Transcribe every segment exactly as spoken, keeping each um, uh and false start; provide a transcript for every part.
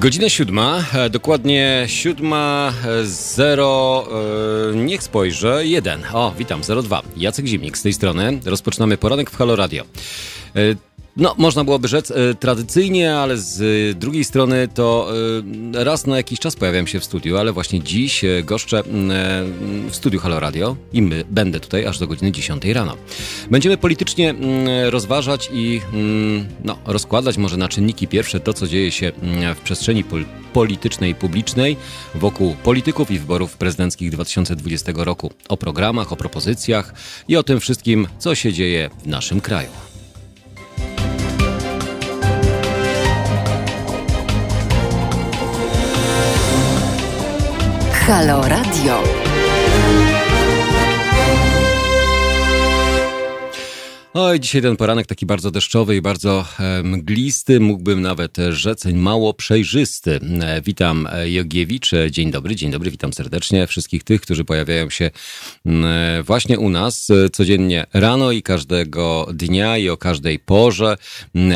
Godzina siódma, dokładnie siódma, zero, yy, niech spojrzę, jeden. O, witam, zero dwa. Jacek Zimnik z tej strony. Rozpoczynamy poranek w Halo Radio. Yy, No, można byłoby rzec y, tradycyjnie, ale z y, drugiej strony to y, raz na jakiś czas pojawiam się w studiu, ale właśnie dziś y, goszczę y, w studiu Halo Radio i my, będę tutaj aż do godziny dziesiątej rano. Będziemy politycznie y, rozważać i y, no, rozkładać może na czynniki pierwsze to, co dzieje się y, w przestrzeni pol- politycznej i publicznej wokół polityków i wyborów prezydenckich dwa tysiące dwudziestego roku. O programach, o propozycjach i o tym wszystkim, co się dzieje w naszym kraju. Halo Radio. Oj, dzisiaj ten poranek taki bardzo deszczowy i bardzo mglisty, mógłbym nawet rzec mało przejrzysty. Witam Jogiewicz, dzień dobry, dzień dobry, witam serdecznie wszystkich tych, którzy pojawiają się właśnie u nas codziennie rano i każdego dnia i o każdej porze,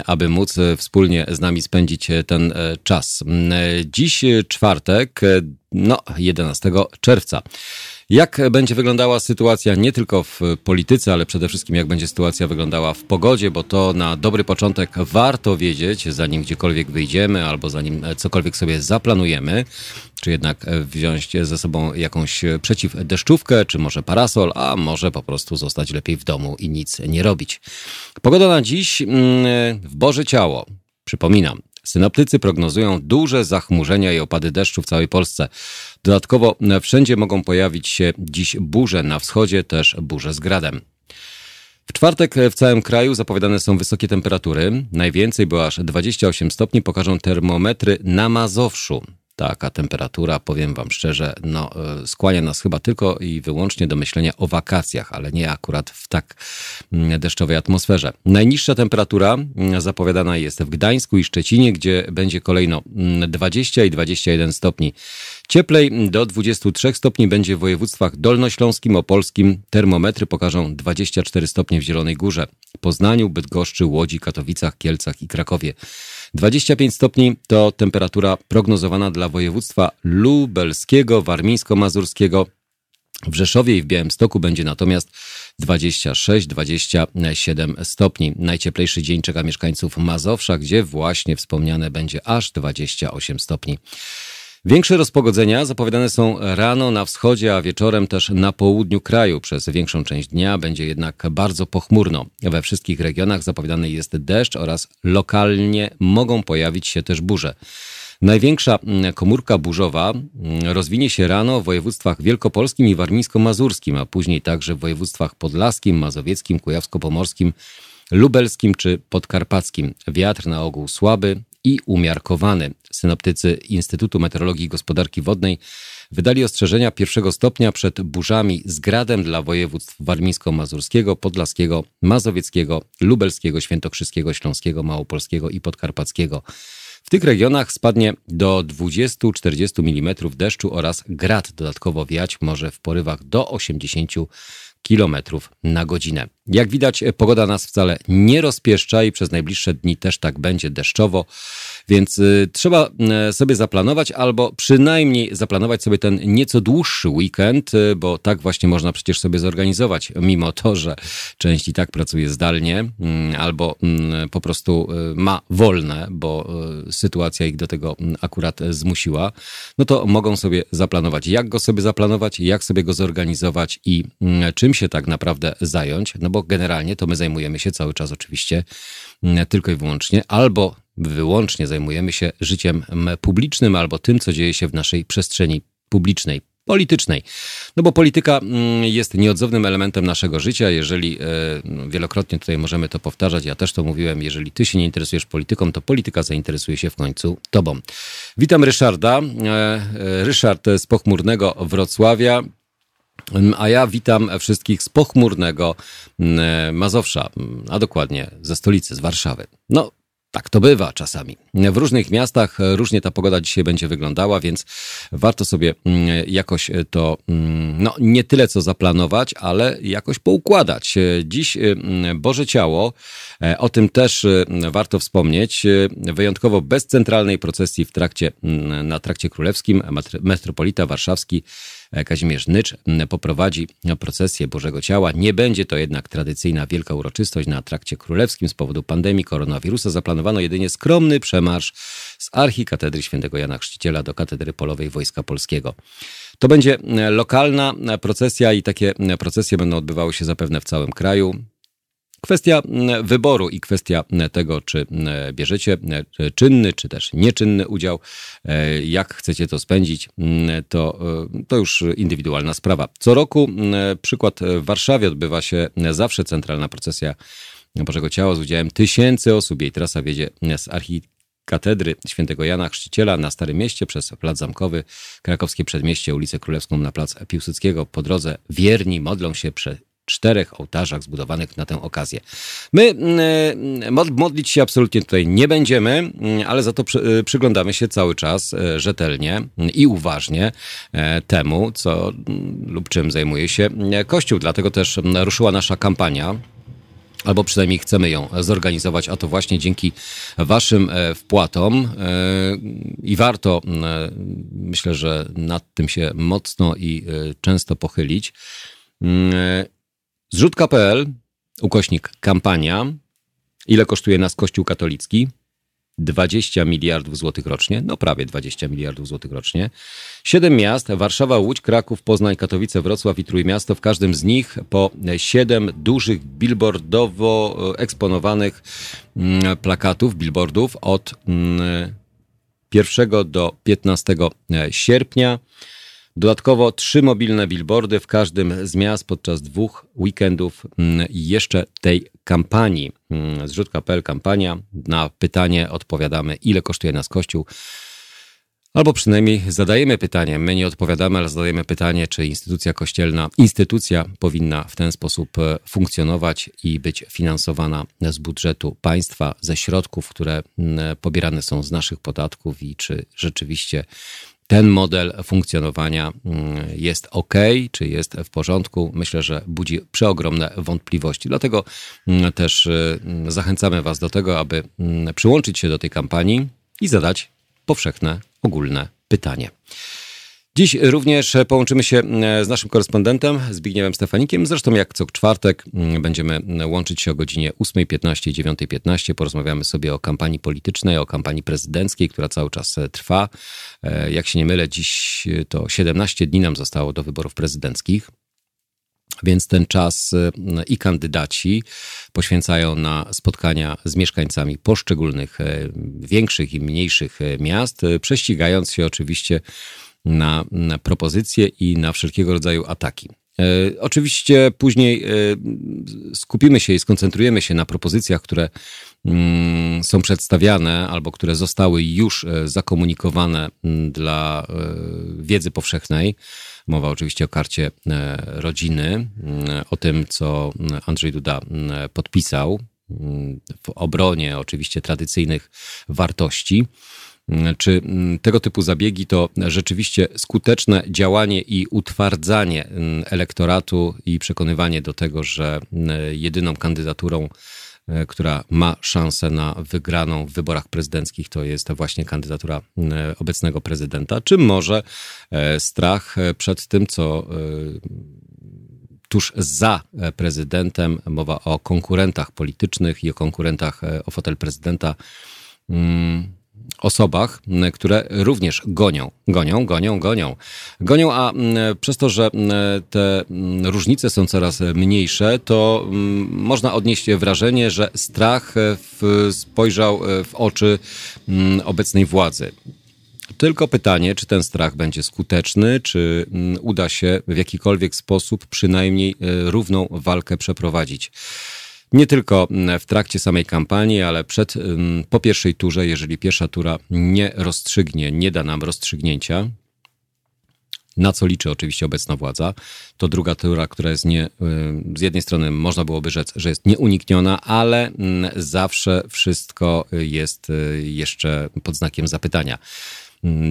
aby móc wspólnie z nami spędzić ten czas. Dziś czwartek, no jedenastego czerwca. Jak będzie wyglądała sytuacja nie tylko w polityce, ale przede wszystkim jak będzie sytuacja wyglądała w pogodzie, bo to na dobry początek warto wiedzieć, zanim gdziekolwiek wyjdziemy albo zanim cokolwiek sobie zaplanujemy, czy jednak wziąć ze sobą jakąś przeciwdeszczówkę, czy może parasol, a może po prostu zostać lepiej w domu i nic nie robić. Pogoda na dziś w Boże Ciało, przypominam. Synoptycy prognozują duże zachmurzenia i opady deszczu w całej Polsce. Dodatkowo wszędzie mogą pojawić się dziś burze, na wschodzie też burze z gradem. W czwartek w całym kraju zapowiadane są wysokie temperatury. Najwięcej, bo aż dwadzieścia osiem stopni, pokażą termometry na Mazowszu. Taka temperatura, powiem wam szczerze, no, skłania nas chyba tylko i wyłącznie do myślenia o wakacjach, ale nie akurat w tak deszczowej atmosferze. Najniższa temperatura zapowiadana jest w Gdańsku i Szczecinie, gdzie będzie kolejno dwadzieścia i dwadzieścia jeden stopni. Cieplej do dwudziestu trzech stopni będzie w województwach dolnośląskim, opolskim. Termometry pokażą dwadzieścia cztery stopnie w Zielonej Górze, Poznaniu, Bydgoszczy, Łodzi, Katowicach, Kielcach i Krakowie. dwadzieścia pięć stopni to temperatura prognozowana dla województwa lubelskiego, warmińsko-mazurskiego. W Rzeszowie i w Białymstoku będzie natomiast dwadzieścia sześć dwadzieścia siedem stopni. Najcieplejszy dzień czeka mieszkańców Mazowsza, gdzie właśnie wspomniane będzie aż dwadzieścia osiem stopni. Większe rozpogodzenia zapowiadane są rano na wschodzie, a wieczorem też na południu kraju. Przez większą część dnia będzie jednak bardzo pochmurno. We wszystkich regionach zapowiadany jest deszcz oraz lokalnie mogą pojawić się też burze. Największa komórka burzowa rozwinie się rano w województwach wielkopolskim i warmińsko-mazurskim, a później także w województwach podlaskim, mazowieckim, kujawsko-pomorskim, lubelskim czy podkarpackim. Wiatr na ogół słaby i umiarkowany. Synoptycy Instytutu Meteorologii i Gospodarki Wodnej wydali ostrzeżenia pierwszego stopnia przed burzami z gradem dla województw warmińsko-mazurskiego, podlaskiego, mazowieckiego, lubelskiego, świętokrzyskiego, śląskiego, małopolskiego i podkarpackiego. W tych regionach spadnie do dwudziestu do czterdziestu milimetrów deszczu oraz grad. Dodatkowo wiać może w porywach do osiemdziesięciu kilometrów na godzinę. Jak widać, pogoda nas wcale nie rozpieszcza i przez najbliższe dni też tak będzie deszczowo, więc trzeba sobie zaplanować albo przynajmniej zaplanować sobie ten nieco dłuższy weekend, bo tak właśnie można przecież sobie zorganizować, mimo to, że część i tak pracuje zdalnie albo po prostu ma wolne, bo sytuacja ich do tego akurat zmusiła, no to mogą sobie zaplanować. Jak go sobie zaplanować, jak sobie go zorganizować i czym się tak naprawdę zająć, no bo generalnie to my zajmujemy się cały czas oczywiście tylko i wyłącznie, albo wyłącznie zajmujemy się życiem publicznym, albo tym, co dzieje się w naszej przestrzeni publicznej, politycznej. No bo polityka jest nieodzownym elementem naszego życia. Jeżeli, wielokrotnie tutaj możemy to powtarzać, ja też to mówiłem, jeżeli ty się nie interesujesz polityką, to polityka zainteresuje się w końcu tobą. Witam Ryszarda, Ryszard z pochmurnego Wrocławia. A ja witam wszystkich z pochmurnego Mazowsza, a dokładnie ze stolicy, z Warszawy. No, Tak to bywa czasami. W różnych miastach różnie ta pogoda dzisiaj będzie wyglądała, więc warto sobie jakoś to, no nie tyle co zaplanować, ale jakoś poukładać. Dziś Boże Ciało, o tym też warto wspomnieć, wyjątkowo bez centralnej procesji w trakcie, na Trakcie Królewskim metropolita warszawski Kazimierz Nycz poprowadzi procesję Bożego Ciała. Nie będzie to jednak tradycyjna wielka uroczystość na Trakcie Królewskim z powodu pandemii koronawirusa. Zaplanowano jedynie skromny przemarsz z archikatedry świętego Jana Chrzciciela do Katedry Polowej Wojska Polskiego. To będzie lokalna procesja i takie procesje będą odbywały się zapewne w całym kraju. Kwestia wyboru i kwestia tego, czy bierzecie czynny, czy też nieczynny udział, jak chcecie to spędzić, to, to już indywidualna sprawa. Co roku, przykład w Warszawie, odbywa się zawsze centralna procesja Bożego Ciała z udziałem tysięcy osób. Jej trasa wiedzie z archikatedry świętego Jana Chrzciciela na Starym Mieście przez Plac Zamkowy, Krakowskie Przedmieście, ulicę Królewską na Plac Piłsudskiego. Po drodze wierni modlą się przy czterech ołtarzach zbudowanych na tę okazję. My modlić się absolutnie tutaj nie będziemy, ale za to przyglądamy się cały czas rzetelnie i uważnie temu, co lub czym zajmuje się Kościół. Dlatego też ruszyła nasza kampania, albo przynajmniej chcemy ją zorganizować, a to właśnie dzięki waszym wpłatom. I warto, myślę, że nad tym się mocno i często pochylić. Zrzutka.pl, ukośnik kampania. Ile kosztuje nas Kościół katolicki? dwadzieścia miliardów złotych rocznie, no prawie dwadzieścia miliardów złotych rocznie. Siedem miast, Warszawa, Łódź, Kraków, Poznań, Katowice, Wrocław i Trójmiasto. W każdym z nich po siedem dużych billboardowo eksponowanych plakatów, billboardów od pierwszego do piętnastego sierpnia. Dodatkowo trzy mobilne billboardy w każdym z miast podczas dwóch weekendów jeszcze tej kampanii. Zrzutka.pl kampania. Na pytanie odpowiadamy, ile kosztuje nas Kościół. Albo przynajmniej zadajemy pytanie. My nie odpowiadamy, ale zadajemy pytanie, czy instytucja kościelna, instytucja powinna w ten sposób funkcjonować i być finansowana z budżetu państwa, ze środków, które pobierane są z naszych podatków, i czy rzeczywiście ten model funkcjonowania jest ok, czy jest w porządku. Myślę, że budzi przeogromne wątpliwości. Dlatego też zachęcamy was do tego, aby przyłączyć się do tej kampanii i zadać powszechne, ogólne pytanie. Dziś również połączymy się z naszym korespondentem Zbigniewem Stefanikiem. Zresztą jak co czwartek będziemy łączyć się o godzinie ósma piętnaście, dziewiąta piętnaście. Porozmawiamy sobie o kampanii politycznej, o kampanii prezydenckiej, która cały czas trwa. Jak się nie mylę, dziś to siedemnaście dni nam zostało do wyborów prezydenckich. Więc ten czas i kandydaci poświęcają na spotkania z mieszkańcami poszczególnych większych i mniejszych miast, prześcigając się oczywiście na, na propozycje i na wszelkiego rodzaju ataki. E, oczywiście później e, skupimy się i skoncentrujemy się na propozycjach, które mm, są przedstawiane albo które zostały już e, zakomunikowane m, dla e, wiedzy powszechnej. Mowa oczywiście o karcie e, rodziny, e, o tym, co Andrzej Duda e, podpisał e, w obronie oczywiście tradycyjnych wartości. Czy tego typu zabiegi to rzeczywiście skuteczne działanie i utwardzanie elektoratu i przekonywanie do tego, że jedyną kandydaturą, która ma szansę na wygraną w wyborach prezydenckich, to jest właśnie kandydatura obecnego prezydenta, czy może strach przed tym, co tuż za prezydentem, mowa o konkurentach politycznych i o konkurentach o fotel prezydenta, osobach, które również gonią, gonią, gonią, gonią. Gonią, a przez to, że te różnice są coraz mniejsze, to można odnieść wrażenie, że strach w, spojrzał w oczy obecnej władzy. Tylko pytanie, czy ten strach będzie skuteczny, czy uda się w jakikolwiek sposób przynajmniej równą walkę przeprowadzić. Nie tylko w trakcie samej kampanii, ale przed, po pierwszej turze, jeżeli pierwsza tura nie rozstrzygnie, nie da nam rozstrzygnięcia, na co liczy oczywiście obecna władza. To druga tura, która jest nie, z jednej strony można byłoby rzec, że jest nieunikniona, ale zawsze wszystko jest jeszcze pod znakiem zapytania.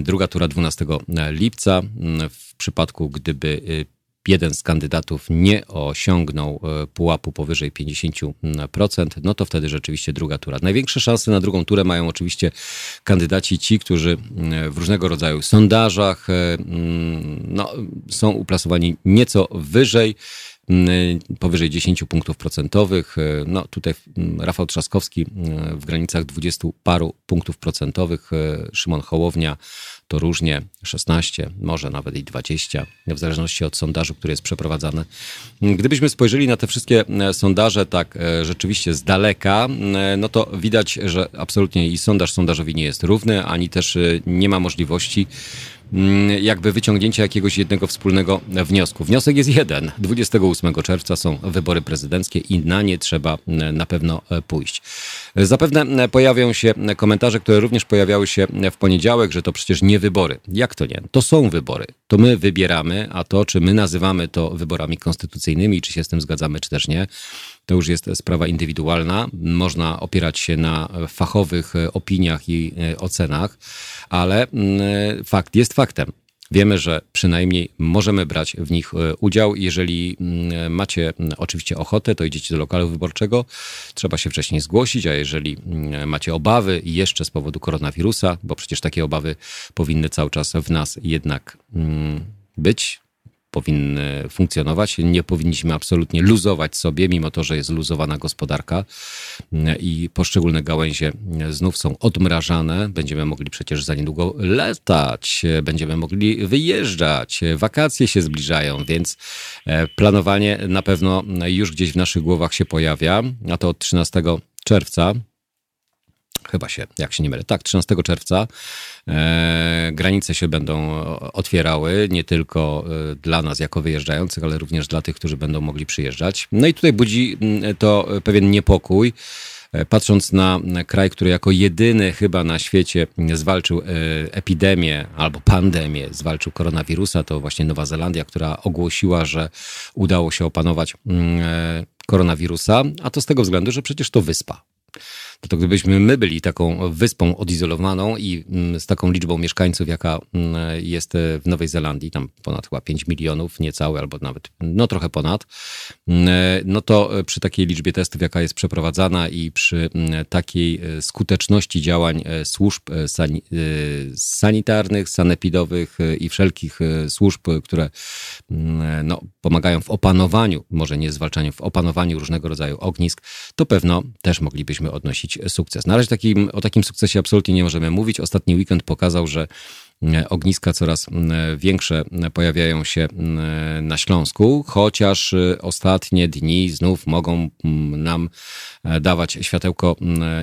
Druga tura dwunastego lipca. W przypadku, gdyby jeden z kandydatów nie osiągnął pułapu powyżej pięćdziesiąt procent, no to wtedy rzeczywiście druga tura. Największe szanse na drugą turę mają oczywiście kandydaci ci, którzy w różnego rodzaju sondażach no, są uplasowani nieco wyżej, powyżej dziesięć punktów procentowych. No tutaj Rafał Trzaskowski w granicach dwudziestu paru punktów procentowych. Szymon Hołownia to różnie szesnaście, może nawet i dwadzieścia, w zależności od sondażu, który jest przeprowadzany. Gdybyśmy spojrzeli na te wszystkie sondaże tak rzeczywiście z daleka, no to widać, że absolutnie i sondaż sondażowi nie jest równy, ani też nie ma możliwości jakby wyciągnięcia jakiegoś jednego wspólnego wniosku. Wniosek jest jeden. dwudziestego ósmego czerwca są wybory prezydenckie i na nie trzeba na pewno pójść. Zapewne pojawią się komentarze, które również pojawiały się w poniedziałek, że to przecież nie wybory. Jak to nie? To są wybory. To my wybieramy, a to, czy my nazywamy to wyborami konstytucyjnymi, czy się z tym zgadzamy, czy też nie, to już jest sprawa indywidualna. Można opierać się na fachowych opiniach i ocenach, ale fakt jest faktem. Wiemy, że przynajmniej możemy brać w nich udział. Jeżeli macie oczywiście ochotę, to idziecie do lokalu wyborczego. Trzeba się wcześniej zgłosić, a jeżeli macie obawy jeszcze z powodu koronawirusa, bo przecież takie obawy powinny cały czas w nas jednak być, powinny funkcjonować. Nie powinniśmy absolutnie luzować sobie, mimo to, że jest luzowana gospodarka i poszczególne gałęzie znów są odmrażane. Będziemy mogli przecież za niedługo latać, będziemy mogli wyjeżdżać, wakacje się zbliżają, więc planowanie na pewno już gdzieś w naszych głowach się pojawia, a to od trzynastego czerwca. Chyba się, jak się nie mylę. Tak, trzynastego czerwca e, granice się będą otwierały, nie tylko dla nas jako wyjeżdżających, ale również dla tych, którzy będą mogli przyjeżdżać. No i tutaj budzi to pewien niepokój. Patrząc na kraj, który jako jedyny chyba na świecie zwalczył epidemię albo pandemię, zwalczył koronawirusa, to właśnie Nowa Zelandia, która ogłosiła, że udało się opanować koronawirusa, a to z tego względu, że przecież to wyspa. To, to gdybyśmy my byli taką wyspą odizolowaną i z taką liczbą mieszkańców, jaka jest w Nowej Zelandii, tam ponad chyba pięć milionów, niecałe albo nawet, no trochę ponad, no to przy takiej liczbie testów, jaka jest przeprowadzana i przy takiej skuteczności działań służb sani- sanitarnych, sanepidowych i wszelkich służb, które no, pomagają w opanowaniu, może nie zwalczaniu, w opanowaniu różnego rodzaju ognisk, to pewno też moglibyśmy odnosić sukces. Na razie takim, o takim sukcesie absolutnie nie możemy mówić. Ostatni weekend pokazał, że ogniska coraz większe pojawiają się na Śląsku, chociaż ostatnie dni znów mogą nam dawać światełko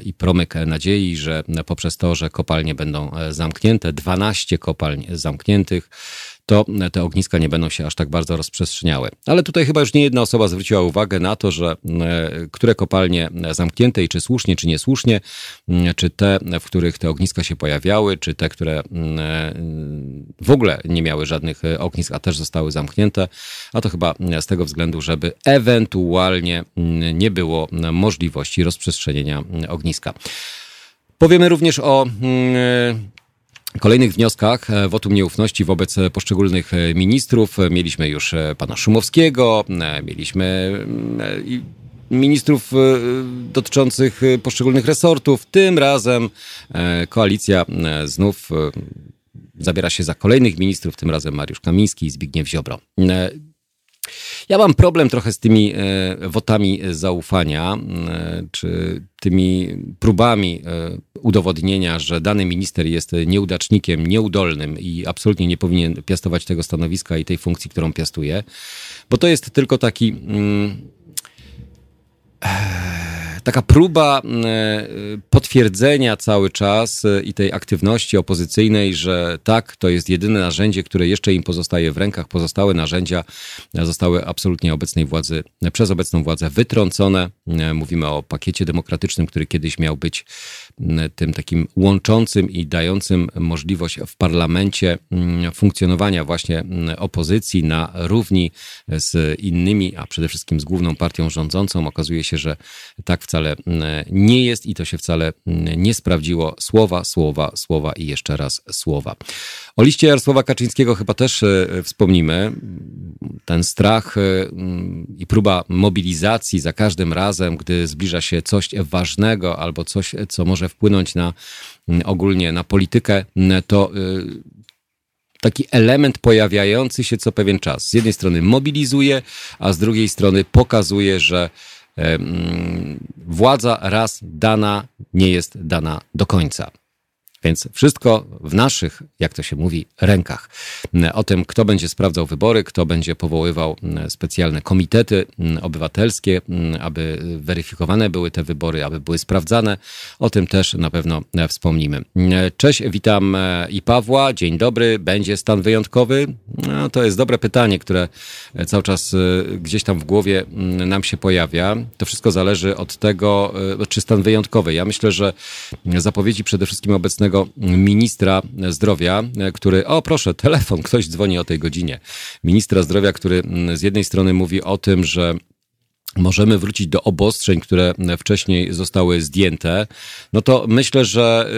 i promyk nadziei, że poprzez to, że kopalnie będą zamknięte, dwanaście kopalń zamkniętych, to te ogniska nie będą się aż tak bardzo rozprzestrzeniały. Ale tutaj chyba już nie jedna osoba zwróciła uwagę na to, że które kopalnie zamknięte i czy słusznie, czy niesłusznie, czy te, w których te ogniska się pojawiały, czy te, które w ogóle nie miały żadnych ognisk, a też zostały zamknięte, a to chyba z tego względu, żeby ewentualnie nie było możliwości rozprzestrzenienia ogniska. Powiemy również o kolejnych wnioskach wotum nieufności wobec poszczególnych ministrów. Mieliśmy już pana Szumowskiego, mieliśmy ministrów dotyczących poszczególnych resortów. Tym razem koalicja znów zabiera się za kolejnych ministrów, tym razem Mariusz Kamiński i Zbigniew Ziobro. Ja mam problem trochę z tymi wotami zaufania, czy tymi próbami udowodnienia, że dany minister jest nieudacznikiem, nieudolnym i absolutnie nie powinien piastować tego stanowiska i tej funkcji, którą piastuje, bo to jest tylko taki... Mm, taka próba potwierdzenia cały czas i tej aktywności opozycyjnej, że tak, to jest jedyne narzędzie, które jeszcze im pozostaje w rękach. Pozostałe narzędzia zostały absolutnie obecnej władzy, przez obecną władzę wytrącone. Mówimy o pakiecie demokratycznym, który kiedyś miał być tym takim łączącym i dającym możliwość w parlamencie funkcjonowania właśnie opozycji na równi z innymi, a przede wszystkim z główną partią rządzącą. Okazuje się, że tak wcale nie jest i to się wcale nie sprawdziło. Słowa, słowa, słowa i jeszcze raz słowa. O liście Jarosława Kaczyńskiego chyba też wspomnimy. Ten strach i próba mobilizacji za każdym razem, gdy zbliża się coś ważnego albo coś, co może wpłynąć na ogólnie na politykę, to taki element pojawiający się co pewien czas. Z jednej strony mobilizuje, a z drugiej strony pokazuje, że władza raz dana nie jest dana do końca. Więc wszystko w naszych, jak to się mówi, rękach. O tym, kto będzie sprawdzał wybory, kto będzie powoływał specjalne komitety obywatelskie, aby weryfikowane były te wybory, aby były sprawdzane. O tym też na pewno wspomnimy. Cześć, witam i Pawła. Dzień dobry. Będzie stan wyjątkowy? No, to jest dobre pytanie, które cały czas gdzieś tam w głowie nam się pojawia. To wszystko zależy od tego, czy stan wyjątkowy. Ja myślę, że zapowiedzi przede wszystkim obecnego ministra zdrowia, który, o proszę, telefon, ktoś dzwoni o tej godzinie. Ministra zdrowia, który z jednej strony mówi o tym, że możemy wrócić do obostrzeń, które wcześniej zostały zdjęte, no to myślę, że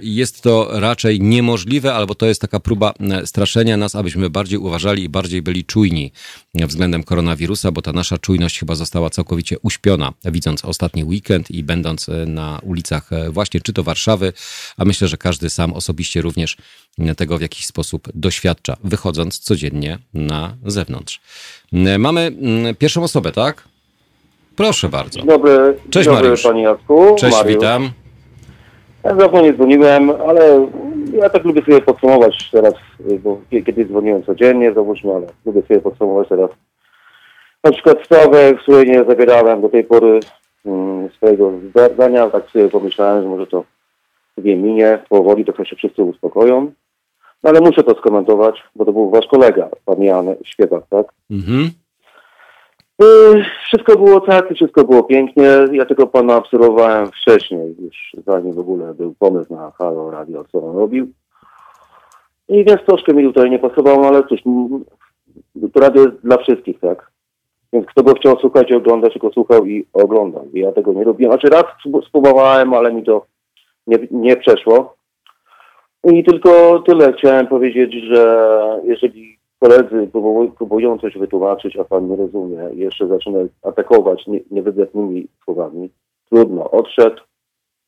jest to raczej niemożliwe, albo to jest taka próba straszenia nas, abyśmy bardziej uważali i bardziej byli czujni względem koronawirusa, bo ta nasza czujność chyba została całkowicie uśpiona, widząc ostatni weekend i będąc na ulicach właśnie czy to Warszawy, a myślę, że każdy sam osobiście również tego w jakiś sposób doświadcza, wychodząc codziennie na zewnątrz. Mamy pierwszą osobę, tak? Proszę bardzo. Dobry, Cześć dobry Mariusz. Panie Jacku. Cześć, Mariusz. Witam. Ja dawno nie dzwoniłem, ale ja tak lubię sobie podsumować teraz, bo kiedyś dzwoniłem codziennie, załóżmy, ale lubię sobie podsumować teraz na przykład sprawę, w której nie zabierałem do tej pory um, swojego zdania, tak sobie pomyślałem, że może to sobie minie, powoli trochę się wszyscy uspokoją, no ale muszę to skomentować, bo to był wasz kolega, pan Jan Śpiewak, tak? Mhm. Wszystko było tak, wszystko było pięknie. Ja tego pana obserwowałem wcześniej, już zanim w ogóle był pomysł na Halo Radio, co on robił. I więc troszkę mi tutaj nie pasowało, ale cóż, to radio jest dla wszystkich, tak? Więc kto go chciał słuchać i oglądać, go słuchał i oglądał. I ja tego nie robiłem. Znaczy raz spróbowałem, ale mi to nie, nie przeszło. I tylko tyle chciałem powiedzieć, że jeżeli koledzy próbują, próbują coś wytłumaczyć, a pan nie rozumie. Jeszcze zaczyna atakować nie, niewydatnymi słowami. Trudno. Odszedł.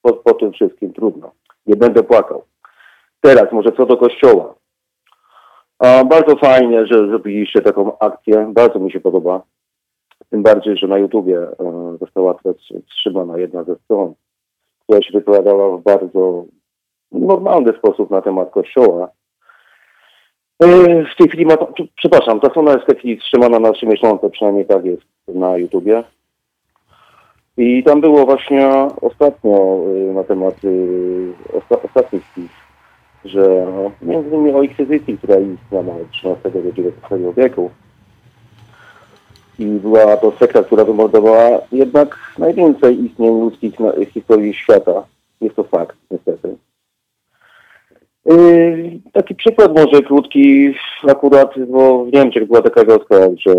Po, po tym wszystkim trudno. Nie będę płakał. Teraz może co do kościoła. A, bardzo fajnie, że zrobiliście taką akcję. Bardzo mi się podoba. Tym bardziej, że na YouTubie e, została teraz wstrzymana jedna ze stron, która się wypowiadała w bardzo normalny sposób na temat kościoła. W tej chwili ma, przepraszam, ta strona jest w tej chwili wstrzymana na trzy miesiące, przynajmniej tak jest na YouTubie. I tam było właśnie ostatnio na temat osta, ostatnich spisów, że między innymi o inkwizycji, która istniała od trzynastego do dziewiętnastego wieku. I była to sekta, która wymordowała jednak najwięcej istnień ludzkich w historii świata. Jest to fakt, niestety. Yy, taki przykład może krótki, akurat, bo w Niemczech była taka wioska, że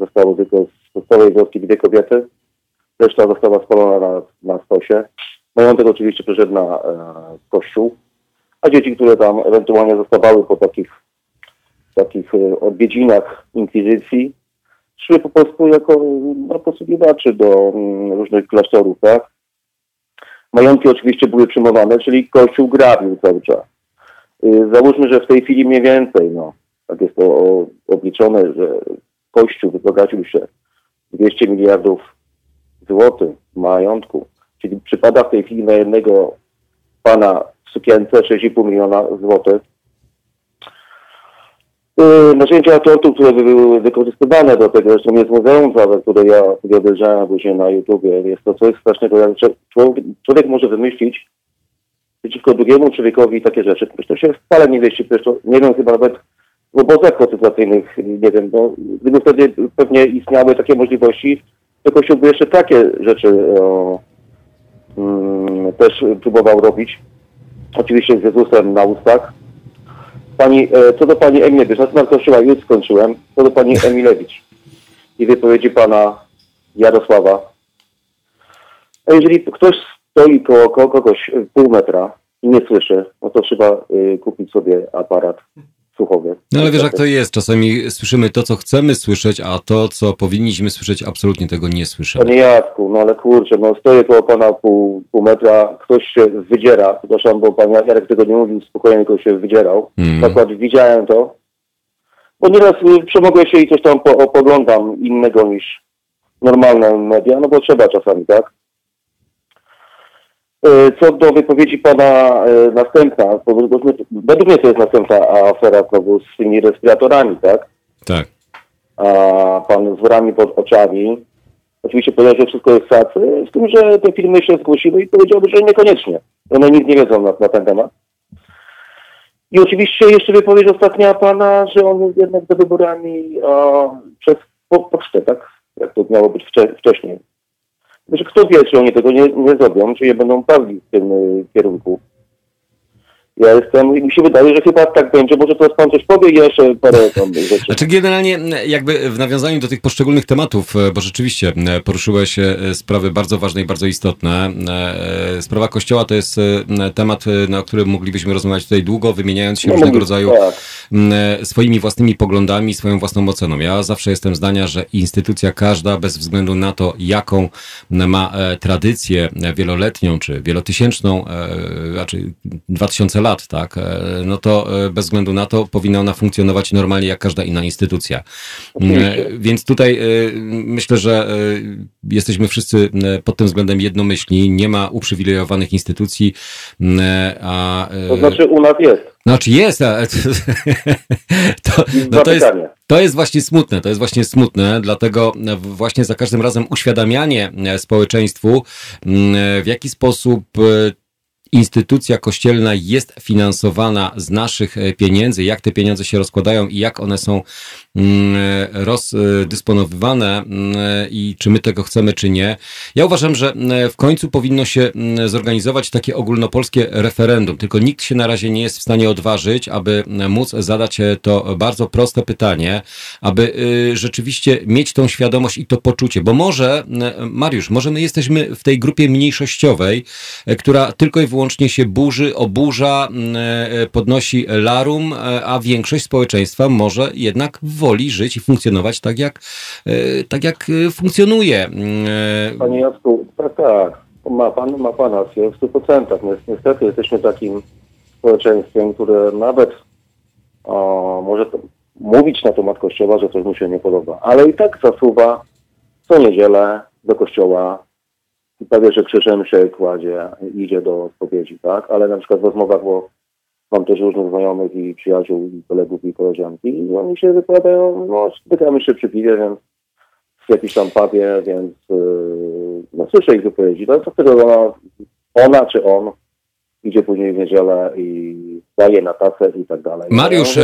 zostało tylko z całej wioski dwie kobiety, reszta została spalona na, na stosie. Majątek oczywiście przeszedł na e, kościół, a dzieci, które tam ewentualnie zostawały po takich, takich e, odwiedzinach inkwizycji, szły po prostu jako no, posługiwaczy do m, różnych klasztorów, tak? Majątki oczywiście były przyjmowane, czyli Kościół grabił cały czas. Yy, załóżmy, że w tej chwili mniej więcej, no, tak jest to o, obliczone, że Kościół wzbogacił się dwieście miliardów złotych majątku, czyli przypada w tej chwili na jednego pana w sukience sześć i pół miliona złotych. narzędzia tortu, które były wykorzystywane do tego, zresztą jest muzeum, które ja sobie obejrzałem później na YouTubie. Jest to coś strasznego. Człowiek, człowiek może wymyślić przeciwko drugiemu człowiekowi takie rzeczy. To się wcale nie wieści, to, nie wiem, chyba nawet w obozach koncentracyjnych, nie wiem, bo gdyby wtedy pewnie istniały takie możliwości, to Kościół by jeszcze takie rzeczy o, mm, też próbował robić. Oczywiście z Jezusem na ustach. Pani, co do pani Emilewicz, na temat Kościoła już skończyłem, co do pani Emilewicz i wypowiedzi pana Jarosława. A jeżeli ktoś stoi koło, koło kogoś pół metra i nie słyszy, no to trzeba y, kupić sobie aparat słuchowy. No ale wiesz jak to jest, czasami słyszymy to, co chcemy słyszeć, a to, co powinniśmy słyszeć, absolutnie tego nie słyszymy. Panie Jacku, no ale kurczę, no stoję koło pana pół, pół metra, ktoś się wydziera, przepraszam, bo pan Jarek tego nie mówił, spokojnie tylko się wydzierał. Mm. Akurat widziałem to, bo nieraz przemogę się i coś tam po, poglądam innego niż normalne media, no bo trzeba czasami, tak? Co do wypowiedzi pana y, następna, według mnie to jest następna afera znowu z tymi respiratorami, tak? Tak. A pan z worami pod oczami. Oczywiście powiedział, że wszystko jest sacy, z tym, że te firmy się zgłosiły i powiedziałby, że niekoniecznie. One nic nie wiedzą na, na ten temat. I oczywiście jeszcze wypowiedź ostatnia pana, że on jest jednak za wyborami a, przez po, pocztę, tak? Jak to miało być wcze, wcześniej. Że kto wie, czy oni tego nie, nie zrobią, czy je będą prawili w tym y, kierunku. Ja jestem, mi się wydaje, że chyba tak będzie, może teraz pan coś powie i jeszcze parę rzeczy. Znaczy generalnie jakby w nawiązaniu do tych poszczególnych tematów, bo rzeczywiście poruszyłeś sprawy bardzo ważne i bardzo istotne. Sprawa Kościoła to jest temat, na którym moglibyśmy rozmawiać tutaj długo, wymieniając się no, różnego rodzaju tak. swoimi własnymi poglądami, swoją własną oceną. Ja zawsze jestem zdania, że instytucja każda, bez względu na to, jaką ma tradycję wieloletnią, czy wielotysięczną, znaczy dwa tysiące lat, lat, tak, no to bez względu na to powinna ona funkcjonować normalnie jak każda inna instytucja. Więc tutaj myślę, że jesteśmy wszyscy pod tym względem jednomyślni, nie ma uprzywilejowanych instytucji. A... To znaczy u nas jest. Znaczy jest, ale to, no to, jest, to jest właśnie smutne, to jest właśnie smutne, dlatego właśnie za każdym razem uświadamianie społeczeństwu, w jaki sposób instytucja kościelna jest finansowana z naszych pieniędzy, jak te pieniądze się rozkładają i jak one są rozdysponowywane i czy my tego chcemy, czy nie. Ja uważam, że w końcu powinno się zorganizować takie ogólnopolskie referendum, tylko nikt się na razie nie jest w stanie odważyć, aby móc zadać to bardzo proste pytanie, aby rzeczywiście mieć tą świadomość i to poczucie, bo może, Mariusz, może my jesteśmy w tej grupie mniejszościowej, która tylko i wyłącznie się burzy, oburza, podnosi larum, a większość społeczeństwa może jednak woli żyć i funkcjonować tak, jak, tak jak funkcjonuje. Panie Jacku, tak, tak, ma pan, ma pan rację w stu procentach. Niestety jesteśmy takim społeczeństwem, które nawet o, może to, mówić na temat Kościoła, że coś mu się nie podoba, ale i tak zasuwa co niedzielę do Kościoła i prawie, że krzyżem się kładzie, idzie do spowiedzi, tak? Ale na przykład w rozmowach, bo mam też różnych znajomych i przyjaciół, i kolegów, i koleżanki, i oni się wypowiadają, no spotykamy się przy piwie, więc w jakiejś tam pubie, więc yy, no słyszę ich wypowiedzi, ale co wtedy ona, ona czy on idzie później w niedzielę i daje na tacę i tak dalej. Mariusz,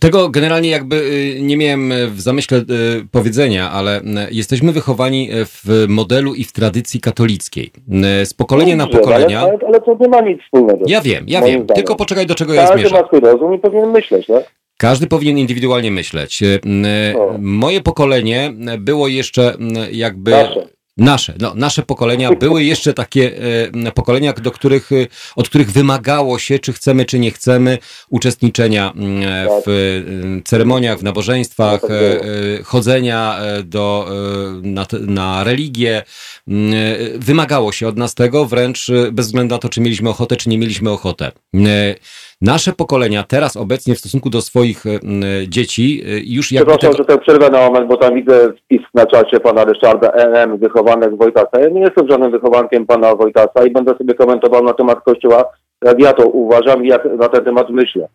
tego generalnie jakby nie miałem w zamyśle powiedzenia, ale jesteśmy wychowani w modelu i w tradycji katolickiej. Z pokolenia no, na pokolenia... Ale, ale, ale to nie ma nic wspólnego. Ja wiem, ja wiem. Zdaniem. Tylko poczekaj, do czego Każdy ja zmierzam. Każdy ma swój rozum i powinien myśleć, tak? Każdy powinien indywidualnie myśleć. No. Moje pokolenie było jeszcze jakby... Nasze. Nasze, no, nasze pokolenia były jeszcze takie e, pokolenia, do których, od których wymagało się, czy chcemy, czy nie chcemy, uczestniczenia w e, ceremoniach, w nabożeństwach, e, chodzenia do, e, na, na religię. E, wymagało się od nas tego, wręcz bez względu na to, czy mieliśmy ochotę, czy nie mieliśmy ochotę. E, Nasze pokolenia teraz obecnie w stosunku do swoich y, dzieci y, już jak. Przepraszam, tego... że tę przerwę na moment, bo tam widzę wpis na czacie pana Ryszarda N M, wychowanek Wojtasa. Ja nie jestem żadnym wychowankiem pana Wojtasa i będę sobie komentował na temat Kościoła, jak ja to uważam i jak na ten temat myślę.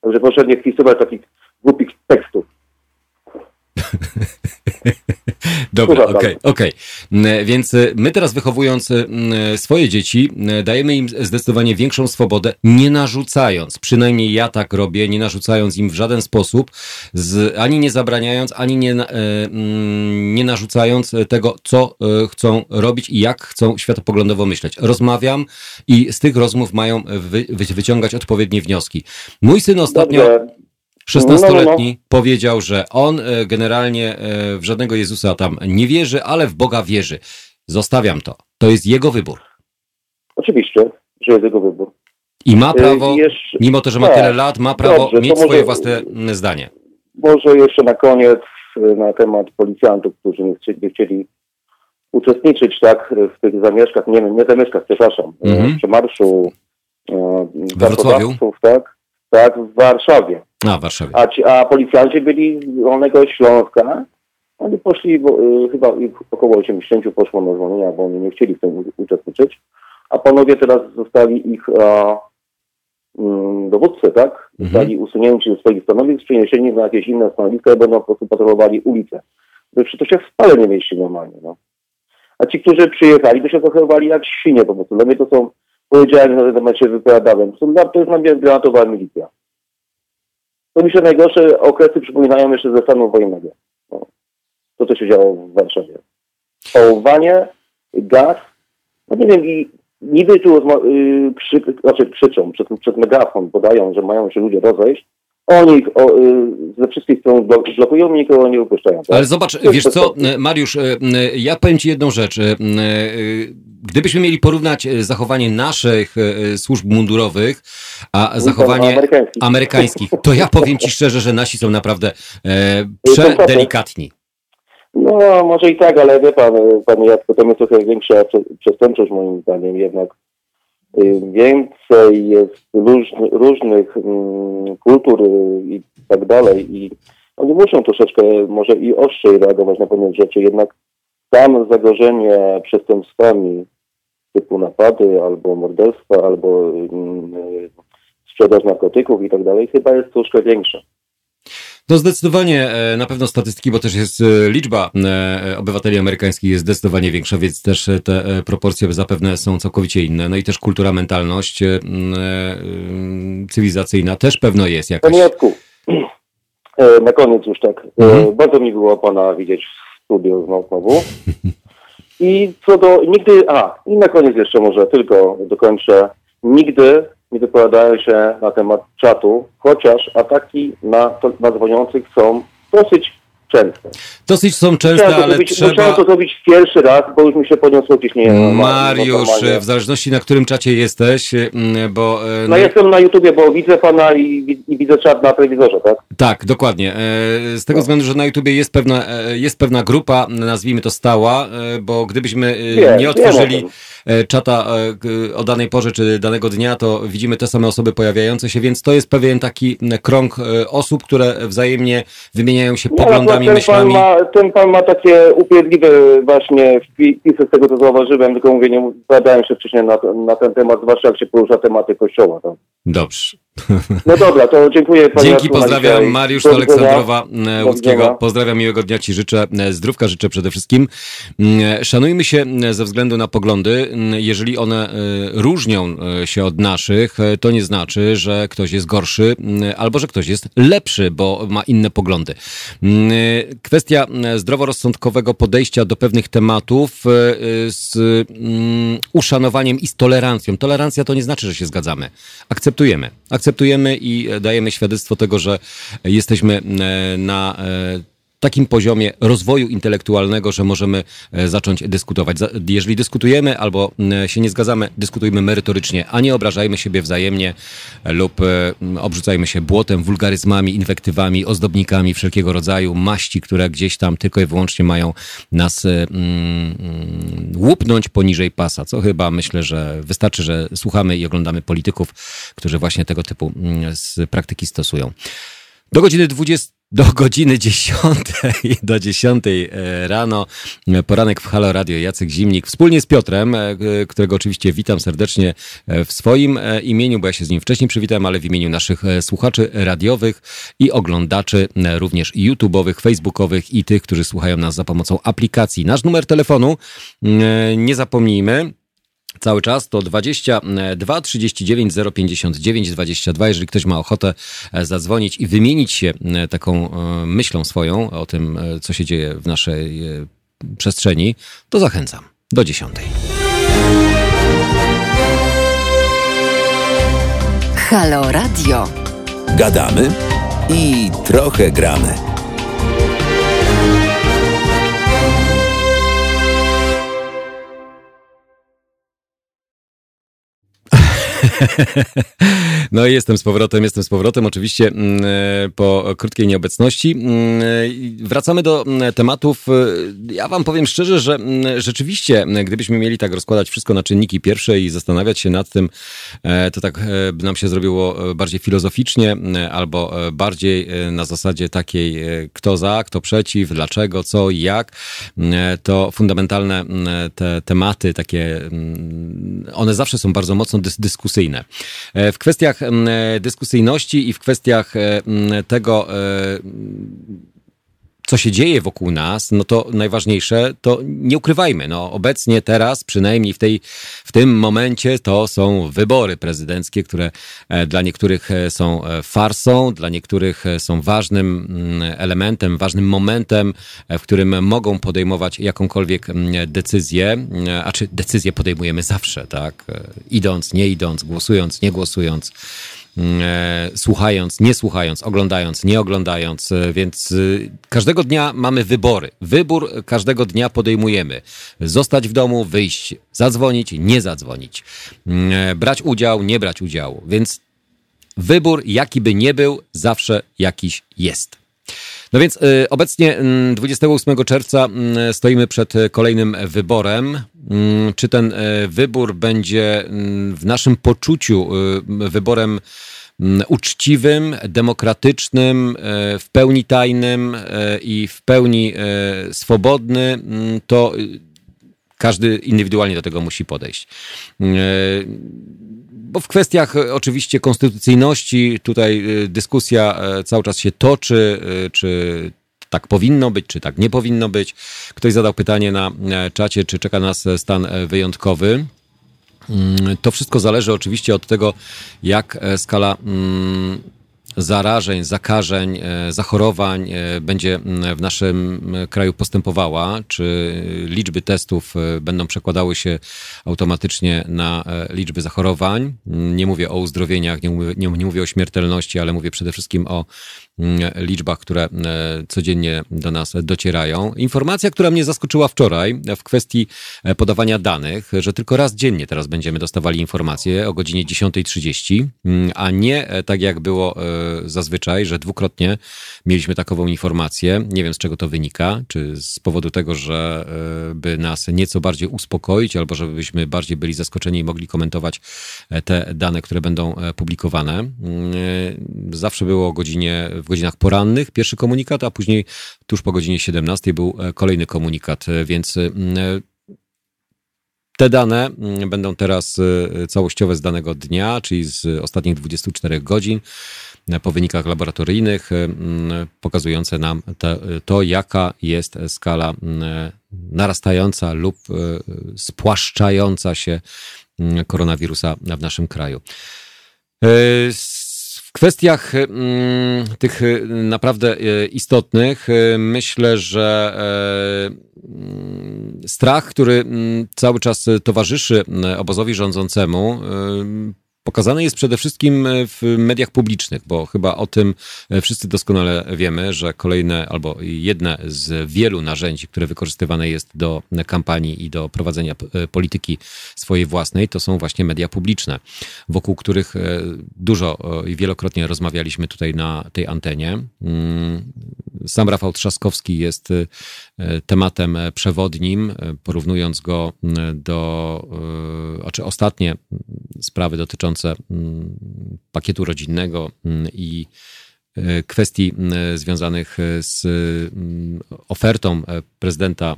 Także proszę nie wpisywać takich głupich tekstów. Dobra, okej, okej. Więc my teraz, wychowując swoje dzieci, dajemy im zdecydowanie większą swobodę, nie narzucając, przynajmniej ja tak robię, nie narzucając im w żaden sposób, z, ani nie zabraniając, ani nie, nie narzucając tego, co chcą robić i jak chcą światopoglądowo myśleć. Rozmawiam i z tych rozmów mają wy, wyciągać odpowiednie wnioski. Mój syn ostatnio... Dobrze. szesnastoletni no, no. powiedział, że on generalnie w żadnego Jezusa tam nie wierzy, ale w Boga wierzy. Zostawiam to. To jest jego wybór. Oczywiście, że jest jego wybór. I ma prawo, jeszcze... mimo to, że ma tak, tyle lat, ma prawo dobrze, mieć może, swoje własne zdanie. Może jeszcze na koniec na temat policjantów, którzy nie chcieli, nie chcieli uczestniczyć tak w tych zamieszkach, nie, nie zamieszkach, przepraszam, mm-hmm. przemarszu pracodawców, tak? Tak, w Warszawie. A, w Warszawie. A, ci, a policjanci byli z Dolnego Śląska. Oni poszli, bo, y, chyba ich około osiemdziesięciu poszło na zwolnienia, bo oni nie chcieli w tym uczestniczyć. A panowie teraz zostali ich a, mm, dowódcy, tak? Zostali mhm. usunięci ze swoich stanowisk, przeniesieni na jakieś inne stanowiska i będą po prostu patrolowali ulicę. Przecież to się w spale nie mieści normalnie, no. A ci, którzy przyjechali, to się zachowywali jak świnie po prostu. Dla mnie to są... Powiedziałem, że na temat się wypowiadałem. To jest na mnie granatowa milicja. To mi się najgorsze okresy przypominają jeszcze ze stanu wojennego. No. To, co się działo w Warszawie. Pałowanie, gaz. No nie wiem, i niby tu yy, krzy, znaczy krzyczą, przez, przez megafon podają, że mają się ludzie rozejść. Oni ich o, ze wszystkich stron blokują, nikogo nie upuszczają. Tak? Ale zobacz, wiesz co, Mariusz, ja powiem ci jedną rzecz. Gdybyśmy mieli porównać zachowanie naszych służb mundurowych, a zachowanie amerykańskich. amerykańskich, to ja powiem ci szczerze, że nasi są naprawdę przedelikatni. No, może i tak, ale wie pan, panie Jacku, to jest trochę większa przestępczość moim zdaniem jednak. Więcej jest różny, różnych mm, kultur i tak dalej i oni muszą troszeczkę może i ostrzej reagować na pewne rzeczy, jednak tam zagrożenie przestępstwami typu napady albo morderstwa, albo mm, sprzedaż narkotyków i tak dalej chyba jest troszkę większe. No zdecydowanie, na pewno statystyki, bo też jest liczba obywateli amerykańskich jest zdecydowanie większa, więc też te proporcje zapewne są całkowicie inne. No i też kultura, mentalność cywilizacyjna też pewno jest jakaś. Panie Jacku, na koniec już tak. Mhm. Bardzo mi było pana widzieć w studiu znowu. I co do nigdy, a i na koniec jeszcze może tylko dokończę, nigdy nie wypowiadają się na temat czatu, chociaż ataki na, na dzwoniących są dosyć częste. Dosyć są częste, musiałem ale zrobić, trzeba... Musiałem to zrobić pierwszy raz, bo już mi się podniosło ciśnienie. Mariusz, w zależności na którym czacie jesteś, bo... No, no jestem na YouTubie, bo widzę pana i, i widzę czat na telewizorze, tak? Tak, dokładnie. Z tego no. względu, że na YouTubie jest pewna, jest pewna grupa, nazwijmy to stała, bo gdybyśmy nie, nie otworzyli... czata o danej porze czy danego dnia, to widzimy te same osoby pojawiające się, więc to jest pewien taki krąg osób, które wzajemnie wymieniają się poglądami, no, ten myślami. Pan ma, ten pan ma takie upierdliwe właśnie wpisy, z tego co zauważyłem, tylko mówię, nie badałem się wcześniej na, na ten temat, zwłaszcza jak się porusza tematy kościoła. Tak? Dobrze. No dobra, to dziękuję. Dzięki, pozdrawiam. Mariusz do Aleksandrowa do Łódzkiego. Pozdrawiam, miłego dnia ci życzę. Zdrówka życzę przede wszystkim. Szanujmy się ze względu na poglądy. Jeżeli one różnią się od naszych, to nie znaczy, że ktoś jest gorszy albo że ktoś jest lepszy, bo ma inne poglądy. Kwestia zdroworozsądkowego podejścia do pewnych tematów z uszanowaniem i z tolerancją. Tolerancja to nie znaczy, że się zgadzamy. Akceptujemy. Akceptujemy i dajemy świadectwo tego, że jesteśmy na takim poziomie rozwoju intelektualnego, że możemy zacząć dyskutować. Jeżeli dyskutujemy albo się nie zgadzamy, dyskutujmy merytorycznie, a nie obrażajmy siebie wzajemnie lub obrzucajmy się błotem, wulgaryzmami, inwektywami, ozdobnikami wszelkiego rodzaju, maści, które gdzieś tam tylko i wyłącznie mają nas mm, łupnąć poniżej pasa, co chyba myślę, że wystarczy, że słuchamy i oglądamy polityków, którzy właśnie tego typu praktyki stosują. Do godziny dwudziestej do godziny dziesiątej, do dziesiątej rano, poranek w Halo Radio, Jacek Zimnik, wspólnie z Piotrem, którego oczywiście witam serdecznie w swoim imieniu, bo ja się z nim wcześniej przywitałem, ale w imieniu naszych słuchaczy radiowych i oglądaczy również YouTube'owych, Facebookowych i tych, którzy słuchają nas za pomocą aplikacji. Nasz numer telefonu, nie zapomnijmy, cały czas to dwadzieścia dwa trzydzieści dziewięć zero pięćdziesiąt dziewięć dwadzieścia dwa. Jeżeli ktoś ma ochotę zadzwonić i wymienić się taką myślą swoją o tym, co się dzieje w naszej przestrzeni, to zachęcam. Do dziesiątej. Halo Radio. Gadamy i trochę gramy. No i jestem z powrotem, jestem z powrotem, oczywiście po krótkiej nieobecności. Wracamy do tematów. Ja wam powiem szczerze, że rzeczywiście, gdybyśmy mieli tak rozkładać wszystko na czynniki pierwsze i zastanawiać się nad tym, to tak by nam się zrobiło bardziej filozoficznie, albo bardziej na zasadzie takiej kto za, kto przeciw, dlaczego, co i jak, to fundamentalne te tematy takie, one zawsze są bardzo mocno dyskusyjne. W kwestiach dyskusyjności i w kwestiach tego, co się dzieje wokół nas, no to najważniejsze, to nie ukrywajmy, no obecnie, teraz, przynajmniej w tej, w tym momencie, to są wybory prezydenckie, które dla niektórych są farsą, dla niektórych są ważnym elementem, ważnym momentem, w którym mogą podejmować jakąkolwiek decyzję, a czy decyzję podejmujemy zawsze, tak? Idąc, nie idąc, głosując, nie głosując, słuchając, nie słuchając, oglądając, nie oglądając, więc każdego dnia mamy wybory. Wybór każdego dnia podejmujemy. Zostać w domu, wyjść, zadzwonić, nie zadzwonić, brać udział, nie brać udziału, więc wybór, jaki by nie był, zawsze jakiś jest. No więc obecnie dwudziestego ósmego czerwca stoimy przed kolejnym wyborem. Czy ten wybór będzie w naszym poczuciu wyborem uczciwym, demokratycznym, w pełni tajnym i w pełni swobodny, to każdy indywidualnie do tego musi podejść. Bo w kwestiach oczywiście konstytucyjności tutaj dyskusja cały czas się toczy, czy tak powinno być, czy tak nie powinno być. Ktoś zadał pytanie na czacie, czy czeka nas stan wyjątkowy. To wszystko zależy oczywiście od tego, jak skala zarażeń, zakażeń, zachorowań będzie w naszym kraju postępowała, czy liczby testów będą przekładały się automatycznie na liczby zachorowań. Nie mówię o uzdrowieniach, nie mówię, nie, nie mówię o śmiertelności, ale mówię przede wszystkim o liczbach, które codziennie do nas docierają. Informacja, która mnie zaskoczyła wczoraj w kwestii podawania danych, że tylko raz dziennie teraz będziemy dostawali informacje o godzinie dziesiątej trzydzieści, a nie tak jak było zazwyczaj, że dwukrotnie mieliśmy takową informację. Nie wiem, z czego to wynika, czy z powodu tego, że by nas nieco bardziej uspokoić, albo żebyśmy bardziej byli zaskoczeni i mogli komentować te dane, które będą publikowane. Zawsze było o godzinie, w godzinach porannych pierwszy komunikat, a później tuż po godzinie siedemnastej był kolejny komunikat, więc te dane będą teraz całościowe z danego dnia, czyli z ostatnich dwudziestu czterech godzin, po wynikach laboratoryjnych, pokazujące nam te, to, jaka jest skala narastająca lub spłaszczająca się koronawirusa w naszym kraju. W kwestiach tych naprawdę istotnych myślę, że strach, który cały czas towarzyszy obozowi rządzącemu, pokazane jest przede wszystkim w mediach publicznych, bo chyba o tym wszyscy doskonale wiemy, że kolejne albo jedne z wielu narzędzi, które wykorzystywane jest do kampanii i do prowadzenia polityki swojej własnej, to są właśnie media publiczne, wokół których dużo i wielokrotnie rozmawialiśmy tutaj na tej antenie. Sam Rafał Trzaskowski jest tematem przewodnim, porównując go do, znaczy ostatnie sprawy dotyczące pakietu rodzinnego i kwestii związanych z ofertą prezydenta,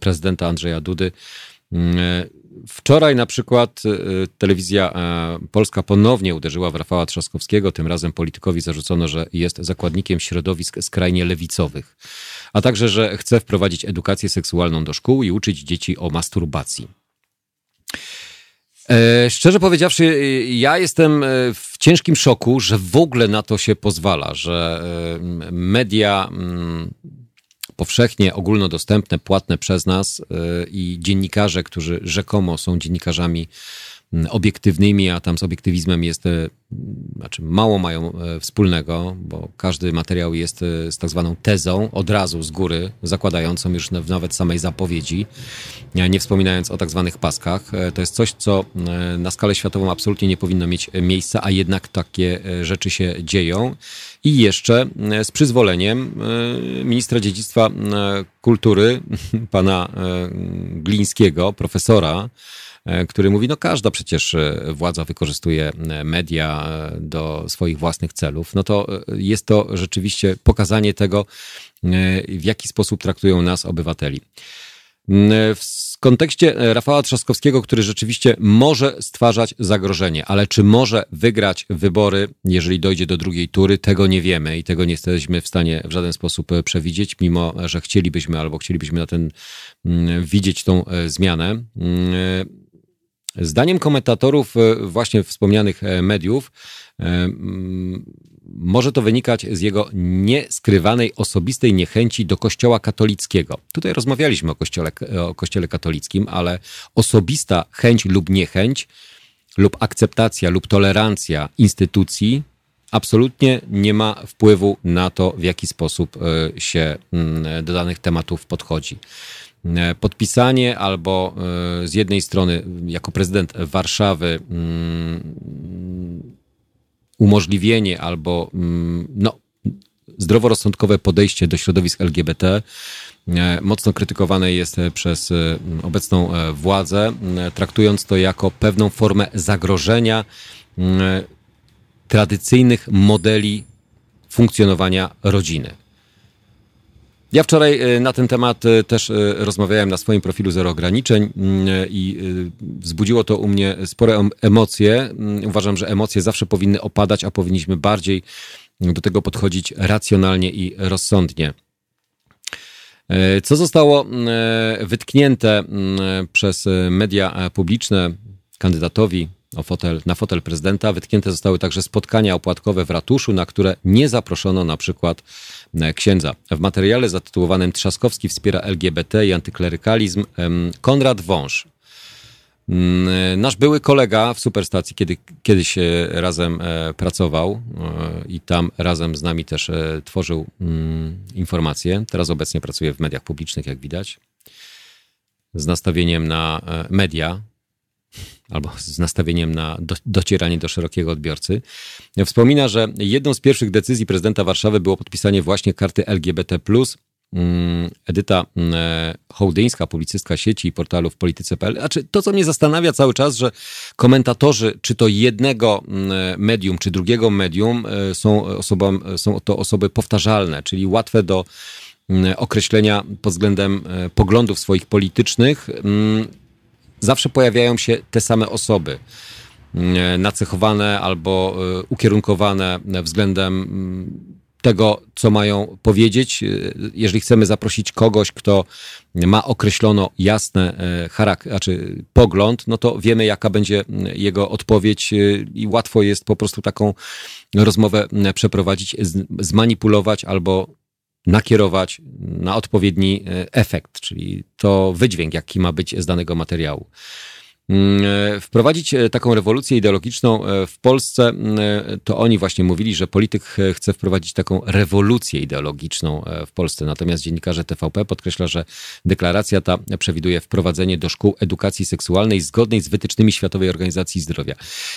prezydenta Andrzeja Dudy. Wczoraj na przykład telewizja Polska ponownie uderzyła w Rafała Trzaskowskiego. Tym razem politykowi zarzucono, że jest zakładnikiem środowisk skrajnie lewicowych, a także, że chce wprowadzić edukację seksualną do szkół i uczyć dzieci o masturbacji. Szczerze powiedziawszy, ja jestem w ciężkim szoku, że w ogóle na to się pozwala, że media powszechnie, ogólnodostępne, płatne przez nas i dziennikarze, którzy rzekomo są dziennikarzami obiektywnymi, a tam z obiektywizmem jest, znaczy mało mają wspólnego, bo każdy materiał jest z tak zwaną tezą od razu z góry, zakładającą już w nawet samej zapowiedzi, nie wspominając o tak zwanych paskach. To jest coś, co na skalę światową absolutnie nie powinno mieć miejsca, a jednak takie rzeczy się dzieją. I jeszcze z przyzwoleniem ministra dziedzictwa kultury, pana Glińskiego, profesora, który mówi, no każda przecież władza wykorzystuje media do swoich własnych celów, no to jest to rzeczywiście pokazanie tego, w jaki sposób traktują nas obywateli. W kontekście Rafała Trzaskowskiego, który rzeczywiście może stwarzać zagrożenie, ale czy może wygrać wybory, jeżeli dojdzie do drugiej tury, tego nie wiemy i tego nie jesteśmy w stanie w żaden sposób przewidzieć, mimo że chcielibyśmy albo chcielibyśmy na ten widzieć tą zmianę. Zdaniem komentatorów właśnie wspomnianych mediów może to wynikać z jego nieskrywanej osobistej niechęci do Kościoła katolickiego. Tutaj rozmawialiśmy o kościele, o kościele katolickim, ale osobista chęć lub niechęć lub akceptacja lub tolerancja instytucji absolutnie nie ma wpływu na to, w jaki sposób się do danych tematów podchodzi. Podpisanie albo z jednej strony jako prezydent Warszawy umożliwienie albo no, zdroworozsądkowe podejście do środowisk L G B T mocno krytykowane jest przez obecną władzę, traktując to jako pewną formę zagrożenia tradycyjnych modeli funkcjonowania rodziny. Ja wczoraj na ten temat też rozmawiałem na swoim profilu Zero Ograniczeń i wzbudziło to u mnie spore emocje. Uważam, że emocje zawsze powinny opadać, a powinniśmy bardziej do tego podchodzić racjonalnie i rozsądnie. Co zostało wytknięte przez media publiczne kandydatowi o fotel, na fotel prezydenta, wytknięte zostały także spotkania opłatkowe w ratuszu, na które nie zaproszono na przykład księdza. W materiale zatytułowanym Trzaskowski wspiera L G B T i antyklerykalizm Konrad Wąż. Nasz były kolega w Superstacji, kiedy, kiedyś razem pracował i tam razem z nami też tworzył informacje. Teraz obecnie pracuje w mediach publicznych, jak widać, z nastawieniem na media, albo z nastawieniem na do, docieranie do szerokiego odbiorcy. Wspomina, że jedną z pierwszych decyzji prezydenta Warszawy było podpisanie właśnie karty L G B T plus. Edyta Hołdyńska, publicystka sieci i portalu w polityce kropka p l. Znaczy, to, co mnie zastanawia cały czas, że komentatorzy, czy to jednego medium, czy drugiego medium, są, osobą, są to osoby powtarzalne, czyli łatwe do określenia pod względem poglądów swoich politycznych. Zawsze pojawiają się te same osoby nacechowane albo ukierunkowane względem tego, co mają powiedzieć. Jeżeli chcemy zaprosić kogoś, kto ma określono jasny charakter, znaczy pogląd, no to wiemy, jaka będzie jego odpowiedź i łatwo jest po prostu taką rozmowę przeprowadzić, zmanipulować albo nakierować na odpowiedni efekt, czyli to wydźwięk, jaki ma być z danego materiału. Wprowadzić taką rewolucję ideologiczną w Polsce, to oni właśnie mówili, że polityk chce wprowadzić taką rewolucję ideologiczną w Polsce. Natomiast dziennikarze T V P podkreśla, że deklaracja ta przewiduje wprowadzenie do szkół edukacji seksualnej zgodnej z wytycznymi Światowej Organizacji Zdrowia.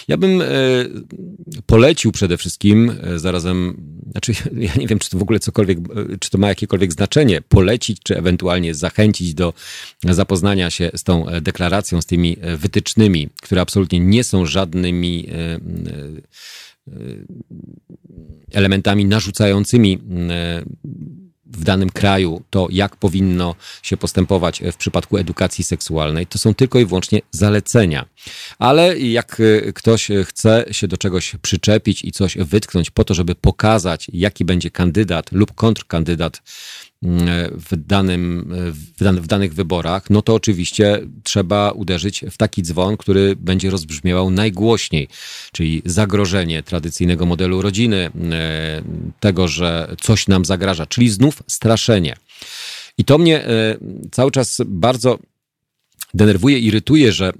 Ja bym polecił przede wszystkim, zarazem, znaczy ja nie wiem, czy to w ogóle cokolwiek, czy to ma jakiekolwiek znaczenie, polecić, czy ewentualnie zachęcić do zapoznania się z tą deklaracją, z tymi wytycznymi, które absolutnie nie są żadnymi elementami narzucającymi w danym kraju to, jak powinno się postępować w przypadku edukacji seksualnej, to są tylko i wyłącznie zalecenia. Ale jak ktoś chce się do czegoś przyczepić i coś wytknąć po to, żeby pokazać, jaki będzie kandydat lub kontrkandydat w, danym, w, dan- w danych wyborach, no to oczywiście trzeba uderzyć w taki dzwon, który będzie rozbrzmiewał najgłośniej, czyli zagrożenie tradycyjnego modelu rodziny, tego, że coś nam zagraża, czyli znów straszenie. I to mnie cały czas bardzo denerwuje, irytuje, że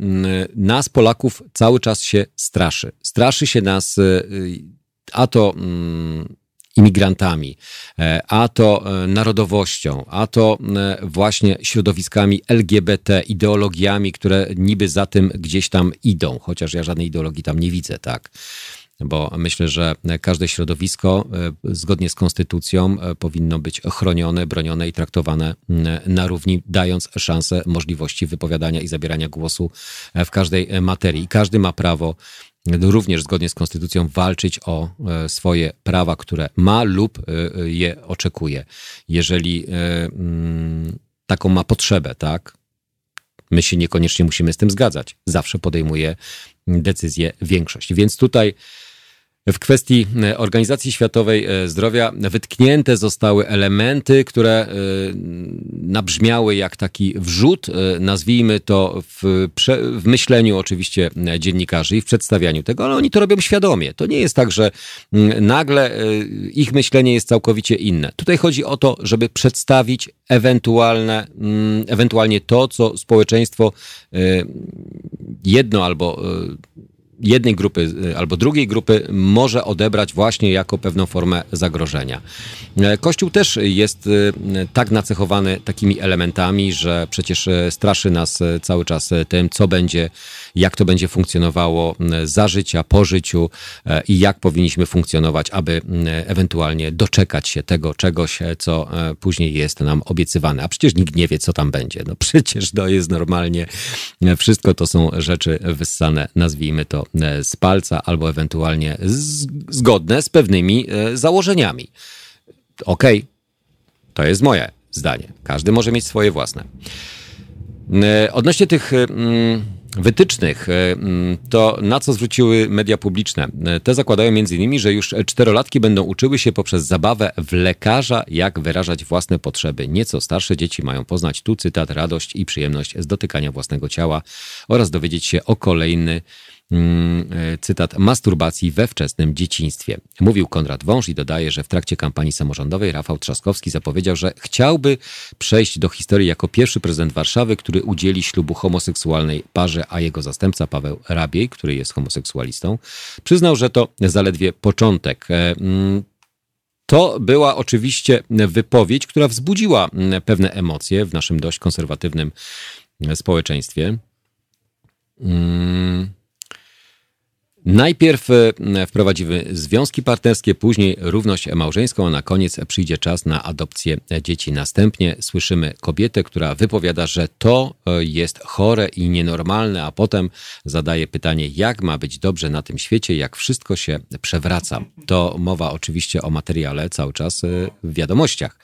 nas, Polaków, cały czas się straszy. Straszy się nas, a to imigrantami, a to narodowością, a to właśnie środowiskami L G B T, ideologiami, które niby za tym gdzieś tam idą, chociaż ja żadnej ideologii tam nie widzę, tak? Bo myślę, że każde środowisko zgodnie z konstytucją powinno być chronione, bronione i traktowane na równi, dając szansę możliwości wypowiadania i zabierania głosu w każdej materii. Każdy ma prawo również zgodnie z konstytucją walczyć o swoje prawa, które ma lub je oczekuje. Jeżeli taką ma potrzebę, tak? My się niekoniecznie musimy z tym zgadzać. Zawsze podejmuje decyzję większość. Więc tutaj w kwestii Organizacji Światowej Zdrowia wytknięte zostały elementy, które nabrzmiały jak taki wrzut, nazwijmy to w, w myśleniu oczywiście dziennikarzy i w przedstawianiu tego, ale oni to robią świadomie. To nie jest tak, że nagle ich myślenie jest całkowicie inne. Tutaj chodzi o to, żeby przedstawić ewentualne, ewentualnie to, co społeczeństwo jedno albo jednej grupy albo drugiej grupy może odebrać właśnie jako pewną formę zagrożenia. Kościół też jest tak nacechowany takimi elementami, że przecież straszy nas cały czas tym, co będzie, jak to będzie funkcjonowało za życia, po życiu i jak powinniśmy funkcjonować, aby ewentualnie doczekać się tego czegoś, co później jest nam obiecywane. A przecież nikt nie wie, co tam będzie. No przecież to jest normalnie, wszystko to są rzeczy wyssane, nazwijmy to z palca, albo ewentualnie z, zgodne z pewnymi założeniami. Okej, okay. To jest moje zdanie. Każdy może mieć swoje własne. Odnośnie tych wytycznych, to na co zwróciły media publiczne? Te zakładają między innymi, że już czterolatki będą uczyły się poprzez zabawę w lekarza, jak wyrażać własne potrzeby. Nieco starsze dzieci mają poznać, tu cytat, radość i przyjemność z dotykania własnego ciała oraz dowiedzieć się o kolejny cytat, masturbacji we wczesnym dzieciństwie. Mówił Konrad Wąż i dodaje, że w trakcie kampanii samorządowej Rafał Trzaskowski zapowiedział, że chciałby przejść do historii jako pierwszy prezydent Warszawy, który udzieli ślubu homoseksualnej parze, a jego zastępca Paweł Rabiej, który jest homoseksualistą, przyznał, że to zaledwie początek. To była oczywiście wypowiedź, która wzbudziła pewne emocje w naszym dość konserwatywnym społeczeństwie. Najpierw wprowadzimy związki partnerskie, później równość małżeńską, a na koniec przyjdzie czas na adopcję dzieci. Następnie słyszymy kobietę, która wypowiada, że to jest chore i nienormalne, a potem zadaje pytanie, jak ma być dobrze na tym świecie, jak wszystko się przewraca. To mowa oczywiście o materiale cały czas w wiadomościach.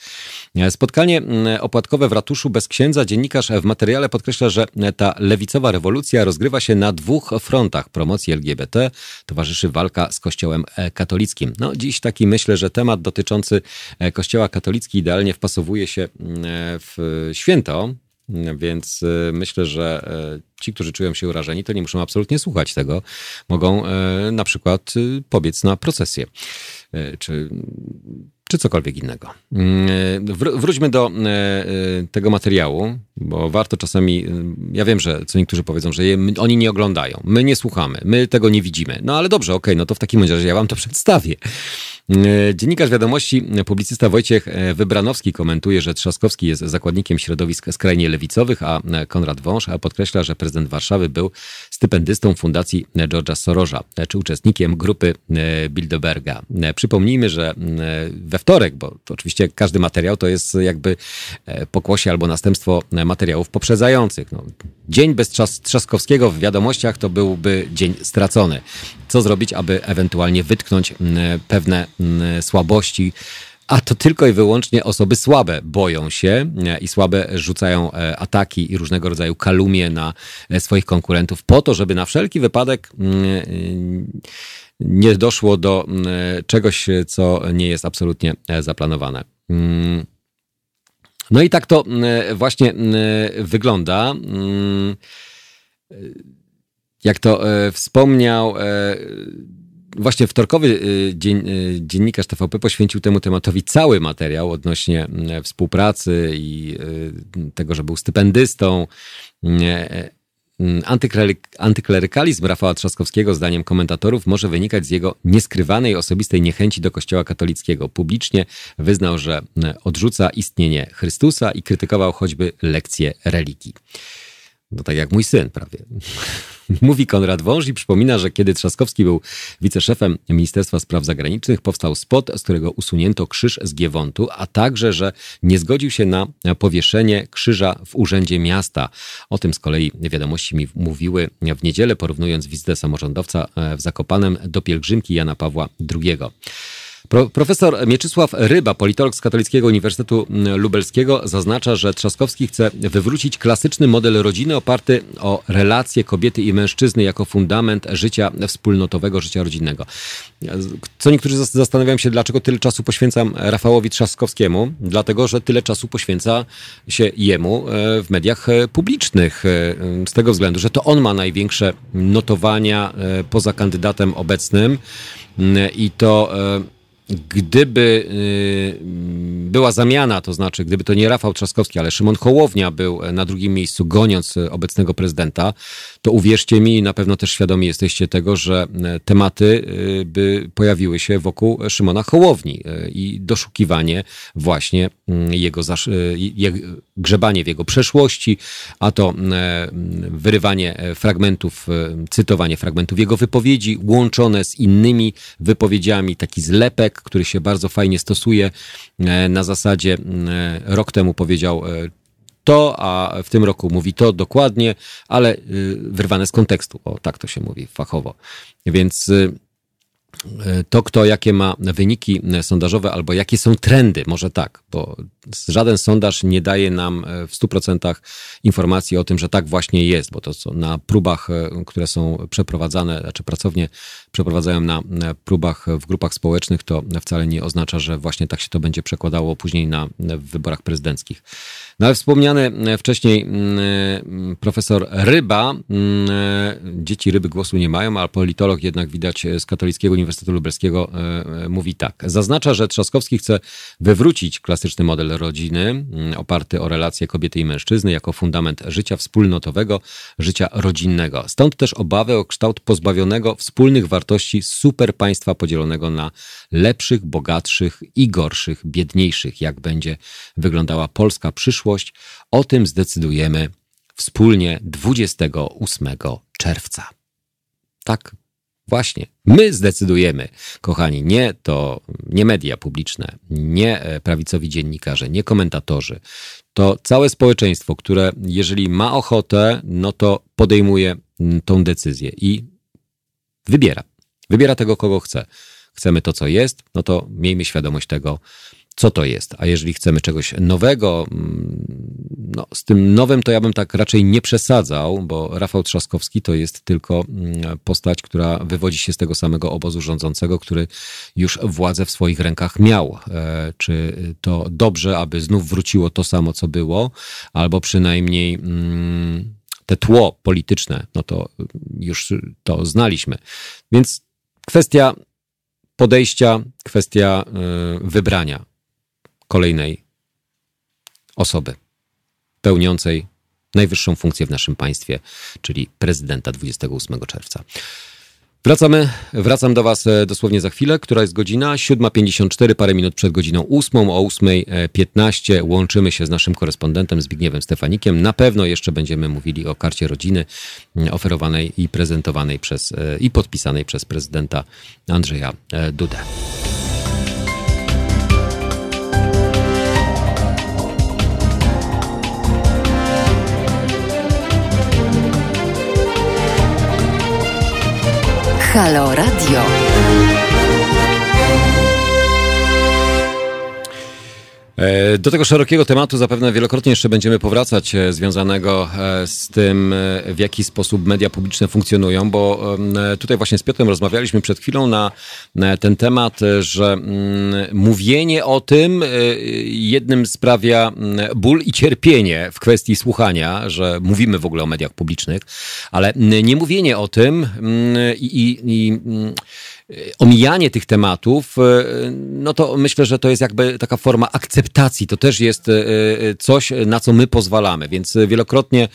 Spotkanie opłatkowe w ratuszu bez księdza. Dziennikarz w materiale podkreśla, że ta lewicowa rewolucja rozgrywa się na dwóch frontach promocji L G B T. Towarzyszy walka z Kościołem katolickim. No dziś taki myślę, że temat dotyczący Kościoła katolickiego idealnie wpasowuje się w święto, więc myślę, że ci, którzy czują się urażeni, to nie muszą absolutnie słuchać tego. Mogą na przykład pobiec na procesję, czy... czy cokolwiek innego. Wróćmy do tego materiału, bo warto czasami, ja wiem, że co niektórzy powiedzą, że je, oni nie oglądają, my nie słuchamy, my tego nie widzimy. No ale dobrze, okej, okay, no to w takim razie ja wam to przedstawię. Dziennikarz Wiadomości, publicysta Wojciech Wybranowski komentuje, że Trzaskowski jest zakładnikiem środowisk skrajnie lewicowych, a Konrad Wąż podkreśla, że prezydent Warszawy był stypendystą Fundacji George'a Soros'a, czy uczestnikiem grupy Bilderberga. Przypomnijmy, że we wtorek, bo to oczywiście każdy materiał to jest jakby pokłosie albo następstwo materiałów poprzedzających. No, dzień bez Trzaskowskiego w Wiadomościach to byłby dzień stracony. Co zrobić, aby ewentualnie wytknąć pewne słabości, a to tylko i wyłącznie osoby słabe boją się i słabe rzucają ataki i różnego rodzaju kalumnie na swoich konkurentów po to, żeby na wszelki wypadek nie doszło do czegoś, co nie jest absolutnie zaplanowane. No i tak to właśnie wygląda. Jak to wspomniał... Właśnie wtorkowy dzien, dziennikarz T V P poświęcił temu tematowi cały materiał odnośnie współpracy i tego, że był stypendystą. Antyklerykalizm Rafała Trzaskowskiego, zdaniem komentatorów, może wynikać z jego nieskrywanej osobistej niechęci do Kościoła katolickiego. Publicznie wyznał, że odrzuca istnienie Chrystusa i krytykował choćby lekcje religii. No tak jak mój syn prawie. Mówi Konrad Wąż i przypomina, że kiedy Trzaskowski był wiceszefem Ministerstwa Spraw Zagranicznych, powstał spot, z którego usunięto krzyż z Giewontu, a także, że nie zgodził się na powieszenie krzyża w Urzędzie Miasta. O tym z kolei Wiadomości mi mówiły w niedzielę, porównując wizytę samorządowca w Zakopanem do pielgrzymki Jana Pawła drugiego. Profesor Mieczysław Ryba, politolog z Katolickiego Uniwersytetu Lubelskiego, zaznacza, że Trzaskowski chce wywrócić klasyczny model rodziny oparty o relacje kobiety i mężczyzny jako fundament życia wspólnotowego, życia rodzinnego. Co niektórzy zastanawiają się, dlaczego tyle czasu poświęcam Rafałowi Trzaskowskiemu? Dlatego, że tyle czasu poświęca się jemu w mediach publicznych. Z tego względu, że to on ma największe notowania poza kandydatem obecnym i to... Gdyby była zamiana, to znaczy gdyby to nie Rafał Trzaskowski, ale Szymon Hołownia był na drugim miejscu, goniąc obecnego prezydenta, to uwierzcie mi, na pewno też świadomi jesteście tego, że tematy by pojawiły się wokół Szymona Hołowni i doszukiwanie właśnie jego, grzebanie w jego przeszłości, a to wyrywanie fragmentów, cytowanie fragmentów jego wypowiedzi łączone z innymi wypowiedziami, taki zlepek, który się bardzo fajnie stosuje na zasadzie rok temu powiedział to, a w tym roku mówi to dokładnie, ale wyrwane z kontekstu. O, tak to się mówi fachowo. Więc to, kto jakie ma wyniki sondażowe albo jakie są trendy, może tak, bo żaden sondaż nie daje nam w stu procentach informacji o tym, że tak właśnie jest, bo to co na próbach, które są przeprowadzane, znaczy pracownie przeprowadzają na próbach w grupach społecznych, to wcale nie oznacza, że właśnie tak się to będzie przekładało później na w wyborach prezydenckich. No ale wspomniany wcześniej profesor Ryba, dzieci ryby głosu nie mają, ale politolog jednak widać z Katolickiego Uniwersytetu Lubelskiego mówi tak. Zaznacza, że Trzaskowski chce wywrócić klasyczny model rodziny oparty o relacje kobiety i mężczyzny jako fundament życia wspólnotowego, życia rodzinnego. Stąd też obawy o kształt pozbawionego wspólnych wartości super państwa podzielonego na lepszych, bogatszych i gorszych, biedniejszych. Jak będzie wyglądała polska przyszłość? O tym zdecydujemy wspólnie dwudziestego ósmego czerwca. Tak, właśnie. My zdecydujemy, kochani, nie to, nie media publiczne, nie prawicowi dziennikarze, nie komentatorzy. To całe społeczeństwo, które jeżeli ma ochotę, no to podejmuje tą decyzję i wybiera. Wybiera tego, kogo chce. Chcemy to, co jest, no to miejmy świadomość tego, co to jest. A jeżeli chcemy czegoś nowego, no z tym nowym to ja bym tak raczej nie przesadzał, bo Rafał Trzaskowski to jest tylko postać, która wywodzi się z tego samego obozu rządzącego, który już władzę w swoich rękach miał. Czy to dobrze, aby znów wróciło to samo, co było, albo przynajmniej... Mm, te tło polityczne, no to już to znaliśmy. Więc kwestia podejścia, kwestia wybrania kolejnej osoby pełniącej najwyższą funkcję w naszym państwie, czyli prezydenta dwudziestego ósmego czerwca. Wracamy, wracam do Was dosłownie za chwilę, która jest godzina siódma pięćdziesiąt cztery, parę minut przed godziną ósmą, o ósma piętnaście łączymy się z naszym korespondentem Zbigniewem Stefanikiem. Na pewno jeszcze będziemy mówili o karcie rodziny oferowanej i prezentowanej przez i podpisanej przez prezydenta Andrzeja Dudę. Halo Radio. Do tego szerokiego tematu zapewne wielokrotnie jeszcze będziemy powracać, związanego z tym, w jaki sposób media publiczne funkcjonują, bo tutaj właśnie z Piotrem rozmawialiśmy przed chwilą na ten temat, że mówienie o tym jednym sprawia ból i cierpienie w kwestii słuchania, że mówimy w ogóle o mediach publicznych, ale nie mówienie o tym i... i, i omijanie tych tematów, no to myślę, że to jest jakby taka forma akceptacji. To też jest coś, na co my pozwalamy, więc wielokrotnie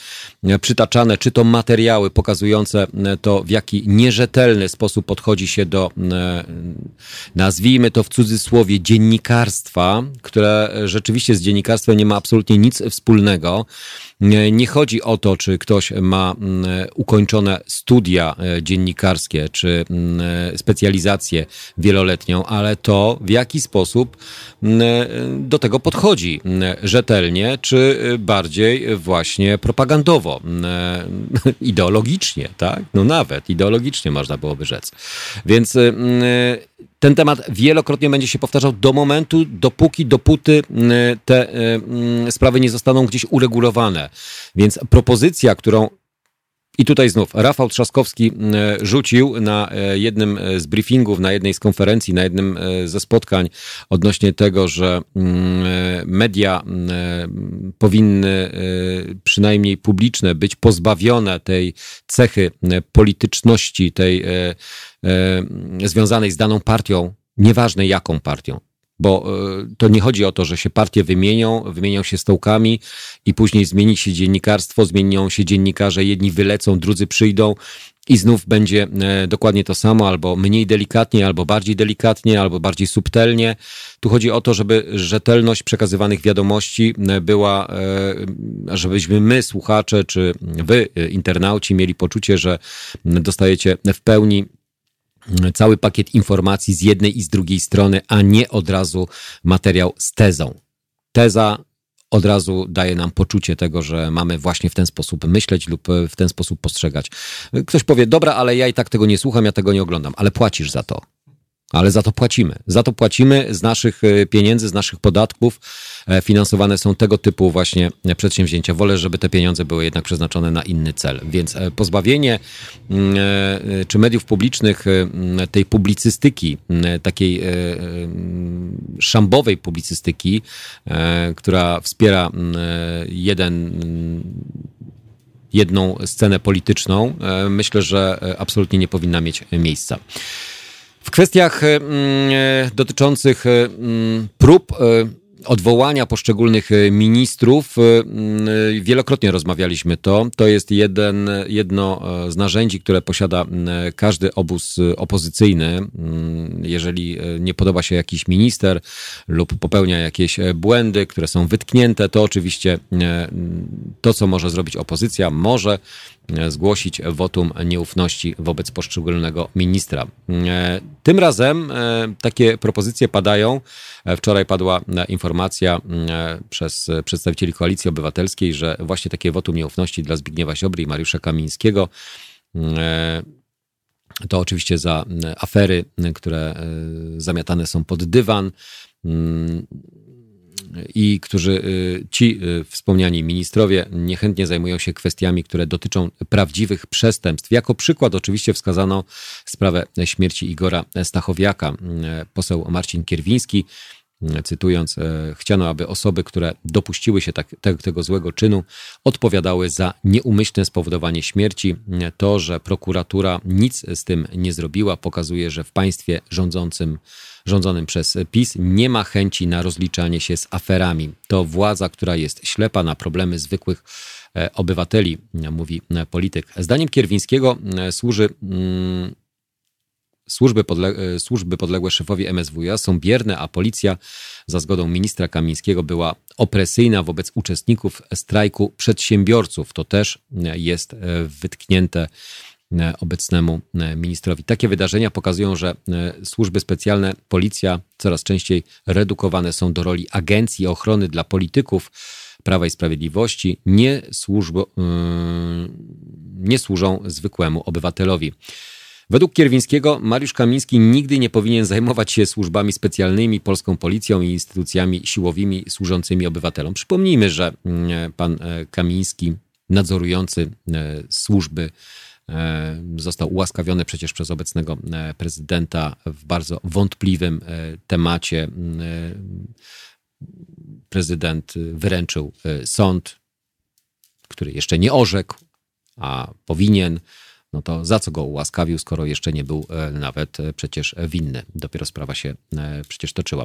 przytaczane, czy to materiały pokazujące to, w jaki nierzetelny sposób podchodzi się do, nazwijmy to w cudzysłowie, dziennikarstwa, które rzeczywiście z dziennikarstwem nie ma absolutnie nic wspólnego. Nie chodzi o to, czy ktoś ma ukończone studia dziennikarskie, czy specjalizację wieloletnią, ale to, w jaki sposób do tego podchodzi rzetelnie, czy bardziej właśnie propagandowo, ideologicznie, tak? No nawet ideologicznie można byłoby rzec. Więc ten temat wielokrotnie będzie się powtarzał do momentu, dopóki, dopóty te sprawy nie zostaną gdzieś uregulowane. Więc propozycja, którą i tutaj znów Rafał Trzaskowski rzucił na jednym z briefingów, na jednej z konferencji, na jednym ze spotkań odnośnie tego, że media powinny, przynajmniej publiczne, być pozbawione tej cechy polityczności, tej związanej z daną partią, nieważne jaką partią. Bo to nie chodzi o to, że się partie wymienią, wymienią się stołkami i później zmieni się dziennikarstwo, zmienią się dziennikarze, jedni wylecą, drudzy przyjdą i znów będzie dokładnie to samo, albo mniej delikatnie, albo bardziej delikatnie, albo bardziej subtelnie. Tu chodzi o to, żeby rzetelność przekazywanych wiadomości była, żebyśmy my, słuchacze, czy wy, internauci, mieli poczucie, że dostajecie w pełni cały pakiet informacji z jednej i z drugiej strony, a nie od razu materiał z tezą. Teza od razu daje nam poczucie tego, że mamy właśnie w ten sposób myśleć lub w ten sposób postrzegać. Ktoś powie, dobra, ale ja i tak tego nie słucham, ja tego nie oglądam, ale płacisz za to. Ale za to płacimy. Za to płacimy z naszych pieniędzy, z naszych podatków. Finansowane są tego typu właśnie przedsięwzięcia. Wolę, żeby te pieniądze były jednak przeznaczone na inny cel. Więc pozbawienie czy mediów publicznych tej publicystyki, takiej szambowej publicystyki, która wspiera jeden... jedną scenę polityczną, myślę, że absolutnie nie powinna mieć miejsca. W kwestiach dotyczących prób odwołania poszczególnych ministrów wielokrotnie rozmawialiśmy to. To jest jeden, jedno z narzędzi, które posiada każdy obóz opozycyjny. Jeżeli nie podoba się jakiś minister lub popełnia jakieś błędy, które są wytknięte, to oczywiście to, co może zrobić opozycja, może zgłosić wotum nieufności wobec poszczególnego ministra. Tym razem takie propozycje padają. Wczoraj padła informacja przez przedstawicieli Koalicji Obywatelskiej, że właśnie takie wotum nieufności dla Zbigniewa Ziobry i Mariusza Kamińskiego, to oczywiście za afery, które zamiatane są pod dywan, i którzy ci wspomniani ministrowie niechętnie zajmują się kwestiami, które dotyczą prawdziwych przestępstw. Jako przykład oczywiście wskazano sprawę śmierci Igora Stachowiaka. Poseł Marcin Kierwiński, cytując, chciano, aby osoby, które dopuściły się tak, te, tego złego czynu, odpowiadały za nieumyślne spowodowanie śmierci. To, że prokuratura nic z tym nie zrobiła, pokazuje, że w państwie rządzącym, rządzonym przez PiS nie ma chęci na rozliczanie się z aferami. To władza, która jest ślepa na problemy zwykłych obywateli, mówi polityk. Zdaniem Kierwińskiego służy... Mm, Służby, podle- służby podległe szefowi M S W iA są bierne, a policja za zgodą ministra Kamińskiego była opresyjna wobec uczestników strajku przedsiębiorców. To też jest wytknięte obecnemu ministrowi. Takie wydarzenia pokazują, że służby specjalne, policja coraz częściej redukowane są do roli agencji ochrony dla polityków Prawa i Sprawiedliwości, nie, służbo, yy, nie służą zwykłemu obywatelowi. Według Kierwińskiego Mariusz Kamiński nigdy nie powinien zajmować się służbami specjalnymi, polską policją i instytucjami siłowymi służącymi obywatelom. Przypomnijmy, że pan Kamiński, nadzorujący służby, został ułaskawiony przecież przez obecnego prezydenta w bardzo wątpliwym temacie. Prezydent wyręczył sąd, który jeszcze nie orzekł, a powinien. No to za co go ułaskawił, skoro jeszcze nie był nawet przecież winny? Dopiero sprawa się przecież toczyła.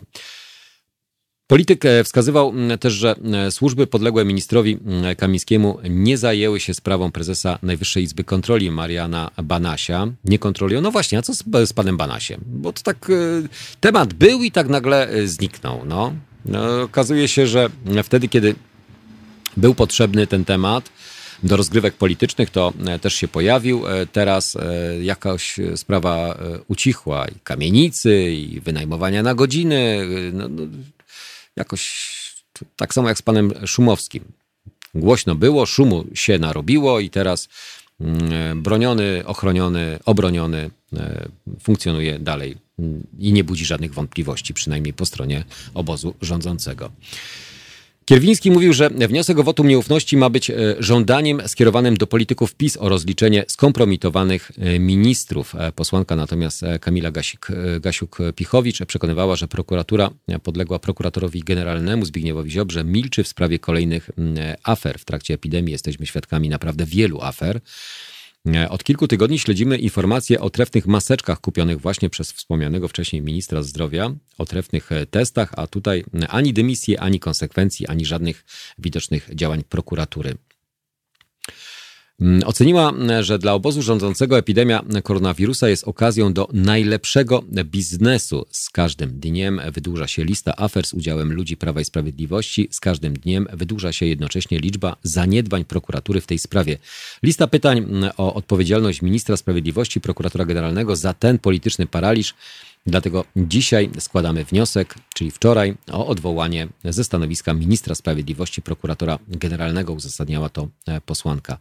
Polityk wskazywał też, że służby podległe ministrowi Kamińskiemu nie zajęły się sprawą prezesa Najwyższej Izby Kontroli Mariana Banasia. Nie kontrolują. No właśnie, a co z, z panem Banasiem? Bo to tak temat był i tak nagle zniknął. No. No, okazuje się, że wtedy, kiedy był potrzebny ten temat do rozgrywek politycznych, to też się pojawił. Teraz jakaś sprawa ucichła. I kamienicy, i wynajmowania na godziny. No, no, jakoś tak samo jak z panem Szumowskim. Głośno było, szumu się narobiło i teraz broniony, ochroniony, obroniony funkcjonuje dalej i nie budzi żadnych wątpliwości, przynajmniej po stronie obozu rządzącego. Kierwiński mówił, że wniosek o wotum nieufności ma być żądaniem skierowanym do polityków PiS o rozliczenie skompromitowanych ministrów. Posłanka natomiast Kamila Gasiuk-Pihowicz przekonywała, że prokuratura podległa prokuratorowi generalnemu Zbigniewowi Ziobrze milczy w sprawie kolejnych afer. W trakcie epidemii jesteśmy świadkami naprawdę wielu afer. Od kilku tygodni śledzimy informacje o trefnych maseczkach kupionych właśnie przez wspomnianego wcześniej ministra zdrowia, o trefnych testach, a tutaj ani dymisji, ani konsekwencji, ani żadnych widocznych działań prokuratury. Oceniła, że dla obozu rządzącego epidemia koronawirusa jest okazją do najlepszego biznesu. Z każdym dniem wydłuża się lista afer z udziałem ludzi Prawa i Sprawiedliwości. Z każdym dniem wydłuża się jednocześnie liczba zaniedbań prokuratury w tej sprawie. Lista pytań o odpowiedzialność ministra sprawiedliwości, prokuratora generalnego za ten polityczny paraliż. Dlatego dzisiaj składamy wniosek, czyli wczoraj, o odwołanie ze stanowiska ministra sprawiedliwości, prokuratora generalnego. Uzasadniała to posłanka.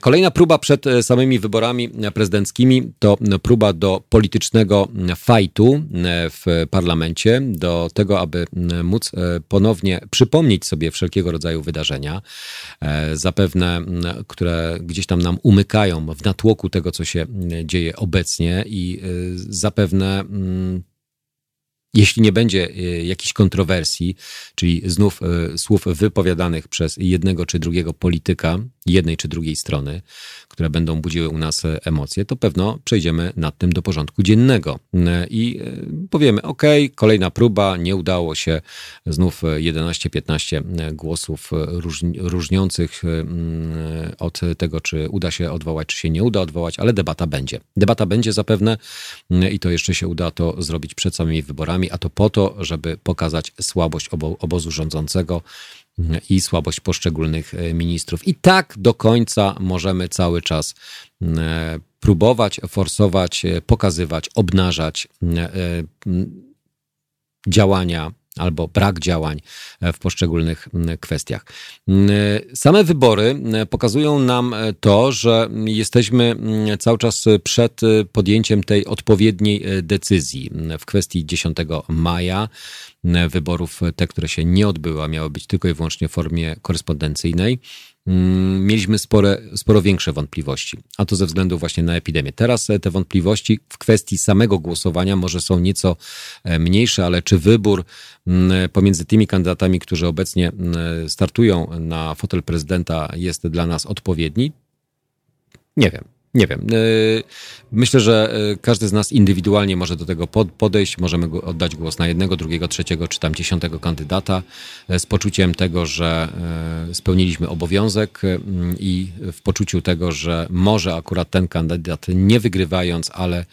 Kolejna próba przed samymi wyborami prezydenckimi to próba do politycznego fajtu w parlamencie, do tego, aby móc ponownie przypomnieć sobie wszelkiego rodzaju wydarzenia, zapewne, które gdzieś tam nam umykają w natłoku tego, co się dzieje obecnie i zapewne jeśli nie będzie jakichś kontrowersji, czyli znów słów wypowiadanych przez jednego czy drugiego polityka, jednej czy drugiej strony, które będą budziły u nas emocje, to pewno przejdziemy nad tym do porządku dziennego i powiemy, ok, kolejna próba, nie udało się, znów jedenaście piętnaście głosów różniących od tego, czy uda się odwołać, czy się nie uda odwołać, ale debata będzie. Debata będzie zapewne i to jeszcze się uda to zrobić przed samymi wyborami, a to po to, żeby pokazać słabość obo- obozu rządzącego, i słabość poszczególnych ministrów. I tak do końca możemy cały czas próbować, forsować, pokazywać, obnażać działania albo brak działań w poszczególnych kwestiach. Same wybory pokazują nam to, że jesteśmy cały czas przed podjęciem tej odpowiedniej decyzji. W kwestii dziesiątego maja wyborów, te, które się nie odbyły, a miały być tylko i wyłącznie w formie korespondencyjnej, mieliśmy spore, sporo większe wątpliwości, a to ze względu właśnie na epidemię. Teraz te wątpliwości w kwestii samego głosowania może są nieco mniejsze, ale czy wybór pomiędzy tymi kandydatami, którzy obecnie startują na fotel prezydenta, jest dla nas odpowiedni? Nie wiem. Nie wiem. Myślę, że każdy z nas indywidualnie może do tego podejść. Możemy oddać głos na jednego, drugiego, trzeciego czy tam dziesiątego kandydata z poczuciem tego, że spełniliśmy obowiązek i w poczuciu tego, że może akurat ten kandydat nie wygrywając, ale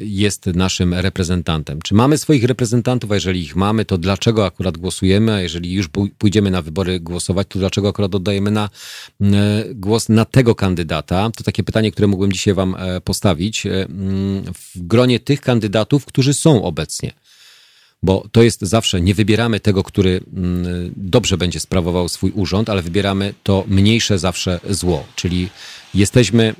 jest naszym reprezentantem. Czy mamy swoich reprezentantów, a jeżeli ich mamy, to dlaczego akurat głosujemy, a jeżeli już pójdziemy na wybory głosować, to dlaczego akurat oddajemy na głos na tego kandydata? To takie pytanie, które mógłbym dzisiaj wam postawić w gronie tych kandydatów, którzy są obecnie. Bo to jest zawsze, nie wybieramy tego, który dobrze będzie sprawował swój urząd, ale wybieramy to mniejsze zawsze zło. Czyli jesteśmy...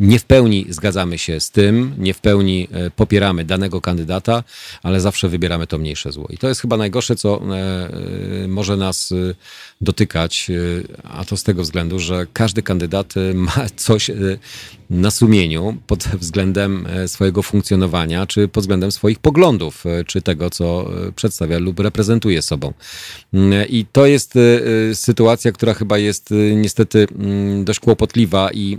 Nie w pełni zgadzamy się z tym, nie w pełni popieramy danego kandydata, ale zawsze wybieramy to mniejsze zło. I to jest chyba najgorsze, co może nas dotykać, a to z tego względu, że każdy kandydat ma coś na sumieniu pod względem swojego funkcjonowania, czy pod względem swoich poglądów, czy tego, co przedstawia lub reprezentuje sobą. I to jest sytuacja, która chyba jest niestety dość kłopotliwa i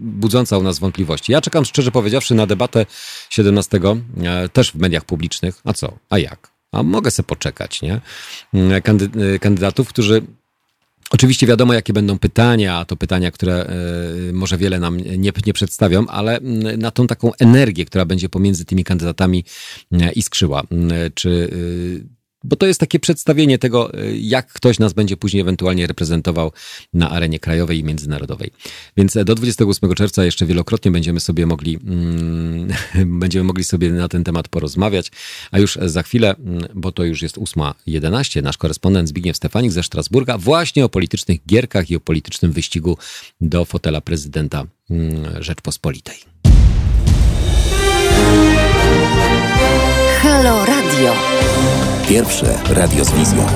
budząca u nas wątpliwości. Ja czekam, szczerze powiedziawszy, na debatę siedemnastego też w mediach publicznych. A co? A jak? A mogę se poczekać, nie? Kandy- kandydatów, którzy... Oczywiście wiadomo, jakie będą pytania, to pytania, które może wiele nam nie, nie przedstawią, ale na tą taką energię, która będzie pomiędzy tymi kandydatami iskrzyła. Czy... Bo to jest takie przedstawienie tego, jak ktoś nas będzie później ewentualnie reprezentował na arenie krajowej i międzynarodowej. Więc do dwudziestego ósmego czerwca jeszcze wielokrotnie będziemy sobie mogli mm, będziemy mogli sobie na ten temat porozmawiać, a już za chwilę, bo to już jest ósma jedenaście, nasz korespondent Zbigniew Stefanik ze Strasburga właśnie o politycznych gierkach i o politycznym wyścigu do fotela prezydenta Rzeczpospolitej. Halo Radio. Pierwsze radio z wizją.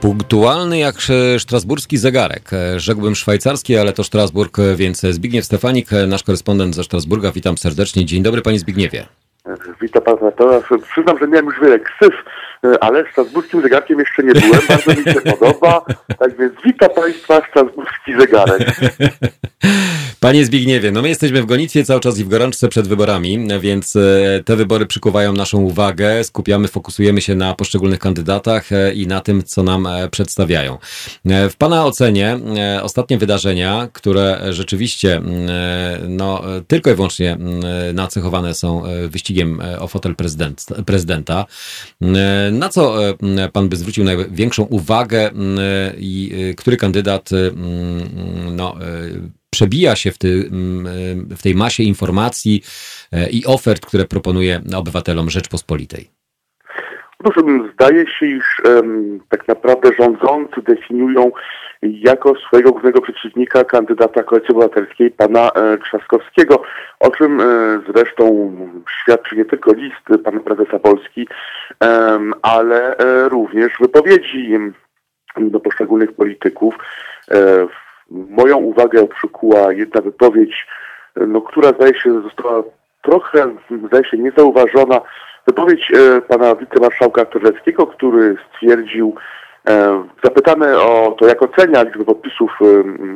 Punktualny jak strasburski zegarek. Rzekłbym szwajcarski, ale to Strasburg, więc Zbigniew Stefanik, nasz korespondent ze Strasburga. Witam serdecznie. Dzień dobry, panie Zbigniewie. Witam pana redaktora. Przyznam, że miałem już wiele ksyw, ale strasburskim zegarkiem jeszcze nie byłem. Bardzo mi się podoba. Tak więc witam państwa, strasburski zegarek. Panie Zbigniewie, no my jesteśmy w gonitwie cały czas i w gorączce przed wyborami, więc te wybory przykuwają naszą uwagę, skupiamy, fokusujemy się na poszczególnych kandydatach i na tym, co nam przedstawiają. W pana ocenie ostatnie wydarzenia, które rzeczywiście no, tylko i wyłącznie nacechowane są wyścigiem o fotel prezydent, prezydenta, na co pan by zwrócił największą uwagę i który kandydat no przebija się w, ty, w tej masie informacji i ofert, które proponuje obywatelom Rzeczpospolitej? Proszę, zdaje się, iż um, tak naprawdę rządzący definiują jako swojego głównego przeciwnika kandydata Koalicji Obywatelskiej, pana e, Trzaskowskiego, o czym e, zresztą świadczy nie tylko list pana prezesa Polski, e, ale e, również wypowiedzi do poszczególnych polityków. E, Moją uwagę przykuła jedna wypowiedź, no, która zdaje się została trochę, zdaje się, niezauważona. Wypowiedź e, pana wicemarszałka Terleckiego, który stwierdził, e, zapytany o to, jak ocenia liczbę podpisów e,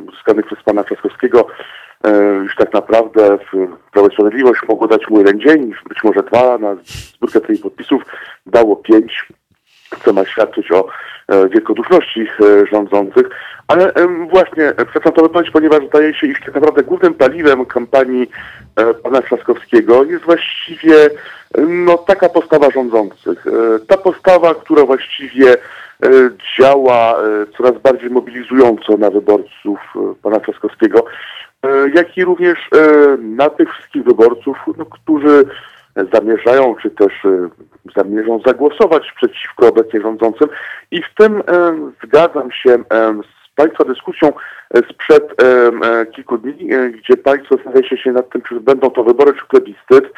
uzyskanych przez pana Trzaskowskiego, e, już tak naprawdę Prawo i Sprawiedliwość mogło dać mu jeden dzień, być może dwa, na zbiórkę tych podpisów dało pięć, co ma świadczyć o e, wielkoduszności e, rządzących. Ale e, właśnie, chcę to wypowiedzieć, ponieważ zdaje się, iż tak naprawdę głównym paliwem kampanii e, pana Trzaskowskiego jest właściwie e, no, taka postawa rządzących. E, ta postawa, która właściwie e, działa e, coraz bardziej mobilizująco na wyborców e, pana Trzaskowskiego, e, jak i również e, na tych wszystkich wyborców, no, którzy zamierzają, czy też zamierzą zagłosować przeciwko obecnie rządzącym. I w tym e, zgadzam się e, z państwa dyskusją sprzed e, kilku dni, e, gdzie państwo zastanawiacie się nad tym, czy będą to wybory, czy plebiscyt.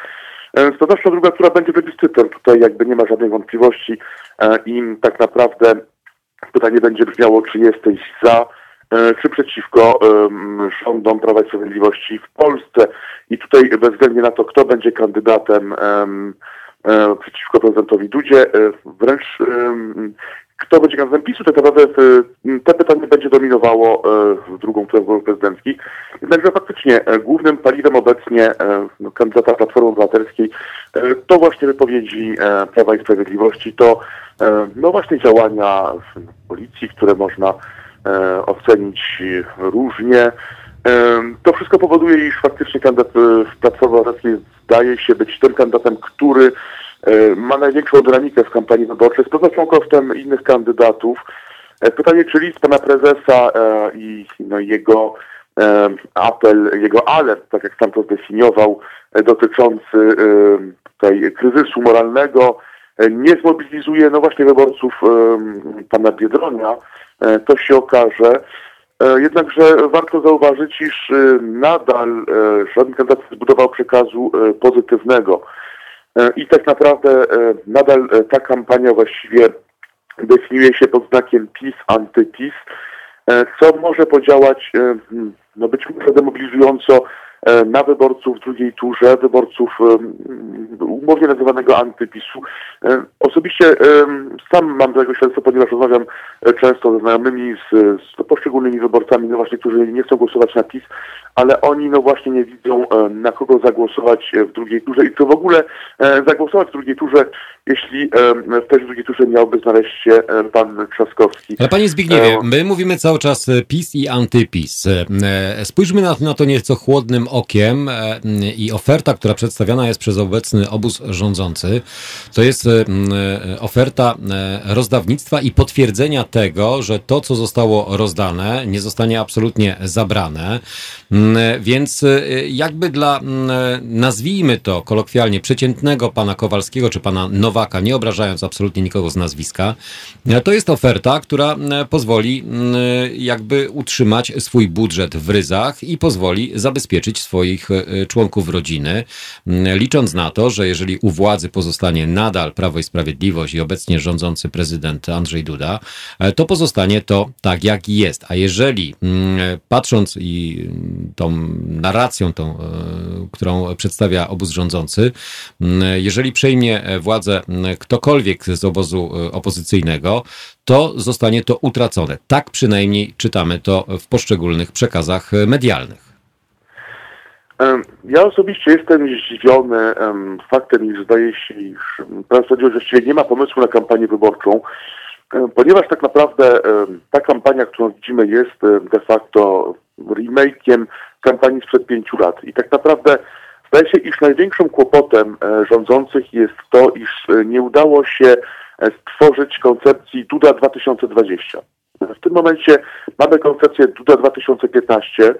E, to nasza druga która będzie plebiscytem. Tutaj jakby nie ma żadnej wątpliwości e, i tak naprawdę pytanie będzie brzmiało, czy jesteś za, czy przeciwko um, rządom Prawa i Sprawiedliwości w Polsce. I tutaj bez względu na to, kto będzie kandydatem um, um, przeciwko prezydentowi Dudzie, wręcz um, kto będzie kandydatem PiSu, tak naprawdę te pytanie będzie dominowało um, drugą turę wyborów prezydenckich. Jednakże faktycznie głównym paliwem obecnie um, kandydata Platformy Obywatelskiej um, to właśnie wypowiedzi um, Prawa i Sprawiedliwości, to um, no właśnie działania w policji, które można e, ocenić różnie. To wszystko powoduje, iż faktycznie kandydat w Platformie Obywatelskiej zdaje się być tym kandydatem, który ma największą dynamikę w kampanii wyborczej, z pewnością kosztem innych kandydatów. Pytanie, czy list pana prezesa i no, jego apel, jego alert, tak jak sam to zdefiniował, dotyczący tutaj kryzysu moralnego, nie zmobilizuje no właśnie wyborców pana Biedronia, to się okaże. Jednakże warto zauważyć, iż nadal żaden kandydat nie zbudował przekazu pozytywnego i tak naprawdę nadal ta kampania właściwie definiuje się pod znakiem PiS, antyPiS, co może podziałać no być może demobilizująco na wyborców w drugiej turze, wyborców umownie nazywanego antypisu. Osobiście sam mam tego świadectwo, ponieważ rozmawiam często ze znajomymi, z, z poszczególnymi wyborcami, no właśnie, którzy nie chcą głosować na PiS, ale oni no właśnie nie widzą, na kogo zagłosować w drugiej turze i co w ogóle zagłosować w drugiej turze, jeśli też w drugiej turze miałby znaleźć się pan Trzaskowski. Ale panie Zbigniewie, my mówimy cały czas PiS i antypis. Spójrzmy na, na to nieco chłodnym okiem i oferta, która przedstawiana jest przez obecny obóz rządzący, to jest oferta rozdawnictwa i potwierdzenia tego, że to, co zostało rozdane, nie zostanie absolutnie zabrane, więc jakby dla, nazwijmy to kolokwialnie, przeciętnego pana Kowalskiego czy pana Nowaka, nie obrażając absolutnie nikogo z nazwiska, to jest oferta, która pozwoli jakby utrzymać swój budżet w ryzach i pozwoli zabezpieczyć swoich członków rodziny, licząc na to, że jeżeli u władzy pozostanie nadal Prawo i Sprawiedliwość i obecnie rządzący prezydent Andrzej Duda, to pozostanie to tak, jak jest. A jeżeli patrząc i tą narracją, tą, którą przedstawia obóz rządzący, jeżeli przejmie władzę ktokolwiek z obozu opozycyjnego, to zostanie to utracone. Tak przynajmniej czytamy to w poszczególnych przekazach medialnych. Ja osobiście jestem zdziwiony faktem, iż zdaje się, iż Prawo i Sprawiedliwość właściwie nie ma pomysłu na kampanię wyborczą, ponieważ tak naprawdę ta kampania, którą widzimy, jest de facto remake'iem kampanii sprzed pięciu lat. I tak naprawdę zdaje się, iż największym kłopotem rządzących jest to, iż nie udało się stworzyć koncepcji Duda dwa tysiące dwadzieścia. W tym momencie mamy koncepcję Duda dwa tysiące piętnaście,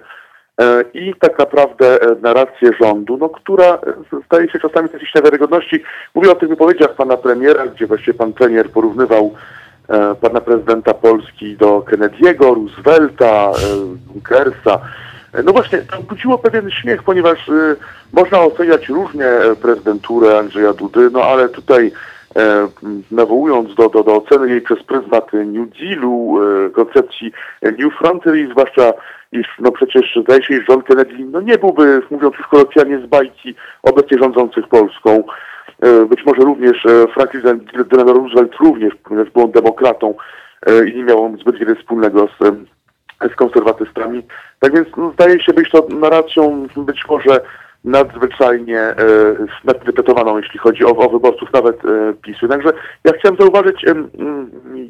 i tak naprawdę narrację rządu, no, która staje się czasami też iść na wiarygodności. Mówię o tych wypowiedziach pana premiera, gdzie właściwie pan premier porównywał e, pana prezydenta Polski do Kennedy'ego, Roosevelta, e, Dunkersa. No właśnie, to budziło pewien śmiech, ponieważ e, można oceniać różnie prezydenturę Andrzeja Dudy, no ale tutaj e, nawołując do, do, do oceny jej przez pryzmat New Dealu, e, koncepcji New Frontier i zwłaszcza iż no przecież zdaje się, że John Kennedy no nie byłby, mówiąc już kolokwialnie, z bajki obecnie rządzących Polską. Być może również Franklin Delano Roosevelt również, ponieważ był on demokratą i nie miał on zbyt wiele wspólnego z, z konserwatystami. Tak więc no, zdaje się być to narracją być może nadzwyczajnie e, nadinterpretowaną, jeśli chodzi o, o wyborców nawet e, PiSu. Także ja chciałem zauważyć e, e,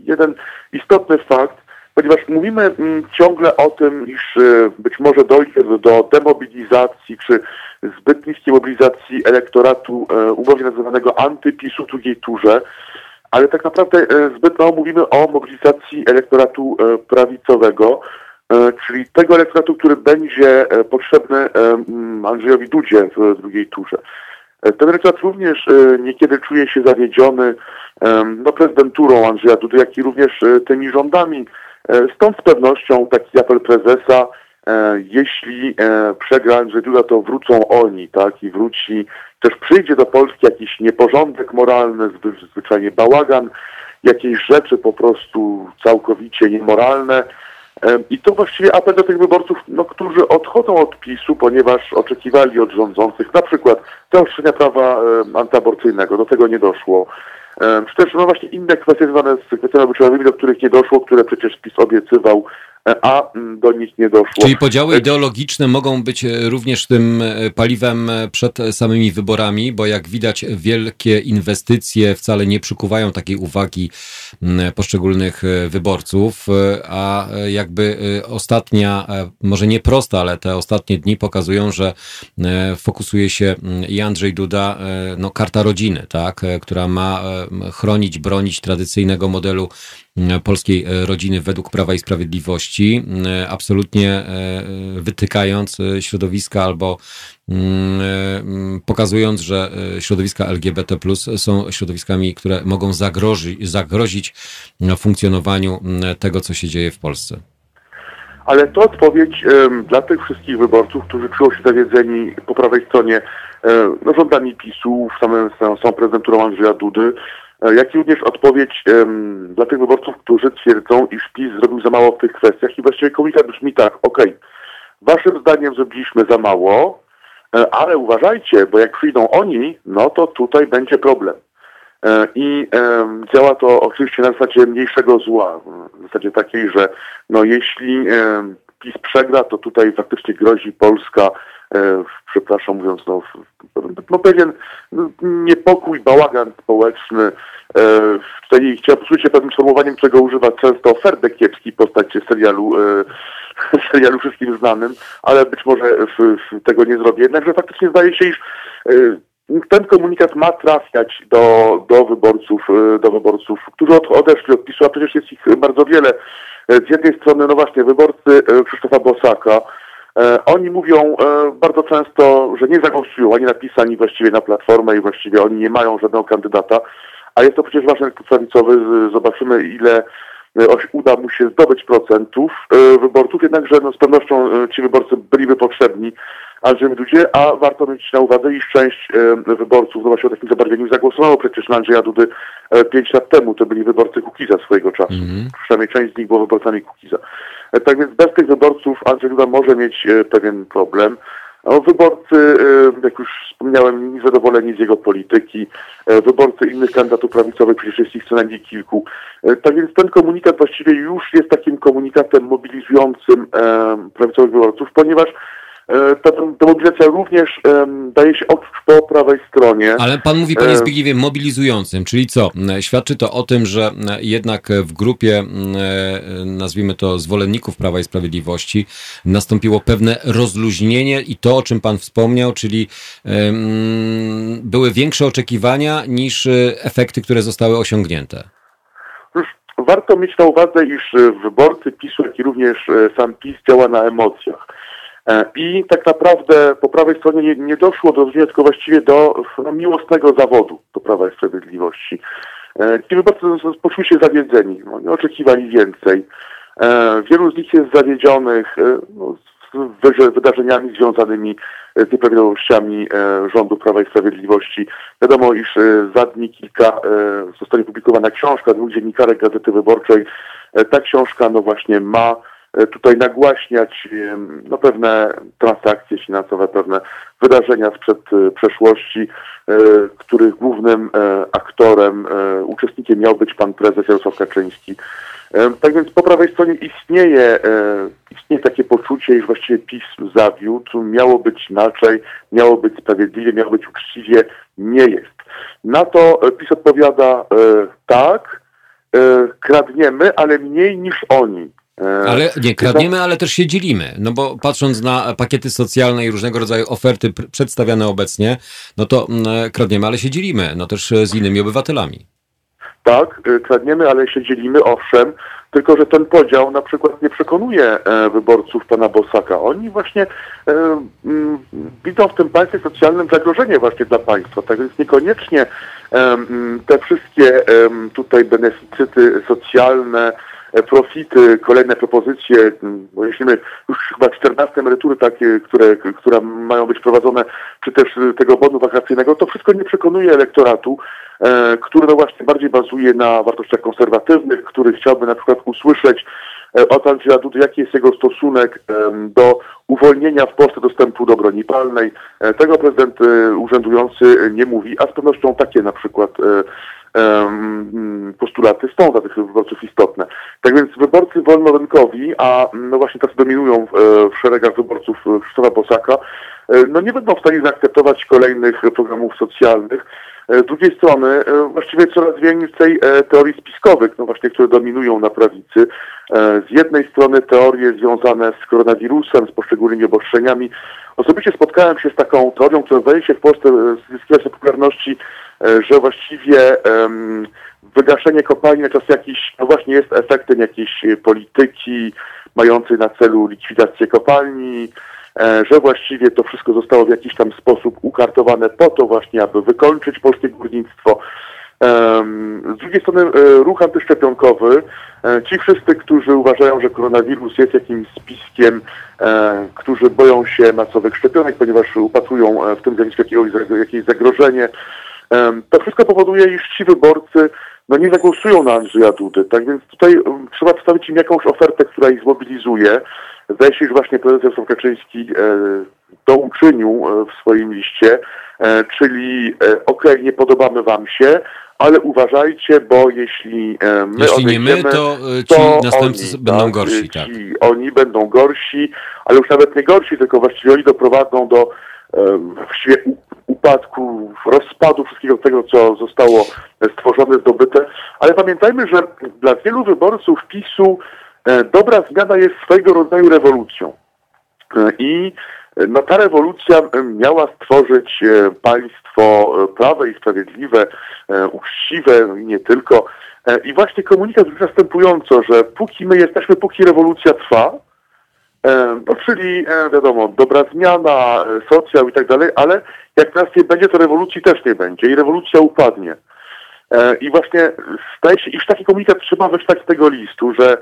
jeden istotny fakt, ponieważ mówimy ciągle o tym, iż być może dojdzie do demobilizacji czy zbyt niskiej mobilizacji elektoratu umownie nazywanego antypisu w drugiej turze, ale tak naprawdę zbyt mało mówimy o mobilizacji elektoratu prawicowego, czyli tego elektoratu, który będzie potrzebny Andrzejowi Dudzie w drugiej turze. Ten elektorat również niekiedy czuje się zawiedziony no, prezydenturą Andrzeja Dudy, jak i również tymi rządami. Stąd z pewnością taki apel prezesa, e, jeśli e, przegra Andrzej Duda, to wrócą oni, tak, i wróci, też przyjdzie do Polski jakiś nieporządek moralny, zwy, zwyczajnie bałagan, jakieś rzeczy po prostu całkowicie niemoralne. E, I to właściwie apel do tych wyborców, no, którzy odchodzą od PiSu, ponieważ oczekiwali od rządzących na przykład zaostrzenia prawa e, antyaborcyjnego, do tego nie doszło. Czy też no właśnie inne kwestie związane z kwestiami obyczajowymi, do których nie doszło, które przecież PiS obiecywał, a do nich nie doszło. Czyli podziały ideologiczne mogą być również tym paliwem przed samymi wyborami, bo jak widać wielkie inwestycje wcale nie przykuwają takiej uwagi poszczególnych wyborców, a jakby ostatnia, może nie prosta, ale te ostatnie dni pokazują, że fokusuje się i Andrzej Duda, no karta rodziny, tak, która ma chronić, bronić tradycyjnego modelu polskiej rodziny według Prawa i Sprawiedliwości, absolutnie wytykając środowiska albo pokazując, że środowiska L G B T plus są środowiskami, które mogą zagrozić, zagrozić funkcjonowaniu tego, co się dzieje w Polsce. Ale to odpowiedź dla tych wszystkich wyborców, którzy czują się zawiedzeni po prawej stronie no, rządami PiSu, samym samą prezydenturą Andrzeja Dudy, jak i również odpowiedź um, dla tych wyborców, którzy twierdzą, iż PiS zrobił za mało w tych kwestiach i właściwie komunikat brzmi tak, okej, okay, waszym zdaniem zrobiliśmy za mało, ale uważajcie, bo jak przyjdą oni, no to tutaj będzie problem. I um, działa to oczywiście na zasadzie mniejszego zła, w zasadzie takiej, że no jeśli um, PiS przegra, to tutaj faktycznie grozi Polska, przepraszam mówiąc, no, no pewien niepokój, bałagan społeczny. Tutaj chciałem posłuchać się pewnym sformułowaniem, którego używa często Ferdek Kiepski, postać serialu, serialu wszystkim znanym, ale być może tego nie zrobię. Jednakże faktycznie zdaje się, iż ten komunikat ma trafiać do, do wyborców, do wyborców, którzy odeszli od PiSu, a przecież jest ich bardzo wiele. Z jednej strony, no właśnie, wyborcy Krzysztofa Bosaka. Oni mówią bardzo często, że nie zagłosują ani na PiS, ani właściwie na Platformę i właściwie oni nie mają żadnego kandydata, a jest to przecież wasz prawicowy, zobaczymy ile uda mu się zdobyć procentów wyborców, jednakże no, z pewnością ci wyborcy byliby potrzebni Andrzejowi Dudzie, a warto mieć na uwadze, iż część wyborców no właśnie o takim zabarwieniu zagłosowało przecież na Andrzeja Dudy pięć lat temu, to byli wyborcy Kukiza swojego czasu, mm-hmm. przynajmniej część z nich było wyborcami Kukiza. Tak więc bez tych wyborców Andrzej Duda może mieć pewien problem. Wyborcy, jak już wspomniałem, niezadowoleni z jego polityki, wyborcy innych kandydatów prawicowych, przecież jest ich co najmniej kilku. Tak więc ten komunikat właściwie już jest takim komunikatem mobilizującym prawicowych wyborców, ponieważ ta mobilizacja również um, daje się odczuć po prawej stronie. Ale pan mówi, panie Zbigniewie, mobilizującym, czyli co? Świadczy to o tym, że jednak w grupie, nazwijmy to, zwolenników Prawa i Sprawiedliwości nastąpiło pewne rozluźnienie i to, o czym pan wspomniał, czyli um, były większe oczekiwania niż efekty, które zostały osiągnięte. Warto mieć na uwadze, iż wyborcy PiSu, jak i również sam PiS działa na emocjach. I tak naprawdę po prawej stronie nie, nie doszło do rozwiązania, tylko właściwie do no, miłosnego zawodu do Prawa i Sprawiedliwości. Ci wyborcy poczuli się zawiedzeni, oni oczekiwali więcej. Wielu z nich jest zawiedzionych no, z wydarzeniami związanymi z nieprawidłowościami rządu Prawa i Sprawiedliwości. Wiadomo, iż za dni kilka zostanie publikowana książka dwóch dziennikarek Gazety Wyborczej. Ta książka no właśnie ma tutaj nagłaśniać no, pewne transakcje finansowe, pewne wydarzenia sprzed przeszłości, których głównym aktorem, uczestnikiem miał być pan prezes Jarosław Kaczyński. Tak więc po prawej stronie istnieje, istnieje takie poczucie, iż właściwie PiS zawiódł, miało być inaczej, miało być sprawiedliwie, miało być uczciwie, nie jest. Na to PiS odpowiada tak, kradniemy, ale mniej niż oni. Ale nie kradniemy, ale też się dzielimy. No bo patrząc na pakiety socjalne i różnego rodzaju oferty pr- przedstawiane obecnie, no to mm, kradniemy, ale się dzielimy. No też z innymi obywatelami. Tak, kradniemy, ale się dzielimy, owszem. Tylko że ten podział na przykład nie przekonuje e, wyborców pana Bosaka. Oni właśnie e, m, widzą w tym państwie socjalnym zagrożenie właśnie dla państwa. Tak więc niekoniecznie e, m, te wszystkie e, tutaj beneficyty socjalne, profity, kolejne propozycje, bo jeśli my już chyba czternaste emerytury takie, które, które mają być prowadzone, czy też tego bonu wakacyjnego, to wszystko nie przekonuje elektoratu, e, który no właśnie bardziej bazuje na wartościach konserwatywnych, który chciałby na przykład usłyszeć od Andrzeja Dudy, jaki jest jego stosunek do uwolnienia w Polsce dostępu do broni palnej. Tego prezydent urzędujący nie mówi, a z pewnością takie na przykład postulaty są dla tych wyborców istotne. Tak więc wyborcy wolnorynkowi, a no właśnie tacy dominują w szeregach wyborców Krzysztofa Bosaka, no nie będą w stanie zaakceptować kolejnych programów socjalnych. Z drugiej strony właściwie coraz więcej teorii spiskowych, no właśnie, które dominują na prawicy. Z jednej strony teorie związane z koronawirusem, z poszczególnymi obostrzeniami. Osobiście spotkałem się z taką teorią, która zdaje się w Polsce zyskiwać na popularności, że właściwie um, wygaszenie kopalni na czas jakiś, no właśnie jest efektem jakiejś polityki mającej na celu likwidację kopalni, że właściwie to wszystko zostało w jakiś tam sposób ukartowane po to właśnie, aby wykończyć polskie górnictwo. Z drugiej strony ruch antyszczepionkowy. Ci wszyscy, którzy uważają, że koronawirus jest jakimś spiskiem, którzy boją się masowych szczepionek, ponieważ upatrują w tym jakieś zagrożenie. To wszystko powoduje, iż ci wyborcy no nie zagłosują na Andrzeja Dudy. Tak więc tutaj trzeba przedstawić im jakąś ofertę, która ich zmobilizuje. Zdaje się, że właśnie prezes Jarosław Kaczyński to uczynił w swoim liście, czyli okej, okay, nie podobamy wam się, ale uważajcie, bo jeśli my jeśli nie my, to ci to następcy oni, będą tak, gorsi. Tak. Ci, oni będą gorsi, ale już nawet nie gorsi, tylko właściwie oni doprowadzą do właściwie upadku, rozpadu wszystkiego tego, co zostało stworzone, zdobyte. Ale pamiętajmy, że dla wielu wyborców PiSu dobra zmiana jest swojego rodzaju rewolucją. I no, ta rewolucja miała stworzyć państwo prawe i sprawiedliwe, uczciwe i nie tylko. I właśnie komunikat jest następująco, że póki my jesteśmy, póki rewolucja trwa, no, czyli wiadomo, dobra zmiana, socjał i tak dalej, ale jak nas nie będzie, to rewolucji też nie będzie i rewolucja upadnie. I właśnie staje się, iż taki komunikat trzeba wyczytać z tego listu, że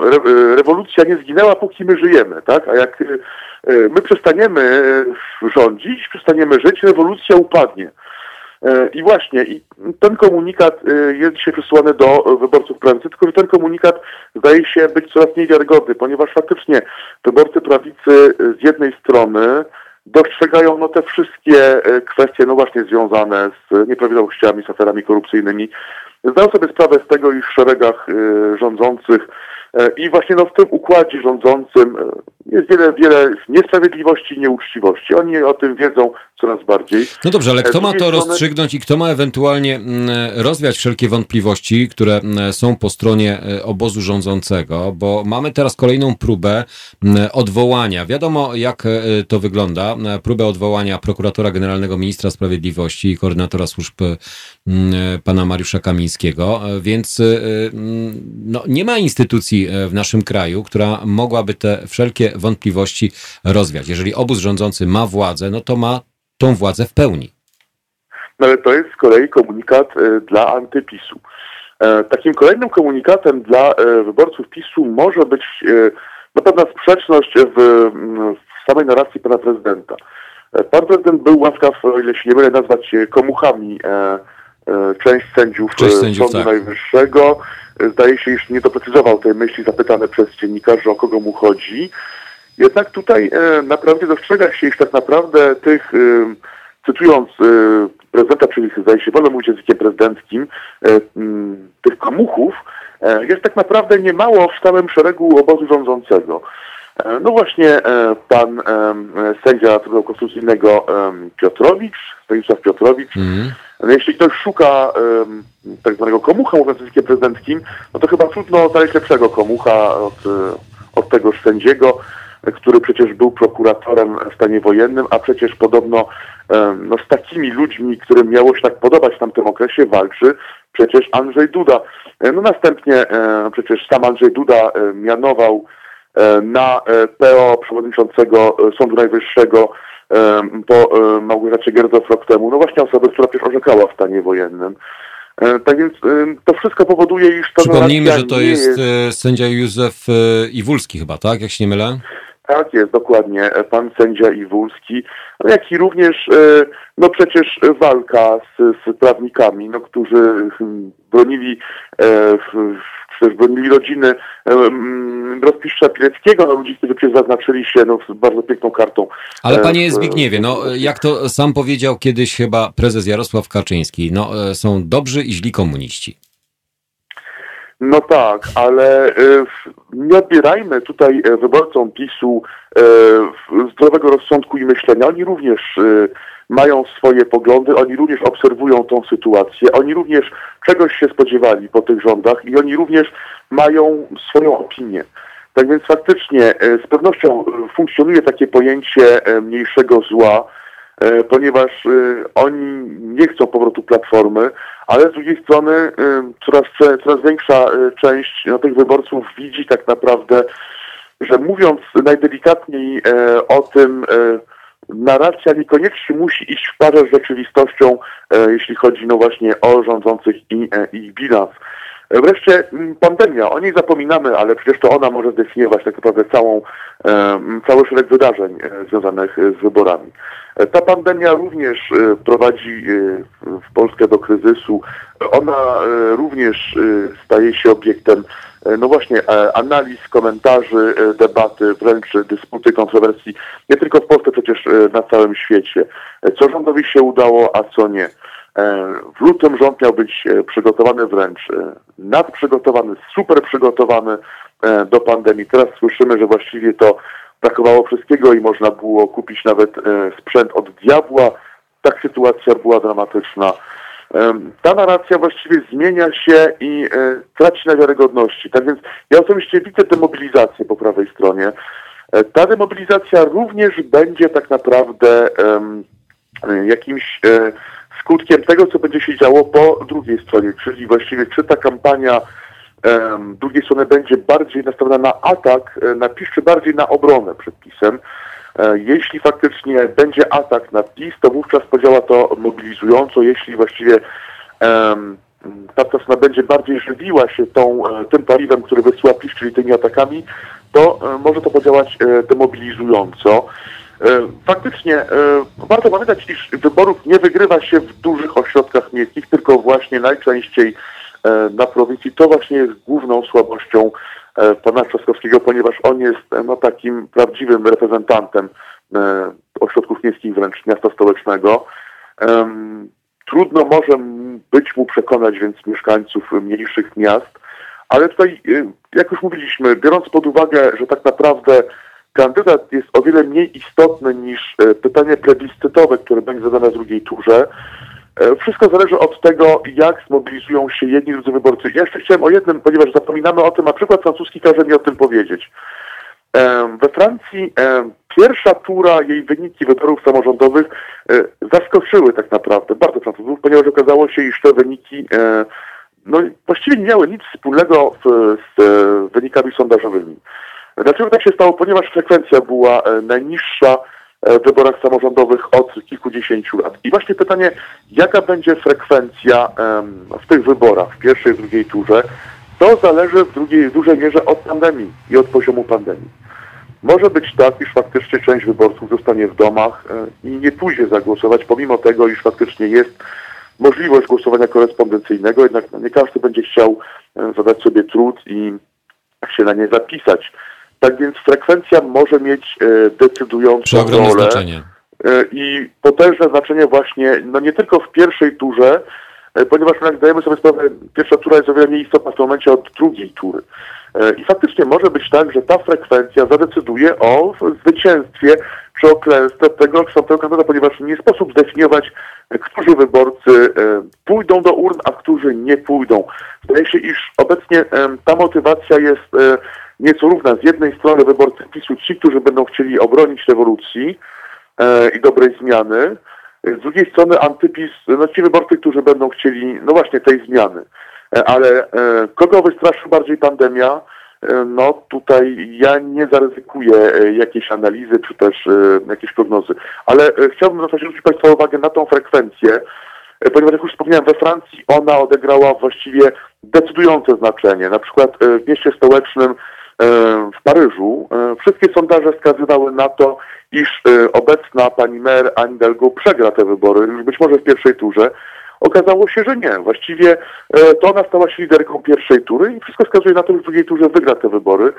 Re- rewolucja nie zginęła, póki my żyjemy, tak? A jak my przestaniemy rządzić, przestaniemy żyć, rewolucja upadnie. I właśnie, i ten komunikat jest dzisiaj przysłany do wyborców prawicy, tylko że ten komunikat zdaje się być coraz mniej wiarygodny, ponieważ faktycznie wyborcy prawicy z jednej strony dostrzegają no te wszystkie kwestie, no właśnie związane z nieprawidłowościami, z aferami korupcyjnymi. Zdają sobie sprawę z tego, iż w szeregach y, rządzących y, i właśnie no, w tym układzie rządzącym y, jest wiele, wiele niesprawiedliwości i nieuczciwości. Oni o tym wiedzą coraz bardziej. No dobrze, ale kto ma to rozstrzygnąć i kto ma ewentualnie rozwiać wszelkie wątpliwości, które są po stronie obozu rządzącego, bo mamy teraz kolejną próbę odwołania. Wiadomo, jak to wygląda. Próbę odwołania prokuratora generalnego, ministra sprawiedliwości i koordynatora służb pana Mariusza Kamińskiego, więc no, nie ma instytucji w naszym kraju, która mogłaby te wszelkie wątpliwości rozwiać. Jeżeli obóz rządzący ma władzę, no to ma tą władzę w pełni. No ale to jest z kolei komunikat y, dla antypisu. E, takim kolejnym komunikatem dla e, wyborców PiSu może być e, no, pewna sprzeczność w, w samej narracji pana prezydenta. E, pan prezydent był łaskaw, o ile się nie będę nazwać, komuchami e, e, część sędziów, część sędziów Sądu tak. Najwyższego. Zdaje się, iż nie doprecyzował tej myśli zapytane przez dziennikarzy, o kogo mu chodzi. Jednak tutaj e, naprawdę dostrzega się, iż tak naprawdę tych, e, cytując e, prezydenta, czyli zdaje się wolno mówić językiem prezydenckim, e, m, tych komuchów e, jest tak naprawdę niemało w samym szeregu obozu rządzącego. E, no właśnie e, pan e, sędzia Trybunału Konstytucyjnego e, Piotrowicz, Stanisław Piotrowicz, mm. no, jeśli ktoś szuka e, tak zwanego komucha, mówiąc językiem prezydenckim, no to chyba trudno znaleźć lepszego komucha od, od tegoż sędziego, który przecież był prokuratorem w stanie wojennym, a przecież podobno no, z takimi ludźmi, którym miało się tak podobać w tamtym okresie, walczy przecież Andrzej Duda. No następnie przecież sam Andrzej Duda mianował na P O przewodniczącego Sądu Najwyższego po Małgorzacie Gerdzow rok temu. No właśnie osobę, która przecież orzekała w stanie wojennym. Tak więc to wszystko powoduje, iż... Przypomnijmy, że to jest, jest sędzia Józef Iwulski chyba, tak? Jak się nie mylę? Tak jest, dokładnie, pan sędzia Iwulski, jak i również no przecież walka z, z prawnikami, no, którzy bronili, przecież bronili rodziny rozpiszcza Pileckiego, no ludzi, którzy przecież zaznaczyli się no, z bardzo piękną kartą. Ale panie Zbigniewie, no jak to sam powiedział kiedyś chyba prezes Jarosław Kaczyński, no są dobrzy i źli komuniści. No tak, ale nie odbierajmy tutaj wyborcom PiSu zdrowego rozsądku i myślenia. Oni również mają swoje poglądy, oni również obserwują tą sytuację, oni również czegoś się spodziewali po tych rządach i oni również mają swoją opinię. Tak więc faktycznie z pewnością funkcjonuje takie pojęcie mniejszego zła, ponieważ oni nie chcą powrotu Platformy, ale z drugiej strony coraz, coraz większa część no, tych wyborców widzi tak naprawdę, że mówiąc najdelikatniej o tym, narracja niekoniecznie musi iść w parze z rzeczywistością, jeśli chodzi no właśnie o rządzących i ich bilans. Wreszcie pandemia. O niej zapominamy, ale przecież to ona może zdefiniować tak naprawdę całą, cały szereg wydarzeń związanych z wyborami. Ta pandemia również prowadzi w Polskę do kryzysu. Ona również staje się obiektem no właśnie analiz, komentarzy, debaty, wręcz dysputy, kontrowersji. Nie tylko w Polsce, przecież na całym świecie. Co rządowi się udało, a co nie. W lutym rząd miał być przygotowany wręcz nadprzygotowany, super przygotowany do pandemii. Teraz słyszymy, że właściwie to brakowało wszystkiego i można było kupić nawet sprzęt od diabła. Tak sytuacja była dramatyczna. Ta narracja właściwie zmienia się i traci na wiarygodności. Tak więc ja osobiście widzę demobilizację po prawej stronie. Ta demobilizacja również będzie tak naprawdę jakimś skutkiem tego, co będzie się działo po drugiej stronie, czyli właściwie czy ta kampania um, drugiej strony będzie bardziej nastawiona na atak na PiS, czy bardziej na obronę przed PiS-em. E, jeśli faktycznie będzie atak na PiS, to wówczas podziała to mobilizująco, jeśli właściwie um, ta strona będzie bardziej żywiła się tą, tym paliwem, który wysyła PiS, czyli tymi atakami, to e, może to podziałać e, demobilizująco. Faktycznie warto pamiętać, iż wyborów nie wygrywa się w dużych ośrodkach miejskich, tylko właśnie najczęściej na prowincji. To właśnie jest główną słabością pana Trzaskowskiego, ponieważ on jest no, takim prawdziwym reprezentantem ośrodków miejskich, wręcz miasta stołecznego. Trudno może być mu przekonać więc mieszkańców mniejszych miast, ale tutaj, jak już mówiliśmy, biorąc pod uwagę, że tak naprawdę kandydat jest o wiele mniej istotny niż pytanie plebiscytowe, które będzie zadane w drugiej turze. Wszystko zależy od tego, jak zmobilizują się jedni drudzy wyborcy. Ja jeszcze chciałem o jednym, ponieważ zapominamy o tym, a przykład francuski każe mi o tym powiedzieć. We Francji pierwsza tura, jej wyniki wyborów samorządowych zaskoczyły tak naprawdę bardzo Francuzów, ponieważ okazało się, iż te wyniki no, właściwie nie miały nic wspólnego z wynikami sondażowymi. Dlaczego tak się stało? Ponieważ frekwencja była najniższa w wyborach samorządowych od kilkudziesięciu lat. I właśnie pytanie, jaka będzie frekwencja w tych wyborach, w pierwszej, w drugiej turze, to zależy w, drugiej, w dużej mierze od pandemii i od poziomu pandemii. Może być tak, iż faktycznie część wyborców zostanie w domach i nie pójdzie zagłosować, pomimo tego, iż faktycznie jest możliwość głosowania korespondencyjnego, jednak nie każdy będzie chciał zadać sobie trud i się na nie zapisać. Tak więc frekwencja może mieć e, decydującą rolę znaczenie. E, i potężne znaczenie właśnie, no nie tylko w pierwszej turze, e, ponieważ jak dajemy sobie sprawę, pierwsza tura jest o wiele mniej istotna w tym momencie od drugiej tury. E, I faktycznie może być tak, że ta frekwencja zadecyduje o zwycięstwie czy o klęsce tego, czy tego kandydata, ponieważ nie sposób zdefiniować, którzy wyborcy e, pójdą do urn, a którzy nie pójdą. Wydaje się, iż obecnie e, ta motywacja jest e, nieco równa. Z jednej strony wyborcy PiSu, ci, którzy będą chcieli obronić rewolucji e, i dobrej zmiany. Z drugiej strony antypis, no ci wyborcy, którzy będą chcieli, no właśnie tej zmiany. E, ale e, kogo wystraszy bardziej pandemia? E, no tutaj ja nie zaryzykuję e, jakiejś analizy, czy też e, jakiejś prognozy. Ale e, chciałbym na razie zwrócić Państwa uwagę na tą frekwencję, e, ponieważ jak już wspomniałem, we Francji ona odegrała właściwie decydujące znaczenie. Na przykład e, w mieście stołecznym w Paryżu wszystkie sondaże wskazywały na to, iż obecna pani mer Anne Hidalgo przegra te wybory, być może w pierwszej turze. Okazało się, że nie. Właściwie to ona stała się liderką pierwszej tury i wszystko wskazuje na to, że w drugiej turze wygra te wybory.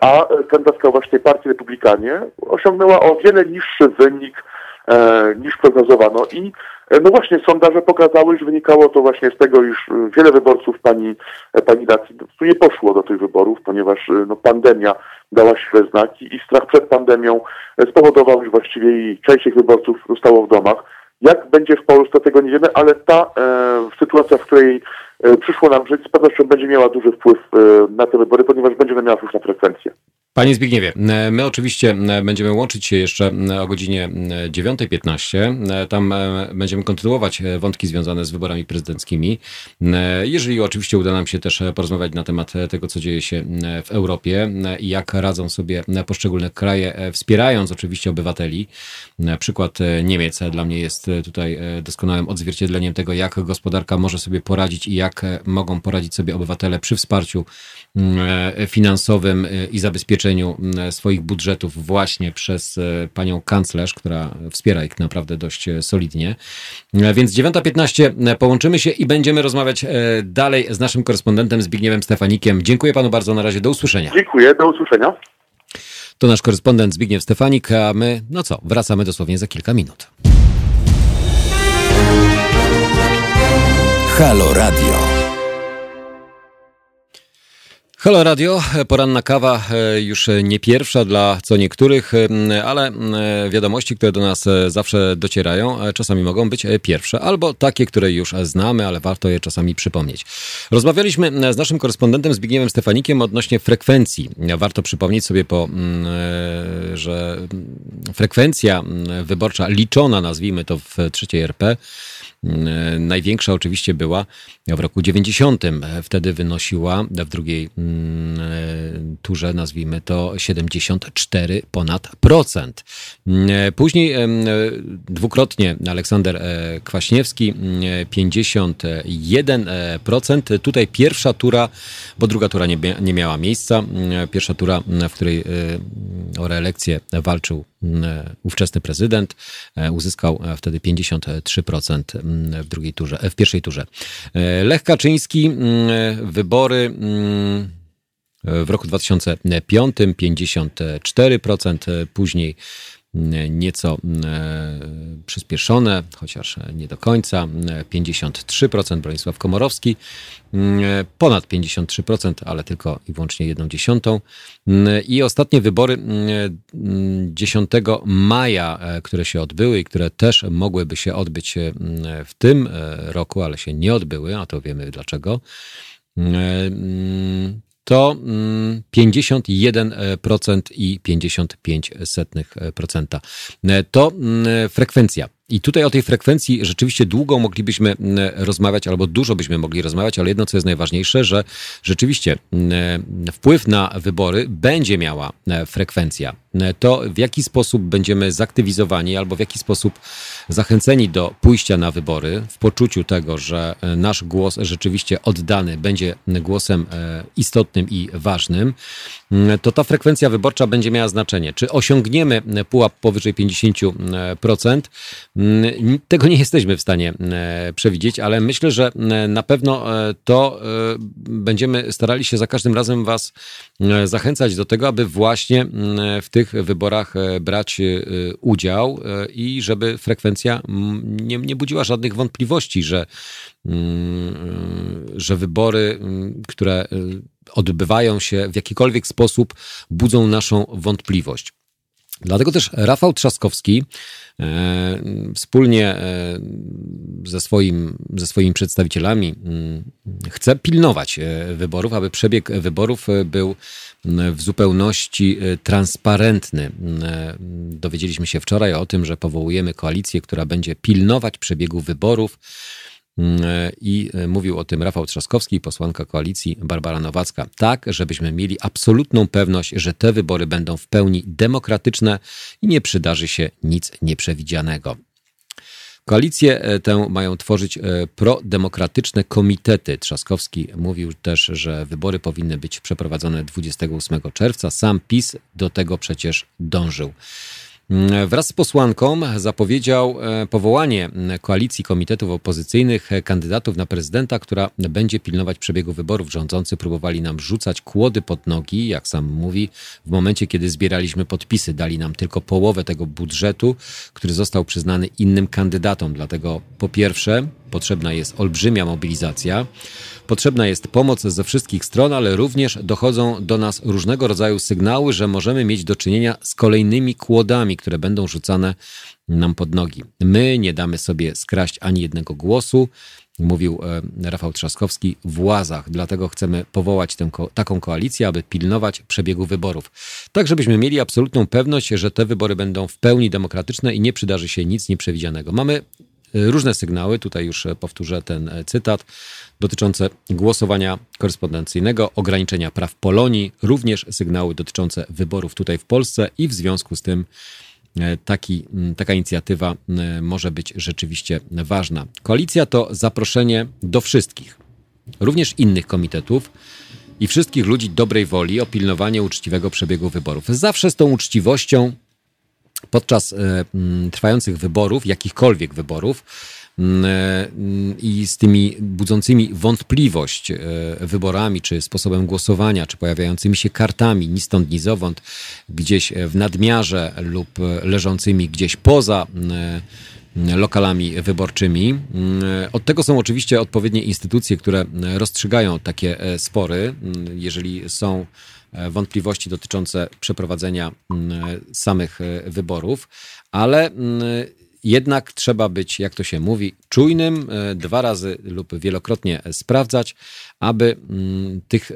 a kandydatka właśnie partii Republikanie osiągnęła o wiele niższy wynik niż prognozowano i no właśnie sondaże pokazały, że wynikało to właśnie z tego, iż wiele wyborców pani, pani Dacji nie poszło do tych wyborów, ponieważ no, pandemia dała siwe znaki i strach przed pandemią spowodował, że właściwie jej część tych wyborców zostało w domach. Jak będzie w Polsce, tego nie wiemy, ale ta e, sytuacja, w której e, przyszło nam żyć, z pewnością będzie miała duży wpływ e, na te wybory, ponieważ będzie ona miała wpływ na frekwencję. Panie Zbigniewie, my oczywiście będziemy łączyć się jeszcze o godzinie dziewiąta piętnaście. Tam będziemy kontynuować wątki związane z wyborami prezydenckimi. Jeżeli oczywiście uda nam się też porozmawiać na temat tego, co dzieje się w Europie i jak radzą sobie poszczególne kraje, wspierając oczywiście obywateli. Przykład Niemiec dla mnie jest tutaj doskonałym odzwierciedleniem tego, jak gospodarka może sobie poradzić i jak mogą poradzić sobie obywatele przy wsparciu finansowym i zabezpieczeniu swoich budżetów właśnie przez panią kanclerz, która wspiera ich naprawdę dość solidnie. Więc dziewiąta piętnaście połączymy się i będziemy rozmawiać dalej z naszym korespondentem Zbigniewem Stefanikiem. Dziękuję panu bardzo, na razie, do usłyszenia. Dziękuję, do usłyszenia. To nasz korespondent Zbigniew Stefanik, a my, no co, wracamy dosłownie za kilka minut. Halo Radio. Halo Radio, poranna kawa już nie pierwsza dla co niektórych, ale wiadomości, które do nas zawsze docierają, czasami mogą być pierwsze, albo takie, które już znamy, ale warto je czasami przypomnieć. Rozmawialiśmy z naszym korespondentem Zbigniewem Stefanikiem odnośnie frekwencji. Warto przypomnieć sobie, po, że frekwencja wyborcza liczona, nazwijmy to, w trzeciej R P, największa oczywiście była w roku dziewięćdziesiątym. Wtedy wynosiła w drugiej turze, nazwijmy to, siedemdziesiąt cztery ponad procent. Później dwukrotnie Aleksander Kwaśniewski pięćdziesiąt jeden procent. Tutaj pierwsza tura, bo druga tura nie, nie miała miejsca. Pierwsza tura, w której o reelekcję walczył ówczesny prezydent, uzyskał wtedy pięćdziesiąt trzy procent w drugiej turze, w pierwszej turze. Lech Kaczyński, wybory w roku dwa tysiące piątym, pięćdziesiąt cztery procent, później nieco przyspieszone, chociaż nie do końca, pięćdziesiąt trzy procent. Bronisław Komorowski ponad pięćdziesiąt trzy procent, ale tylko i wyłącznie jedną dziesiątą. I ostatnie wybory dziesiątego maja, które się odbyły i które też mogłyby się odbyć w tym roku, ale się nie odbyły, a to wiemy dlaczego, to pięćdziesiąt jeden procent i pięćdziesiąt pięć setnych procent. To frekwencja. I tutaj o tej frekwencji rzeczywiście długo moglibyśmy rozmawiać, albo dużo byśmy mogli rozmawiać, ale jedno, co jest najważniejsze, że rzeczywiście wpływ na wybory będzie miała frekwencja. To, w jaki sposób będziemy zaktywizowani, albo w jaki sposób zachęceni do pójścia na wybory, w poczuciu tego, że nasz głos rzeczywiście oddany będzie głosem istotnym i ważnym, to ta frekwencja wyborcza będzie miała znaczenie. Czy osiągniemy pułap powyżej pięćdziesiąt procent? Tego nie jesteśmy w stanie przewidzieć, ale myślę, że na pewno to będziemy starali się za każdym razem was zachęcać do tego, aby właśnie w tych wyborach brać udział i żeby frekwencja nie, nie budziła żadnych wątpliwości, że, że wybory, które odbywają się w jakikolwiek sposób, budzą naszą wątpliwość. Dlatego też Rafał Trzaskowski e, wspólnie e, ze, swoim, ze swoimi przedstawicielami e, chce pilnować e, wyborów, aby przebieg wyborów e, był e, w zupełności e, transparentny. E, dowiedzieliśmy się wczoraj o tym, że powołujemy koalicję, która będzie pilnować przebiegu wyborów. I mówił o tym Rafał Trzaskowski, posłanka koalicji Barbara Nowacka. Tak, żebyśmy mieli absolutną pewność, że te wybory będą w pełni demokratyczne i nie przydarzy się nic nieprzewidzianego. Koalicję tę mają tworzyć prodemokratyczne komitety. Trzaskowski mówił też, że wybory powinny być przeprowadzone dwudziestego ósmego czerwca. Sam PiS do tego przecież dążył. Wraz z posłanką zapowiedział powołanie koalicji komitetów opozycyjnych kandydatów na prezydenta, która będzie pilnować przebiegu wyborów. Rządzący próbowali nam rzucać kłody pod nogi, jak sam mówi, w momencie, kiedy zbieraliśmy podpisy. Dali nam tylko połowę tego budżetu, który został przyznany innym kandydatom. Dlatego po pierwsze potrzebna jest olbrzymia mobilizacja, potrzebna jest pomoc ze wszystkich stron, ale również dochodzą do nas różnego rodzaju sygnały, że możemy mieć do czynienia z kolejnymi kłodami, które będą rzucane nam pod nogi. My nie damy sobie skraść ani jednego głosu, mówił Rafał Trzaskowski w Łazach. Dlatego chcemy powołać tę, taką koalicję, aby pilnować przebiegu wyborów. Tak, żebyśmy mieli absolutną pewność, że te wybory będą w pełni demokratyczne i nie przydarzy się nic nieprzewidzianego. Mamy różne sygnały, tutaj już powtórzę ten cytat, dotyczące głosowania korespondencyjnego, ograniczenia praw Polonii, również sygnały dotyczące wyborów tutaj w Polsce i w związku z tym taki, taka inicjatywa może być rzeczywiście ważna. Koalicja to zaproszenie do wszystkich, również innych komitetów i wszystkich ludzi dobrej woli o pilnowanie uczciwego przebiegu wyborów. Zawsze z tą uczciwością podczas trwających wyborów, jakichkolwiek wyborów i z tymi budzącymi wątpliwość wyborami, czy sposobem głosowania, czy pojawiającymi się kartami ni stąd, ni zowąd, gdzieś w nadmiarze lub leżącymi gdzieś poza lokalami wyborczymi. Od tego są oczywiście odpowiednie instytucje, które rozstrzygają takie spory. Jeżeli są wątpliwości dotyczące przeprowadzenia samych wyborów, ale jednak trzeba być, jak to się mówi, czujnym, dwa razy lub wielokrotnie sprawdzać, aby tych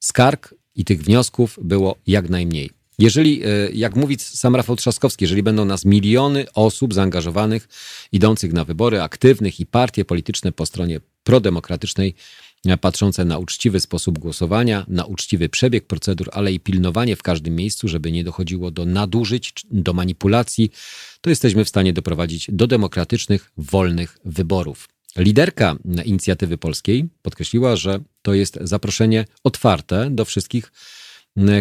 skarg i tych wniosków było jak najmniej. Jeżeli, jak mówi sam Rafał Trzaskowski, jeżeli będą nas miliony osób zaangażowanych, idących na wybory, aktywnych i partie polityczne po stronie prodemokratycznej, patrzące na uczciwy sposób głosowania, na uczciwy przebieg procedur, ale i pilnowanie w każdym miejscu, żeby nie dochodziło do nadużyć, do manipulacji, to jesteśmy w stanie doprowadzić do demokratycznych, wolnych wyborów. Liderka Inicjatywy Polskiej podkreśliła, że to jest zaproszenie otwarte do wszystkich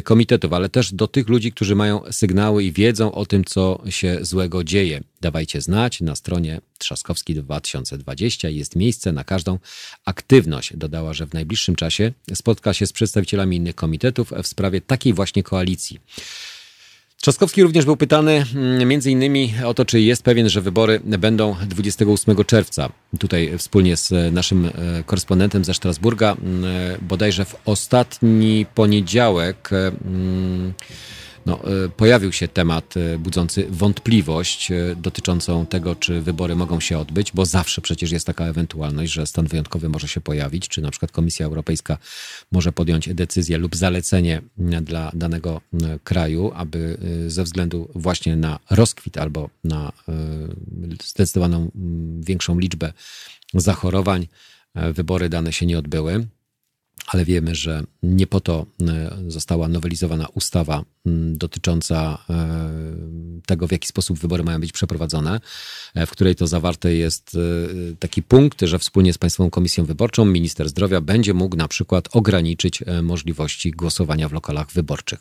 komitetów, ale też do tych ludzi, którzy mają sygnały i wiedzą o tym, co się złego dzieje. Dawajcie znać, na stronie Trzaskowski dwa tysiące dwadzieścia jest miejsce na każdą aktywność. Dodała, że w najbliższym czasie spotka się z przedstawicielami innych komitetów w sprawie takiej właśnie koalicji. Trzaskowski również był pytany między innymi o to, czy jest pewien, że wybory będą dwudziestego ósmego czerwca. Tutaj wspólnie z naszym korespondentem ze Strasburga, bodajże w ostatni poniedziałek, no, pojawił się temat budzący wątpliwość dotyczącą tego, czy wybory mogą się odbyć, bo zawsze przecież jest taka ewentualność, że stan wyjątkowy może się pojawić, czy na przykład Komisja Europejska może podjąć decyzję lub zalecenie dla danego kraju, aby ze względu właśnie na rozkwit albo na zdecydowaną większą liczbę zachorowań wybory dane się nie odbyły. Ale wiemy, że nie po to została nowelizowana ustawa dotycząca tego, w jaki sposób wybory mają być przeprowadzone, w której to zawarty jest taki punkt, że wspólnie z Państwową Komisją Wyborczą minister zdrowia będzie mógł na przykład ograniczyć możliwości głosowania w lokalach wyborczych.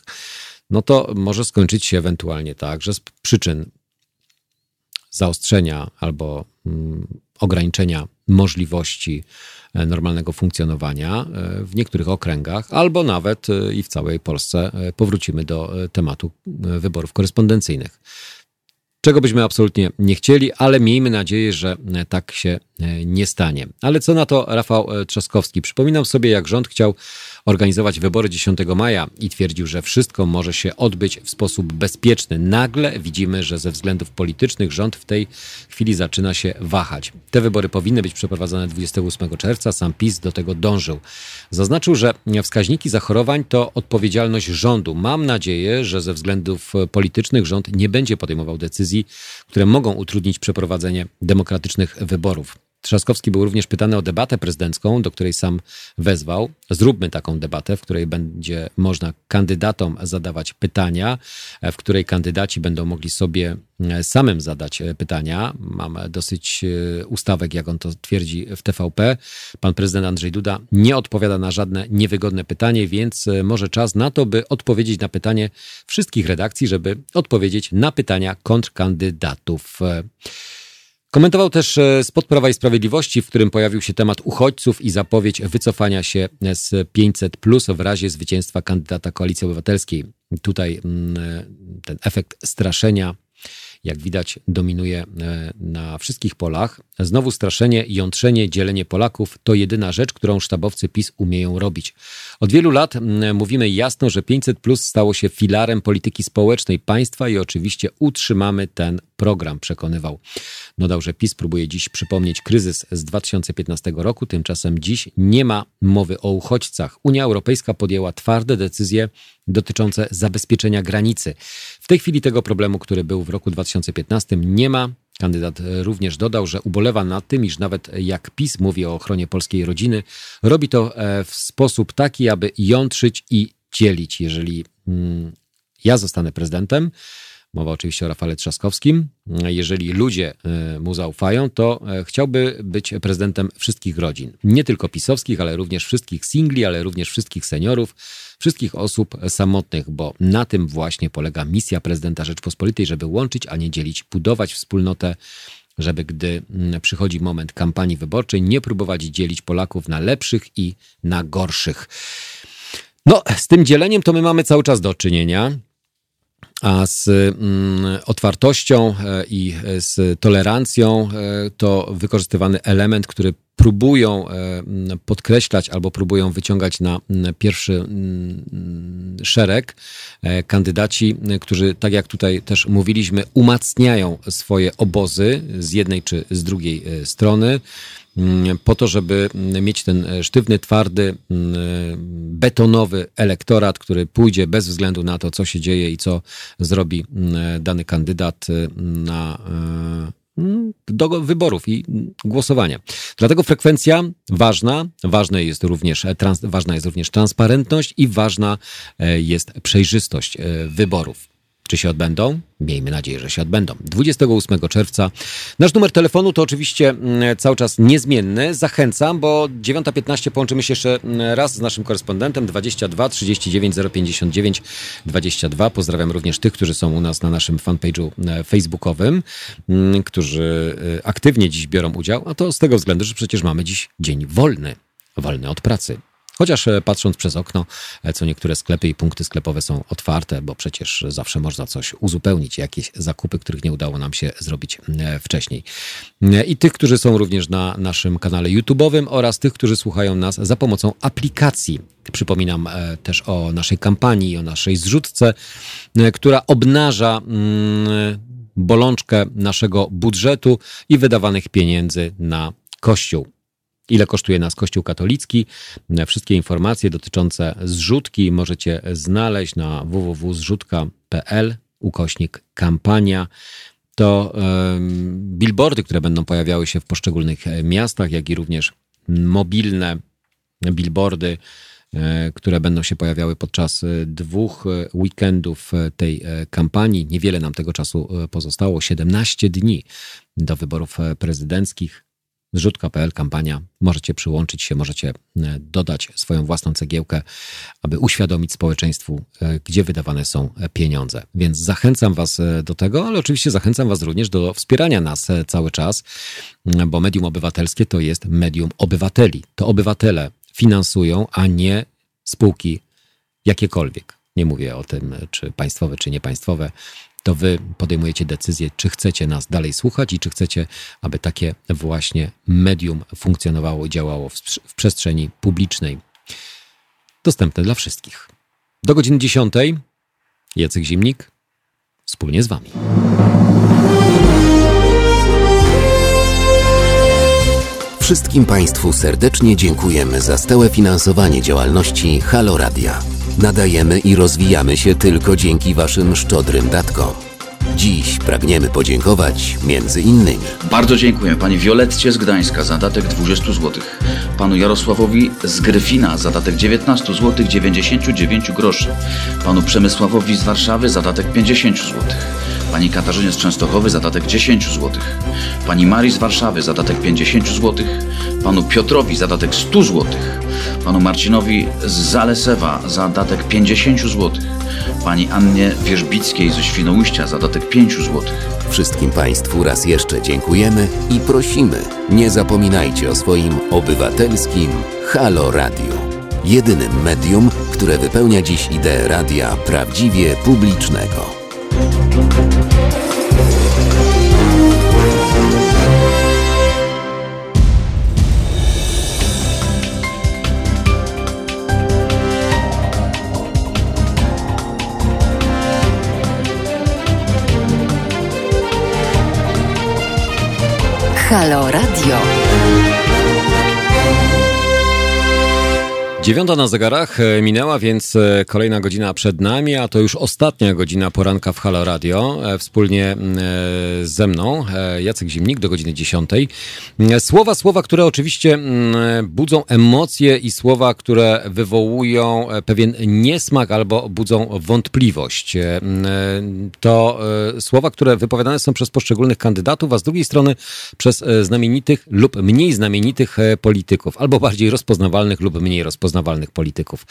No to może skończyć się ewentualnie tak, że z przyczyn zaostrzenia albo ograniczenia możliwości normalnego funkcjonowania w niektórych okręgach, albo nawet i w całej Polsce powrócimy do tematu wyborów korespondencyjnych. Czego byśmy absolutnie nie chcieli, ale miejmy nadzieję, że tak się nie stanie. Ale co na to Rafał Trzaskowski? Przypominam sobie, jak rząd chciał organizować wybory dziesiątego maja i twierdził, że wszystko może się odbyć w sposób bezpieczny. Nagle widzimy, że ze względów politycznych rząd w tej chwili zaczyna się wahać. Te wybory powinny być przeprowadzone dwudziestego ósmego czerwca. Sam PiS do tego dążył. Zaznaczył, że wskaźniki zachorowań to odpowiedzialność rządu. Mam nadzieję, że ze względów politycznych rząd nie będzie podejmował decyzji, które mogą utrudnić przeprowadzenie demokratycznych wyborów. Trzaskowski był również pytany o debatę prezydencką, do której sam wezwał. Zróbmy taką debatę, w której będzie można kandydatom zadawać pytania, w której kandydaci będą mogli sobie samym zadać pytania. Mam dosyć ustawek, jak on to twierdzi w T V P. Pan prezydent Andrzej Duda nie odpowiada na żadne niewygodne pytanie, więc może czas na to, by odpowiedzieć na pytanie wszystkich redakcji, żeby odpowiedzieć na pytania kontrkandydatów. Komentował też spot Prawa i Sprawiedliwości, w którym pojawił się temat uchodźców i zapowiedź wycofania się z pięćset plus w razie zwycięstwa kandydata Koalicji Obywatelskiej. Tutaj ten efekt straszenia, jak widać, dominuje na wszystkich polach. Znowu straszenie, jątrzenie, dzielenie Polaków to jedyna rzecz, którą sztabowcy PiS umieją robić. Od wielu lat mówimy jasno, że pięćset plus stało się filarem polityki społecznej państwa i oczywiście utrzymamy ten program, przekonywał. Dodał, że PiS próbuje dziś przypomnieć kryzys z dwa tysiące piętnastego roku, tymczasem dziś nie ma mowy o uchodźcach. Unia Europejska podjęła twarde decyzje dotyczące zabezpieczenia granicy. W tej chwili tego problemu, który był w roku dwa tysiące piętnastym, nie ma. Kandydat również dodał, że ubolewa nad tym, iż nawet jak PiS mówi o ochronie polskiej rodziny, robi to w sposób taki, aby jątrzyć i dzielić. Jeżeli mm, ja zostanę prezydentem, mowa oczywiście o Rafale Trzaskowskim, jeżeli ludzie mu zaufają, to chciałby być prezydentem wszystkich rodzin. Nie tylko pisowskich, ale również wszystkich singli, ale również wszystkich seniorów, wszystkich osób samotnych, bo na tym właśnie polega misja prezydenta Rzeczpospolitej, żeby łączyć, a nie dzielić, budować wspólnotę, żeby gdy przychodzi moment kampanii wyborczej, nie próbować dzielić Polaków na lepszych i na gorszych. No, z tym dzieleniem to my mamy cały czas do czynienia. A z otwartością i z tolerancją to wykorzystywany element, który próbują podkreślać albo próbują wyciągać na pierwszy szereg kandydaci, którzy, tak jak tutaj też mówiliśmy, umacniają swoje obozy z jednej czy z drugiej strony po to, żeby mieć ten sztywny, twardy, betonowy elektorat, który pójdzie bez względu na to, co się dzieje i co zrobi dany kandydat na do wyborów i głosowania. Dlatego frekwencja ważna, ważna jest również, trans, ważna jest również transparentność i ważna jest przejrzystość wyborów. Czy się odbędą? Miejmy nadzieję, że się odbędą. dwudziestego ósmego czerwca. Nasz numer telefonu to oczywiście cały czas niezmienny. Zachęcam, bo dziewiąta piętnaście połączymy się jeszcze raz z naszym korespondentem dwadzieścia dwa trzydzieści dziewięć zero pięćdziesiąt dziewięć dwadzieścia dwa. Pozdrawiam również tych, którzy są u nas na naszym fanpage'u facebookowym, którzy aktywnie dziś biorą udział, a to z tego względu, że przecież mamy dziś dzień wolny, wolny od pracy. Chociaż patrząc przez okno, co niektóre sklepy i punkty sklepowe są otwarte, bo przecież zawsze można coś uzupełnić, jakieś zakupy, których nie udało nam się zrobić wcześniej. I tych, którzy są również na naszym kanale YouTube'owym oraz tych, którzy słuchają nas za pomocą aplikacji. Przypominam też o naszej kampanii, o naszej zrzutce, która obnaża bolączkę naszego budżetu i wydawanych pieniędzy na Kościół. Ile kosztuje nas Kościół katolicki? Wszystkie informacje dotyczące zrzutki możecie znaleźć na www kropka zrzutka kropka pe el ukośnik kampania. To um, billboardy, które będą pojawiały się w poszczególnych miastach, jak i również mobilne billboardy, które będą się pojawiały podczas dwóch weekendów tej kampanii. Niewiele nam tego czasu pozostało. siedemnaście dni do wyborów prezydenckich. Zrzutka kropka pe el, kampania. Możecie przyłączyć się, możecie dodać swoją własną cegiełkę, aby uświadomić społeczeństwu, gdzie wydawane są pieniądze. Więc zachęcam was do tego, ale oczywiście zachęcam was również do wspierania nas cały czas, bo medium obywatelskie to jest medium obywateli. To obywatele finansują, a nie spółki jakiekolwiek. Nie mówię o tym, czy państwowe, czy niepaństwowe. To wy podejmujecie decyzję, czy chcecie nas dalej słuchać i czy chcecie, aby takie właśnie medium funkcjonowało i działało w, w przestrzeni publicznej. Dostępne dla wszystkich. Do godziny dziesiątej. Jacek Zimnik, wspólnie z wami. Wszystkim państwu serdecznie dziękujemy za stałe finansowanie działalności Halo Radia. Nadajemy i rozwijamy się tylko dzięki waszym szczodrym datkom. Dziś pragniemy podziękować między innymi. Bardzo dziękuję pani Wioletcie z Gdańska za datek dwadzieścia złotych, panu Jarosławowi z Gryfina za datek dziewiętnaście złotych dziewięćdziesiąt dziewięć groszy, panu Przemysławowi z Warszawy za datek pięćdziesiąt złotych, pani Katarzynie z Częstochowy za datek dziesięć złotych, pani Marii z Warszawy za datek pięćdziesiąt złotych, panu Piotrowi za datek sto złotych, panu Marcinowi z Zalesewa za datek pięćdziesiąt złotych, pani Annie Wierzbickiej ze Świnoujścia za datek pięć złotych. Wszystkim Państwu raz jeszcze dziękujemy i prosimy, nie zapominajcie o swoim obywatelskim Halo Radio. Jedynym medium, które wypełnia dziś ideę radia prawdziwie publicznego. Halo Radio. Dziewiąta na zegarach minęła, więc kolejna godzina przed nami, a to już ostatnia godzina poranka w Halo Radio. Wspólnie ze mną Jacek Zimnik do godziny dziesiątej. Słowa, słowa, które oczywiście budzą emocje i słowa, które wywołują pewien niesmak albo budzą wątpliwość. To słowa, które wypowiadane są przez poszczególnych kandydatów, a z drugiej strony przez znamienitych lub mniej znamienitych polityków, albo bardziej rozpoznawalnych lub mniej rozpoznawalnych. Poznawalnych polityków.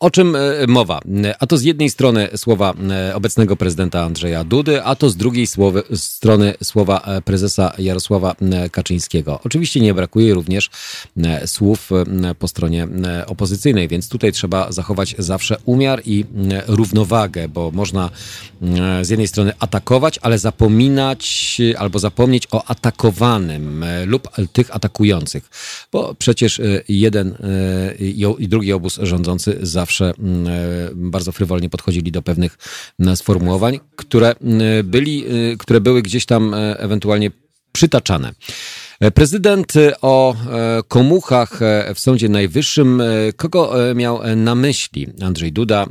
O czym mowa? A to z jednej strony słowa obecnego prezydenta Andrzeja Dudy, a to z drugiej słowy, strony słowa prezesa Jarosława Kaczyńskiego. Oczywiście nie brakuje również słów po stronie opozycyjnej, więc tutaj trzeba zachować zawsze umiar i równowagę, bo można z jednej strony atakować, ale zapominać albo zapomnieć o atakowanym lub tych atakujących, bo przecież jeden i drugi obóz rządzący zawsze Zawsze bardzo frywolnie podchodzili do pewnych sformułowań, które byli, które były gdzieś tam ewentualnie przytaczane. Prezydent o komuchach w Sądzie Najwyższym, kogo miał na myśli? Andrzej Duda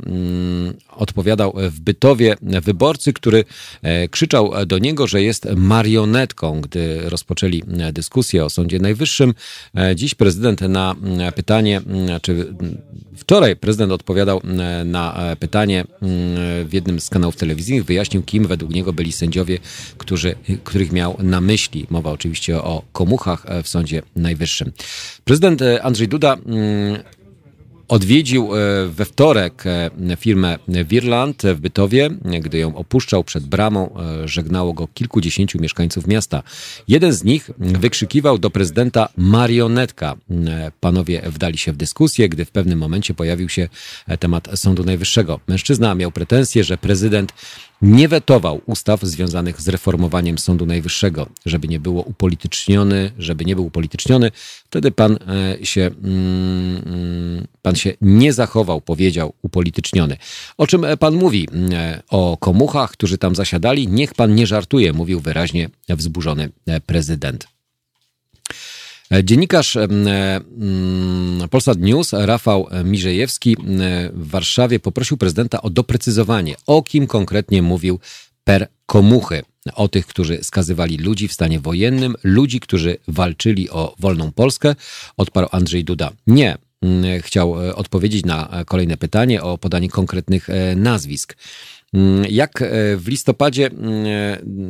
odpowiadał w Bytowie wyborcy, który krzyczał do niego, że jest marionetką, gdy rozpoczęli dyskusję o Sądzie Najwyższym. Dziś prezydent na pytanie, czy wczoraj prezydent odpowiadał na pytanie w jednym z kanałów telewizyjnych, wyjaśnił, kim według niego byli sędziowie, którzy, których miał na myśli. Mowa oczywiście o komuchach w Sądzie Najwyższym. Prezydent Andrzej Duda odwiedził we wtorek firmę Wirland w Bytowie. Gdy ją opuszczał przed bramą, żegnało go kilkudziesięciu mieszkańców miasta. Jeden z nich wykrzykiwał do prezydenta marionetka. Panowie wdali się w dyskusję, gdy w pewnym momencie pojawił się temat Sądu Najwyższego. Mężczyzna miał pretensje, że prezydent nie wetował ustaw związanych z reformowaniem Sądu Najwyższego, żeby nie było upolityczniony, żeby nie był upolityczniony. Wtedy pan się, pan się nie zachował, powiedział upolityczniony. O czym pan mówi? O komuchach, którzy tam zasiadali? Niech pan nie żartuje, mówił wyraźnie wzburzony prezydent. Dziennikarz Polsat News Rafał Mirzejewski w Warszawie poprosił prezydenta o doprecyzowanie, o kim konkretnie mówił per komuchy. O tych, którzy skazywali ludzi w stanie wojennym, ludzi, którzy walczyli o wolną Polskę, odparł Andrzej Duda. Nie. Chciał odpowiedzieć na kolejne pytanie o podanie konkretnych nazwisk. Jak w listopadzie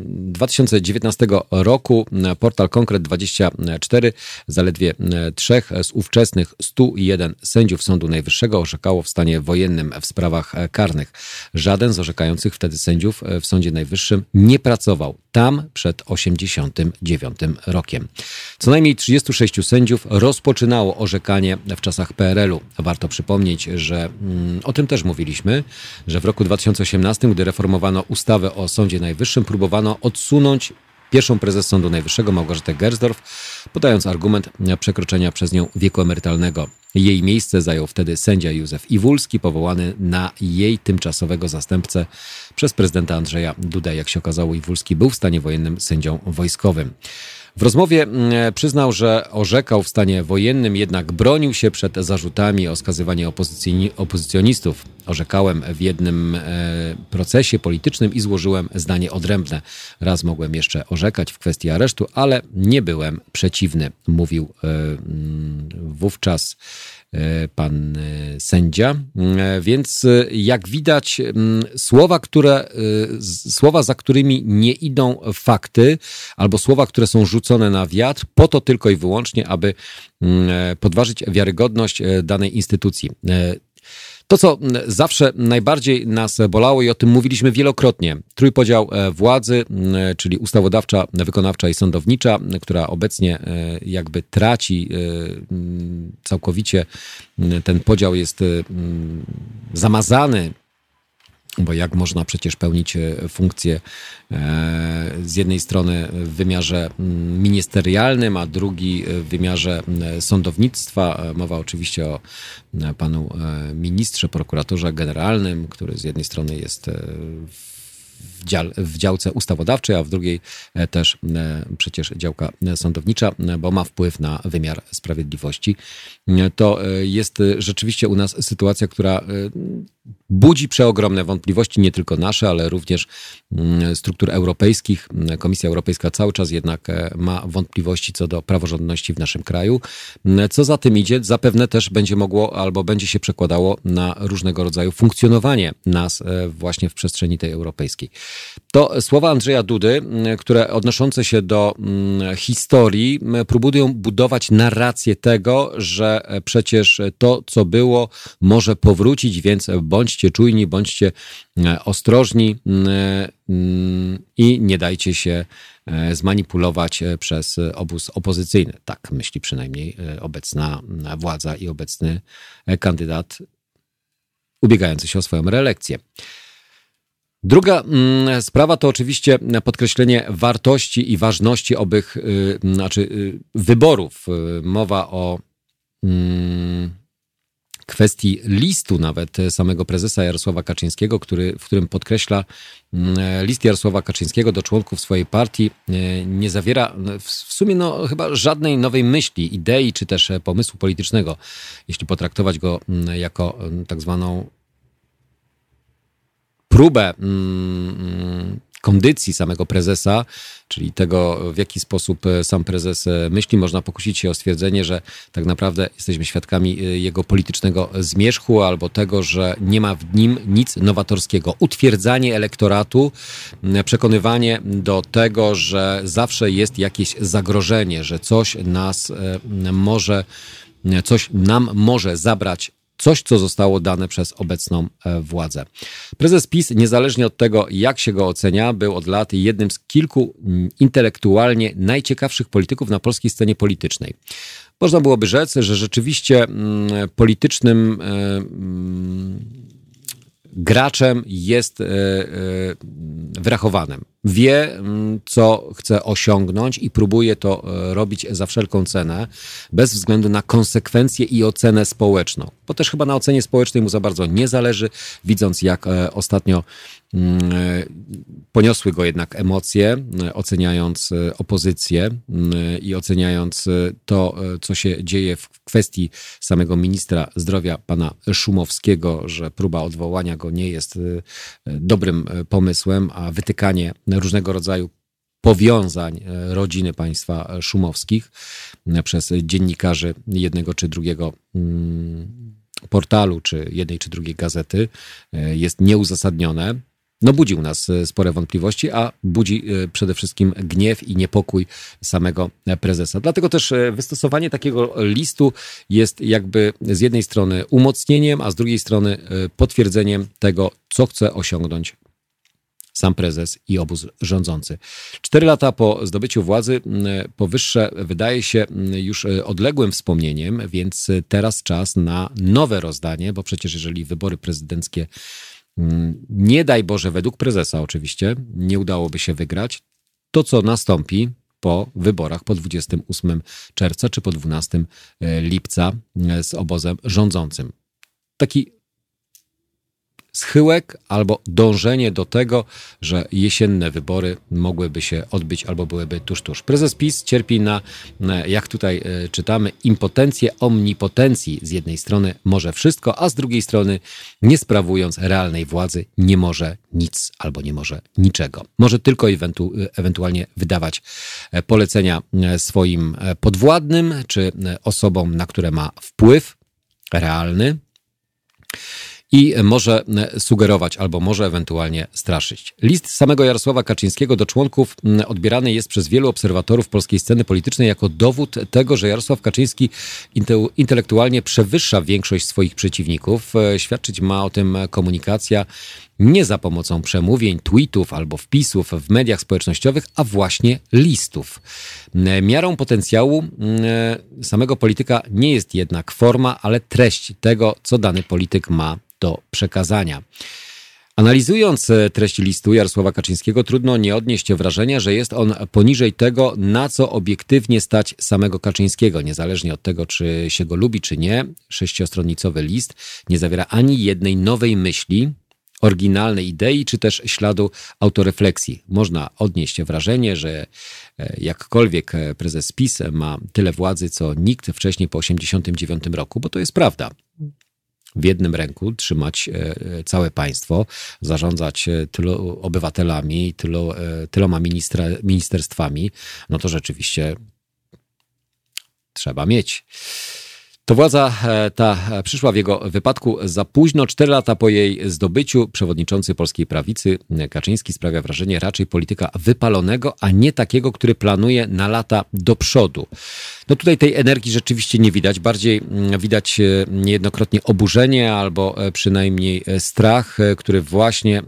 dwa tysiące dziewiętnastego roku portal Konkret dwadzieścia cztery zaledwie trzech z ówczesnych stu jeden sędziów Sądu Najwyższego orzekało w stanie wojennym w sprawach karnych. Żaden z orzekających wtedy sędziów w Sądzie Najwyższym nie pracował tam przed osiemdziesiątym dziewiątym rokiem. Co najmniej trzydziestu sześciu sędziów rozpoczynało orzekanie w czasach P R L u. Warto przypomnieć, że o tym też mówiliśmy, że w roku dwa tysiące osiemnastym, gdy reformowano ustawę o Sądzie Najwyższym, próbowano odsunąć pierwszą prezes Sądu Najwyższego Małgorzatę Gersdorf, podając argument przekroczenia przez nią wieku emerytalnego. Jej miejsce zajął wtedy sędzia Józef Iwulski, powołany na jej tymczasowego zastępcę przez prezydenta Andrzeja Dudę. Jak się okazało, Iwulski był w stanie wojennym sędzią wojskowym. W rozmowie przyznał, że orzekał w stanie wojennym, jednak bronił się przed zarzutami o skazywanie opozycjonistów. orzekałem w jednym procesie politycznym i złożyłem zdanie odrębne. Raz mogłem jeszcze orzekać w kwestii aresztu, ale nie byłem przeciwny, mówił wówczas pan sędzia. Więc jak widać, słowa, które, słowa, za którymi nie idą fakty, albo słowa, które są rzucone na wiatr, po to tylko i wyłącznie, aby podważyć wiarygodność danej instytucji. To, co zawsze najbardziej nas bolało i o tym mówiliśmy wielokrotnie, trójpodział władzy, czyli ustawodawcza, wykonawcza i sądownicza, która obecnie jakby traci całkowicie, ten podział jest zamazany, bo jak można przecież pełnić funkcję z jednej strony w wymiarze ministerialnym, a drugi w wymiarze sądownictwa. Mowa oczywiście o panu ministrze, prokuratorze generalnym, który z jednej strony jest w, dział, w działce ustawodawczej, a w drugiej też przecież działka sądownicza, bo ma wpływ na wymiar sprawiedliwości. To jest rzeczywiście u nas sytuacja, która budzi przeogromne wątpliwości, nie tylko nasze, ale również struktur europejskich. Komisja Europejska cały czas jednak ma wątpliwości co do praworządności w naszym kraju. Co za tym idzie, zapewne też będzie mogło albo będzie się przekładało na różnego rodzaju funkcjonowanie nas właśnie w przestrzeni tej europejskiej. To słowa Andrzeja Dudy, które odnoszące się do historii, próbują budować narrację tego, że przecież to, co było, może powrócić, więc bądźcie czujni, bądźcie ostrożni i nie dajcie się zmanipulować przez obóz opozycyjny. Tak myśli przynajmniej obecna władza i obecny kandydat ubiegający się o swoją reelekcję. Druga sprawa to oczywiście podkreślenie wartości i ważności obych, znaczy wyborów. Mowa o kwestii listu nawet samego prezesa Jarosława Kaczyńskiego, który, w którym podkreśla, list Jarosława Kaczyńskiego do członków swojej partii nie zawiera w sumie no, chyba żadnej nowej myśli, idei czy też pomysłu politycznego, jeśli potraktować go jako tak zwaną próbę kondycji samego prezesa, czyli tego, w jaki sposób sam prezes myśli. Można pokusić się o stwierdzenie, że tak naprawdę jesteśmy świadkami jego politycznego zmierzchu albo tego, że nie ma w nim nic nowatorskiego. Utwierdzanie elektoratu, przekonywanie do tego, że zawsze jest jakieś zagrożenie, że coś nas może, coś nam może zabrać. Coś, co zostało dane przez obecną władzę. Prezes PiS, niezależnie od tego, jak się go ocenia, był od lat jednym z kilku intelektualnie najciekawszych polityków na polskiej scenie politycznej. Można byłoby rzec, że rzeczywiście mm, politycznym mm, graczem jest y, y, wyrachowanym. Wie, co chce osiągnąć i próbuje to robić za wszelką cenę, bez względu na konsekwencje i ocenę społeczną. Bo też chyba na ocenie społecznej mu za bardzo nie zależy, widząc jak ostatnio poniosły go jednak emocje, oceniając opozycję i oceniając to, co się dzieje w kwestii samego ministra zdrowia, pana Szumowskiego, że próba odwołania go nie jest dobrym pomysłem, a wytykanie różnego rodzaju powiązań rodziny państwa Szumowskich przez dziennikarzy jednego czy drugiego portalu, czy jednej czy drugiej gazety jest nieuzasadnione. No budzi u nas spore wątpliwości, a budzi przede wszystkim gniew i niepokój samego prezesa. Dlatego też wystosowanie takiego listu jest jakby z jednej strony umocnieniem, a z drugiej strony potwierdzeniem tego, co chce osiągnąć sam prezes i obóz rządzący. Cztery lata po zdobyciu władzy powyższe wydaje się już odległym wspomnieniem, więc teraz czas na nowe rozdanie, bo przecież jeżeli wybory prezydenckie, nie daj Boże według prezesa oczywiście, nie udałoby się wygrać, to co nastąpi po wyborach po dwudziestego ósmego czerwca czy po dwunastego lipca z obozem rządzącym. Taki schyłek albo dążenie do tego, że jesienne wybory mogłyby się odbyć albo byłyby tuż, tuż. Prezes PiS cierpi na, jak tutaj czytamy, impotencję omnipotencji. Z jednej strony może wszystko, a z drugiej strony, nie sprawując realnej władzy, nie może nic albo nie może niczego. Może tylko ewentu, ewentualnie wydawać polecenia swoim podwładnym czy osobom, na które ma wpływ realny, i może sugerować albo może ewentualnie straszyć. List samego Jarosława Kaczyńskiego do członków odbierany jest przez wielu obserwatorów polskiej sceny politycznej jako dowód tego, że Jarosław Kaczyński intelektualnie przewyższa większość swoich przeciwników. Świadczyć ma o tym komunikacja nie za pomocą przemówień, tweetów albo wpisów w mediach społecznościowych, a właśnie listów. Miarą potencjału samego polityka nie jest jednak forma, ale treść tego, co dany polityk ma do przekazania. Analizując treść listu Jarosława Kaczyńskiego, trudno nie odnieść wrażenia, że jest on poniżej tego, na co obiektywnie stać samego Kaczyńskiego. Niezależnie od tego, czy się go lubi, czy nie, sześciostronicowy list nie zawiera ani jednej nowej myśli, oryginalnej idei, czy też śladu autorefleksji. Można odnieść wrażenie, że jakkolwiek prezes PiS ma tyle władzy, co nikt wcześniej po osiemdziesiątym dziewiątym roku, bo to jest prawda. W jednym ręku trzymać całe państwo, zarządzać tylu obywatelami, tylu, tyloma ministra, ministerstwami, no to rzeczywiście trzeba mieć. To władza ta przyszła w jego wypadku za późno. Cztery lata po jej zdobyciu przewodniczący polskiej prawicy Kaczyński sprawia wrażenie raczej polityka wypalonego, a nie takiego, który planuje na lata do przodu. No tutaj tej energii rzeczywiście nie widać. Bardziej widać niejednokrotnie oburzenie albo przynajmniej strach, który właśnie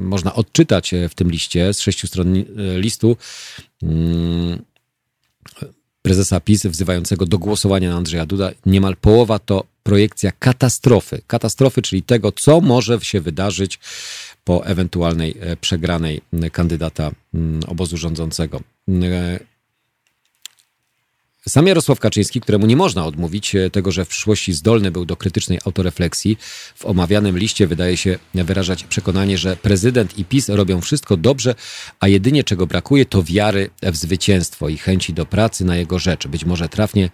można odczytać w tym liście z sześciu stron listu. Prezesa PiS wzywającego do głosowania na Andrzeja Duda, niemal połowa to projekcja katastrofy. Katastrofy, czyli tego, co może się wydarzyć po ewentualnej przegranej kandydata obozu rządzącego. Sam Jarosław Kaczyński, któremu nie można odmówić tego, że w przyszłości zdolny był do krytycznej autorefleksji, w omawianym liście wydaje się wyrażać przekonanie, że prezydent i PiS robią wszystko dobrze, a jedynie czego brakuje to wiary w zwycięstwo i chęci do pracy na jego rzecz. Być może trafnie,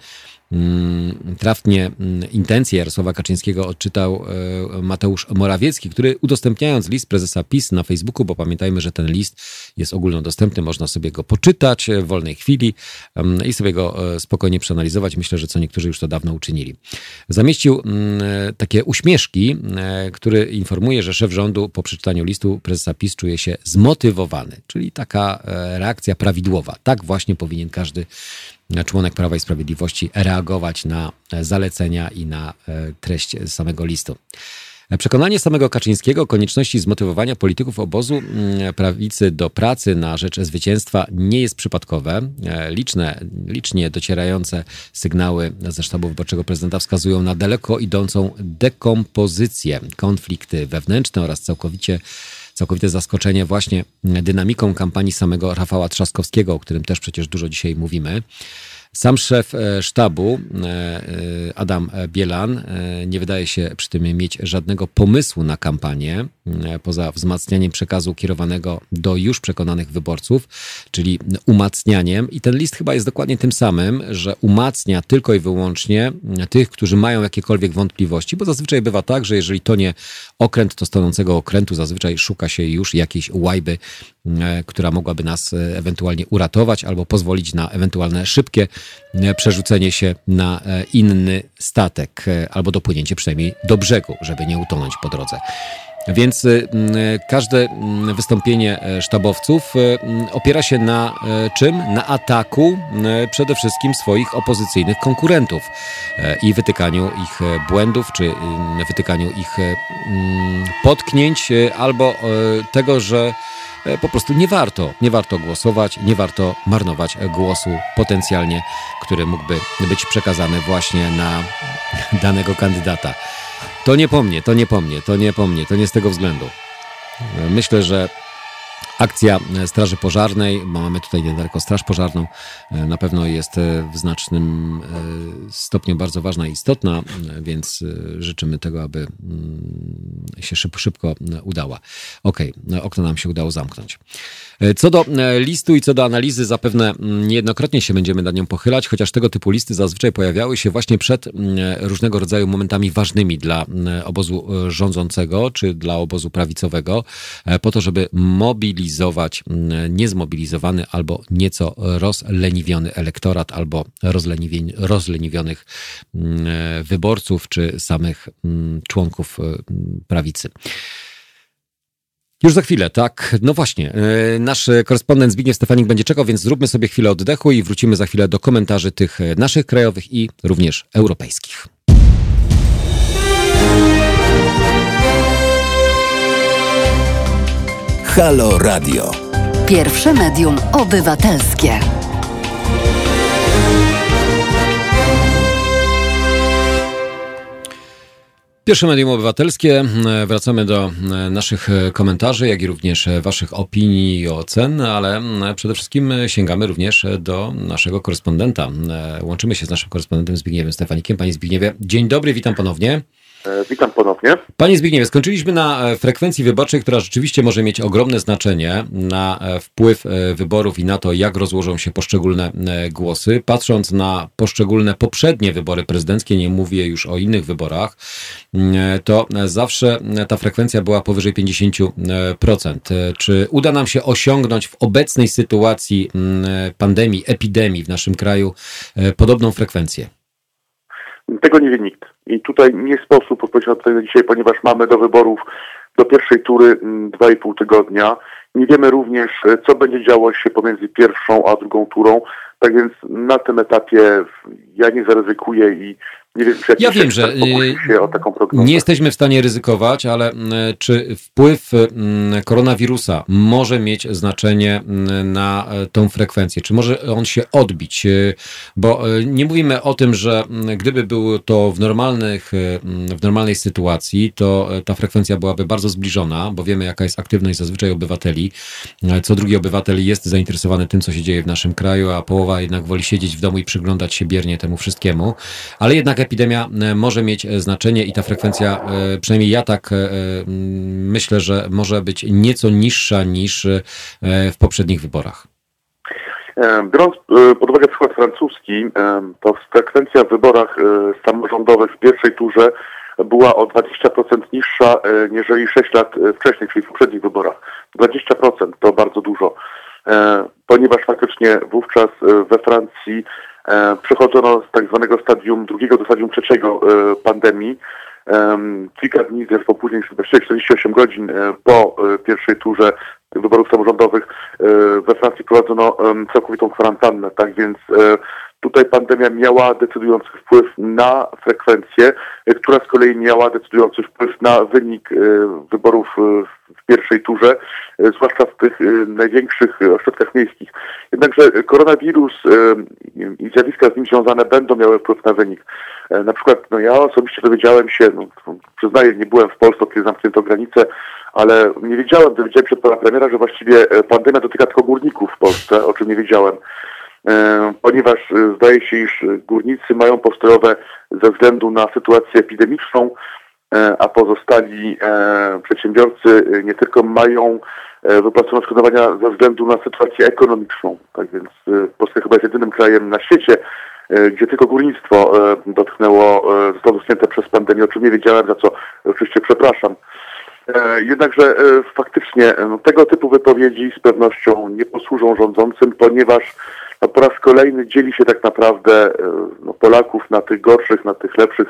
trafnie intencje Jarosława Kaczyńskiego odczytał Mateusz Morawiecki, który udostępniając list prezesa PiS na Facebooku, bo pamiętajmy, że ten list jest ogólnodostępny, można sobie go poczytać w wolnej chwili i sobie go spokojnie przeanalizować. Myślę, że co niektórzy już to dawno uczynili. Zamieścił takie uśmieszki, który informuje, że szef rządu po przeczytaniu listu prezesa PiS czuje się zmotywowany, czyli taka reakcja prawidłowa. Tak właśnie powinien każdy członek Prawa i Sprawiedliwości reagować na zalecenia i na treść samego listu. Przekonanie samego Kaczyńskiego o konieczności zmotywowania polityków obozu prawicy do pracy na rzecz zwycięstwa nie jest przypadkowe. Liczne, licznie docierające sygnały ze sztabu wyborczego prezydenta wskazują na daleko idącą dekompozycję, konflikty wewnętrzne oraz całkowicie Całkowite zaskoczenie właśnie dynamiką kampanii samego Rafała Trzaskowskiego, o którym też przecież dużo dzisiaj mówimy. Sam szef sztabu, Adam Bielan, nie wydaje się przy tym mieć żadnego pomysłu na kampanię, poza wzmacnianiem przekazu kierowanego do już przekonanych wyborców, czyli umacnianiem. I ten list chyba jest dokładnie tym samym, że umacnia tylko i wyłącznie tych, którzy mają jakiekolwiek wątpliwości, bo zazwyczaj bywa tak, że jeżeli to nie okręt, to stanącego okrętu zazwyczaj szuka się już jakiejś łajby, która mogłaby nas ewentualnie uratować albo pozwolić na ewentualne szybkie przerzucenie się na inny statek albo dopłynięcie przynajmniej do brzegu, żeby nie utonąć po drodze. Więc każde wystąpienie sztabowców opiera się na czym? Na ataku przede wszystkim swoich opozycyjnych konkurentów i wytykaniu ich błędów, czy wytykaniu ich potknięć albo tego, że po prostu nie warto, nie warto głosować, nie warto marnować głosu potencjalnie, który mógłby być przekazany właśnie na danego kandydata. To nie po mnie, to nie po mnie, to nie po mnie, to nie z tego względu. Myślę, że akcja Straży Pożarnej, bo mamy tutaj niedaleko Straż Pożarną, na pewno jest w znacznym stopniu bardzo ważna i istotna, więc życzymy tego, aby się szyb, szybko udała. Okej, okay, okno nam się udało zamknąć. Co do listu i co do analizy, zapewne niejednokrotnie się będziemy nad nią pochylać, chociaż tego typu listy zazwyczaj pojawiały się właśnie przed różnego rodzaju momentami ważnymi dla obozu rządzącego czy dla obozu prawicowego, po to, żeby mobilizować niezmobilizowany albo nieco rozleniwiony elektorat albo rozleniwionych wyborców czy samych członków prawicy. Już za chwilę, tak? No właśnie. Nasz korespondent Zbigniew Stefanik będzie czekał, więc zróbmy sobie chwilę oddechu i wrócimy za chwilę do komentarzy tych naszych krajowych i również europejskich. Halo Radio. Pierwsze medium obywatelskie. Pierwsze medium obywatelskie. Wracamy do naszych komentarzy, jak i również waszych opinii i ocen, ale przede wszystkim sięgamy również do naszego korespondenta. Łączymy się z naszym korespondentem Zbigniewem Stefanikiem. Panie Zbigniewie, dzień dobry, witam ponownie. Witam ponownie. Panie Zbigniewie, skończyliśmy na frekwencji wyborczej, która rzeczywiście może mieć ogromne znaczenie na wpływ wyborów i na to, jak rozłożą się poszczególne głosy. Patrząc na poszczególne poprzednie wybory prezydenckie, nie mówię już o innych wyborach, to zawsze ta frekwencja była powyżej pięćdziesiąt procent. Czy uda nam się osiągnąć w obecnej sytuacji pandemii, epidemii w naszym kraju podobną frekwencję? Tego nie wie nikt. I tutaj nie sposób odpowiedzieć na dzisiaj, ponieważ mamy do wyborów do pierwszej tury dwa i pół tygodnia. Nie wiemy również, co będzie działo się pomiędzy pierwszą a drugą turą. Tak więc na tym etapie ja nie zaryzykuję i nie wiem, czy ja wiem, że się o taką prognozę. Nie jesteśmy w stanie ryzykować, ale czy wpływ koronawirusa może mieć znaczenie na tą frekwencję? Czy może on się odbić? Bo nie mówimy o tym, że gdyby było to w, normalnych, w normalnej sytuacji, to ta frekwencja byłaby bardzo zbliżona, bo wiemy, jaka jest aktywność zazwyczaj obywateli. Co drugi obywatel jest zainteresowany tym, co się dzieje w naszym kraju, a połowa jednak woli siedzieć w domu i przyglądać się biernie temu wszystkiemu. Ale jednak epidemia może mieć znaczenie i ta frekwencja, przynajmniej ja tak myślę, że może być nieco niższa niż w poprzednich wyborach. Biorąc pod uwagę przykład francuski, to frekwencja w wyborach samorządowych w pierwszej turze była o dwadzieścia procent niższa niż sześć lat wcześniej, czyli w poprzednich wyborach. dwadzieścia procent to bardzo dużo, ponieważ faktycznie wówczas we Francji przechodzono z tak zwanego stadium drugiego do stadium trzeciego pandemii. Kilka dni, zresztą później, czterdzieści osiem godzin po pierwszej turze wyborów samorządowych we Francji prowadzono całkowitą kwarantannę, tak więc tutaj pandemia miała decydujący wpływ na frekwencję, która z kolei miała decydujący wpływ na wynik wyborów w pierwszej turze, zwłaszcza w tych największych ośrodkach miejskich. Jednakże koronawirus i zjawiska z nim związane będą miały wpływ na wynik. Na przykład no ja osobiście dowiedziałem się, no, przyznaję, nie byłem w Polsce, kiedy zamknięto granicę, ale nie wiedziałem, dowiedziałem się od pana premiera, że właściwie pandemia dotyka tylko górników w Polsce, o czym nie wiedziałem. Ponieważ zdaje się, iż górnicy mają postojowe ze względu na sytuację epidemiczną, a pozostali przedsiębiorcy nie tylko mają wypłacone odszkodowania ze względu na sytuację ekonomiczną. Tak więc Polska chyba jest jedynym krajem na świecie, gdzie tylko górnictwo dotknęło, zostało dotknięte przez pandemię, o czym nie wiedziałem, za co oczywiście przepraszam. Jednakże faktycznie tego typu wypowiedzi z pewnością nie posłużą rządzącym, ponieważ no, po raz kolejny dzieli się tak naprawdę no, Polaków na tych gorszych, na tych lepszych,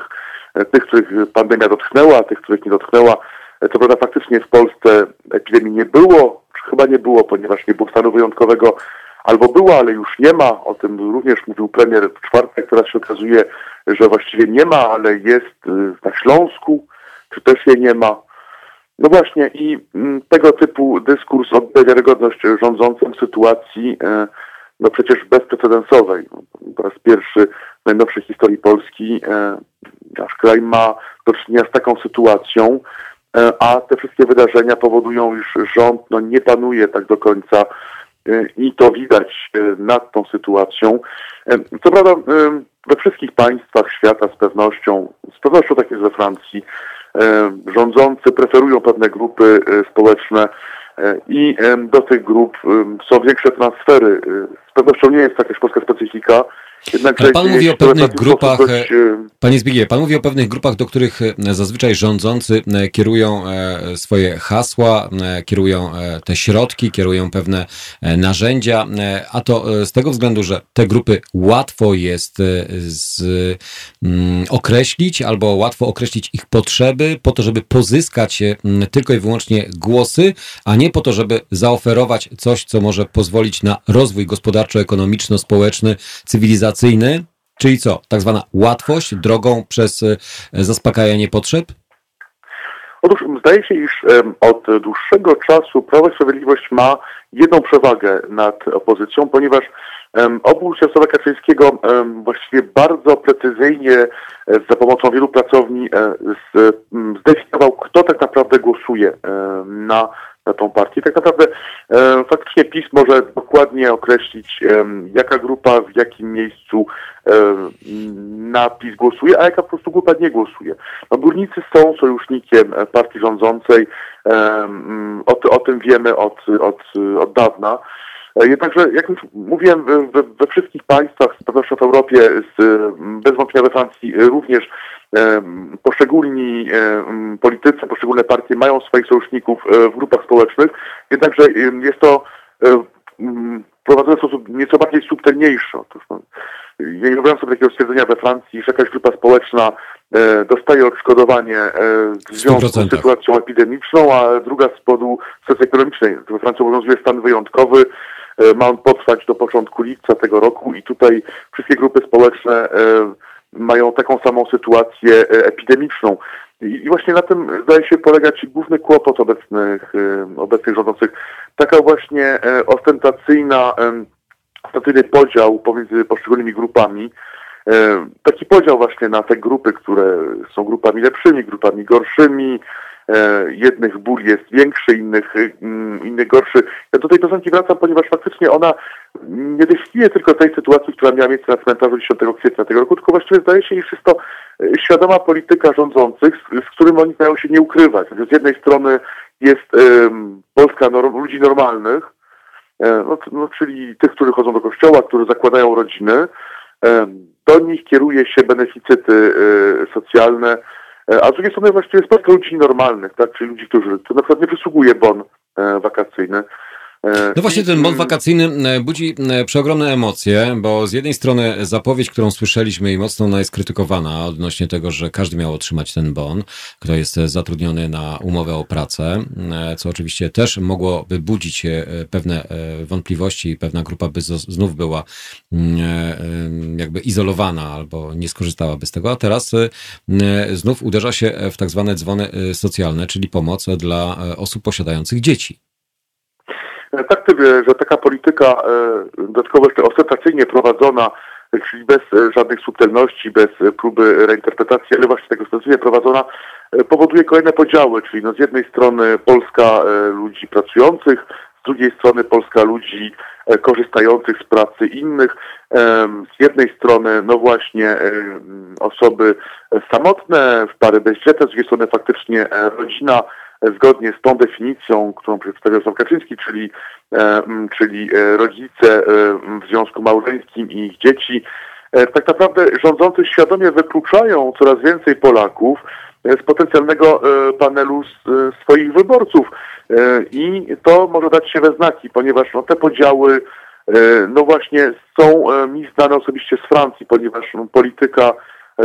tych, których pandemia dotknęła, a tych, których nie dotknęła. Co prawda faktycznie w Polsce epidemii nie było, czy chyba nie było, ponieważ nie było stanu wyjątkowego, albo było, ale już nie ma. O tym również mówił premier w czwartek. Teraz się okazuje, że właściwie nie ma, ale jest na Śląsku, czy też jej nie ma. No właśnie i tego typu dyskurs oddaje wiarygodność rządzącym w sytuacji no przecież bezprecedensowej. Po raz pierwszy w najnowszej historii Polski nasz kraj ma do czynienia z taką sytuacją, a te wszystkie wydarzenia powodują, iż rząd no, nie panuje tak do końca i to widać nad tą sytuacją. Co prawda we wszystkich państwach świata z pewnością, z pewnością tak jest we Francji, rządzący preferują pewne grupy społeczne i do tych grup są większe transfery. Z pewnością nie jest taka polska specyfika. Jednak Ale pan mówi o pewnych grupach, dość... panie Zbigniewie, pan mówi o pewnych grupach, do których zazwyczaj rządzący kierują swoje hasła, kierują te środki, kierują pewne narzędzia, a to z tego względu, że te grupy łatwo jest z, mm, określić albo łatwo określić ich potrzeby po to, żeby pozyskać tylko i wyłącznie głosy, a nie po to, żeby zaoferować coś, co może pozwolić na rozwój gospodarczo-ekonomiczno-społeczny, cywilizacyjny, czyli co? Tak zwana łatwość drogą przez zaspokajanie potrzeb? Otóż zdaje się, iż od dłuższego czasu Prawo i Sprawiedliwość ma jedną przewagę nad opozycją, ponieważ obóz Jarosława Kaczyńskiego właściwie bardzo precyzyjnie za pomocą wielu pracowni zdefiniował, kto tak naprawdę głosuje na na tą partię. Tak naprawdę e, faktycznie PiS może dokładnie określić, e, jaka grupa w jakim miejscu e, na PiS głosuje, a jaka po prostu grupa nie głosuje. No, górnicy są sojusznikiem partii rządzącej, e, o, o tym wiemy od, od, od dawna. Jednakże, jak już mówiłem, we, we wszystkich państwach, z pewnością w Europie, z, bez wątpienia we Francji również, e, poszczególni e, politycy, poszczególne partie mają swoich sojuszników e, w grupach społecznych, jednakże e, jest to e, prowadzone w sposób nieco bardziej subtelniejszy. Otóż, no, ja nie wyobrażam sobie takiego stwierdzenia we Francji, że jakaś grupa społeczna e, dostaje odszkodowanie e, w związku sto procent z sytuacją epidemiczną, a druga z powodu sytuacji ekonomicznej. We Francji obowiązuje stan wyjątkowy, e, ma on potrwać do początku lipca tego roku i tutaj wszystkie grupy społeczne e, mają taką samą sytuację epidemiczną. I właśnie na tym zdaje się polegać główny kłopot obecnych, obecnych rządzących. Taka właśnie ostentacyjna, ostentacyjny podział pomiędzy poszczególnymi grupami. Taki podział właśnie na te grupy, które są grupami lepszymi, grupami gorszymi. Jednych ból jest większy, innych, innych gorszy. Ja do tej piosenki wracam, ponieważ faktycznie ona nie definiuje tylko tej sytuacji, która miała miejsce na cmentarzu dziesiątego kwietnia tego roku, tylko właściwie zdaje się, iż jest to świadoma polityka rządzących, z, z którym oni mają się nie ukrywać. Z jednej strony jest um, Polska norm, ludzi normalnych, no, no, czyli tych, którzy chodzą do kościoła, którzy zakładają rodziny. Do nich kieruje się beneficyty y, socjalne, a z drugiej strony właściwie jest Polska ludzi normalnych, tak? Czyli ludzi, którzy to na przykład nie przysługuje bon e, wakacyjny. No właśnie ten bon wakacyjny budzi przeogromne emocje, bo z jednej strony zapowiedź, którą słyszeliśmy i mocno ona jest krytykowana odnośnie tego, że każdy miał otrzymać ten bon, kto jest zatrudniony na umowę o pracę, co oczywiście też mogłoby budzić pewne wątpliwości i pewna grupa by znów była jakby izolowana albo nie skorzystałaby z tego, a teraz znów uderza się w tak zwane dzwony socjalne, czyli pomoc dla osób posiadających dzieci. Tak, że taka polityka dodatkowo jeszcze ostentacyjnie prowadzona, czyli bez żadnych subtelności, bez próby reinterpretacji, ale właśnie tak ostentacyjnie prowadzona, powoduje kolejne podziały, czyli no z jednej strony Polska ludzi pracujących, z drugiej strony Polska ludzi korzystających z pracy innych, z jednej strony no właśnie osoby samotne, pary bezdzietne, z drugiej strony faktycznie rodzina, zgodnie z tą definicją, którą przedstawił Jarosław Kaczyński, czyli, e, czyli rodzice e, w związku małżeńskim i ich dzieci. E, tak naprawdę rządzący świadomie wykluczają coraz więcej Polaków z potencjalnego e, panelu z, e, swoich wyborców. E, I to może dać się we znaki, ponieważ no, te podziały e, no właśnie są e, mi znane osobiście z Francji, ponieważ no, polityka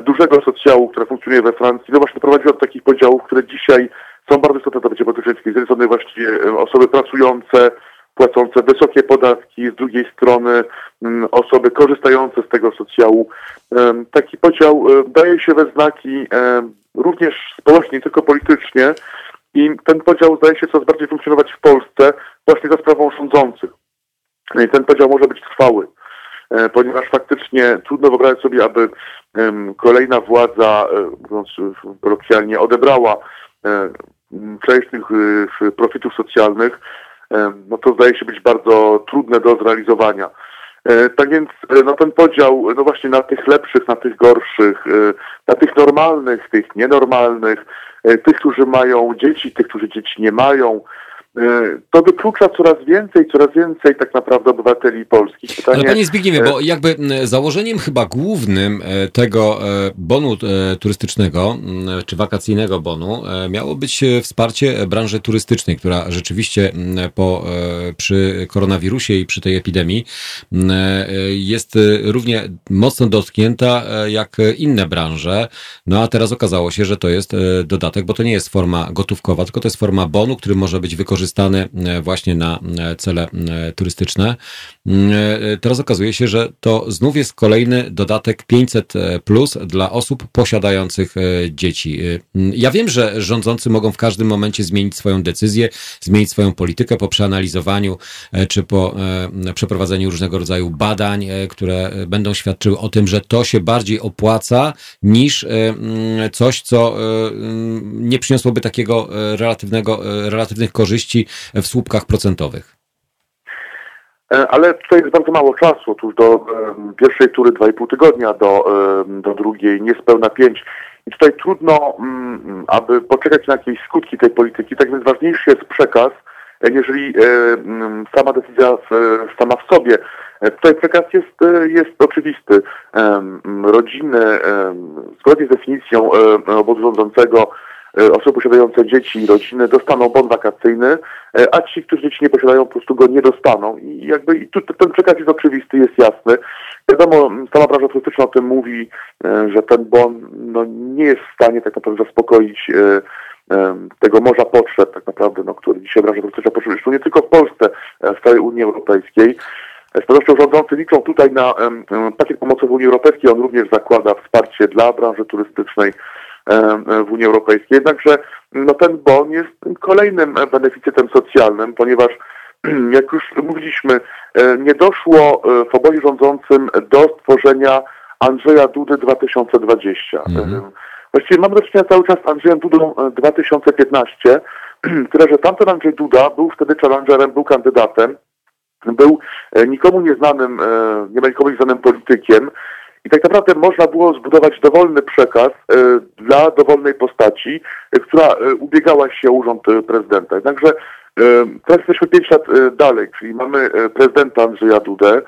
dużego socjalu, która funkcjonuje we Francji, no właśnie prowadziła do takich podziałów, które dzisiaj są bardzo istotne dla bycia politycznych. Z jednej strony właściwie osoby pracujące, płacące wysokie podatki, z drugiej strony osoby korzystające z tego socjalu. Taki podział daje się we znaki również społecznie, nie tylko politycznie i ten podział zdaje się coraz bardziej funkcjonować w Polsce właśnie za sprawą rządzących. I ten podział może być trwały, ponieważ faktycznie trudno wyobrazić sobie, aby kolejna władza, mówiąc kolokwialnie, odebrała część tych profitów socjalnych, no to zdaje się być bardzo trudne do zrealizowania. Tak więc no ten podział no właśnie na tych lepszych, na tych gorszych, na tych normalnych, tych nienormalnych, tych, którzy mają dzieci, tych, którzy dzieci nie mają, to wyklucza coraz więcej, coraz więcej tak naprawdę obywateli polskich. Pytanie... Ale panie Zbigniewie, bo jakby założeniem chyba głównym tego bonu turystycznego, czy wakacyjnego bonu, miało być wsparcie branży turystycznej, która rzeczywiście po, przy koronawirusie i przy tej epidemii jest równie mocno dotknięta jak inne branże. No a teraz okazało się, że to jest dodatek, bo to nie jest forma gotówkowa, tylko to jest forma bonu, który może być wykorzystany korzystane właśnie na cele turystyczne. Teraz okazuje się, że to znów jest kolejny dodatek pięćset plus dla osób posiadających dzieci. Ja wiem, że rządzący mogą w każdym momencie zmienić swoją decyzję, zmienić swoją politykę po przeanalizowaniu czy po przeprowadzeniu różnego rodzaju badań, które będą świadczyły o tym, że to się bardziej opłaca niż coś, co nie przyniosłoby takiego relatywnego, relatywnych korzyści w słupkach procentowych. Ale tutaj jest bardzo mało czasu. Otóż do um, pierwszej tury dwa i pół tygodnia, do, um, do drugiej niespełna pięć. I tutaj trudno, um, aby poczekać na jakieś skutki tej polityki. Tak więc ważniejszy jest przekaz, jeżeli um, sama decyzja w, sama w sobie. Tutaj przekaz jest, jest oczywisty. Um, rodziny, um, zgodnie z definicją um, obozu rządzącego, osoby posiadające dzieci i rodziny dostaną bon wakacyjny, a ci, którzy dzieci nie posiadają, po prostu go nie dostaną. I jakby i tu, ten przekaz jest oczywisty, jest jasny. Wiadomo, sama branża turystyczna o tym mówi, że ten bon no, nie jest w stanie tak naprawdę zaspokoić tego morza potrzeb, tak naprawdę, no, który dzisiaj branża turystyczna potrzebuje, nie tylko w Polsce, w całej Unii Europejskiej. Z pewnością rządzący liczą tutaj na pakiet pomocy w Unii Europejskiej. On również zakłada wsparcie dla branży turystycznej w Unii Europejskiej. Jednakże no, ten bon jest kolejnym beneficjentem socjalnym, ponieważ jak już mówiliśmy, nie doszło w obozie rządzącym do stworzenia Andrzeja Dudy dwa tysiące dwadzieścia. Mm-hmm. Właściwie mamy do czynienia cały czas z Andrzejem Dudą dwa tysiące piętnaście, tyle że tamten Andrzej Duda był wtedy challengerem, był kandydatem, był nikomu nieznanym, niemal nikomu nieznanym politykiem. I tak naprawdę można było zbudować dowolny przekaz y, dla dowolnej postaci, y, która y, ubiegała się o urząd y, prezydenta. Jednakże y, teraz jesteśmy pięć lat y, dalej, czyli mamy y, prezydenta Andrzeja Dudę,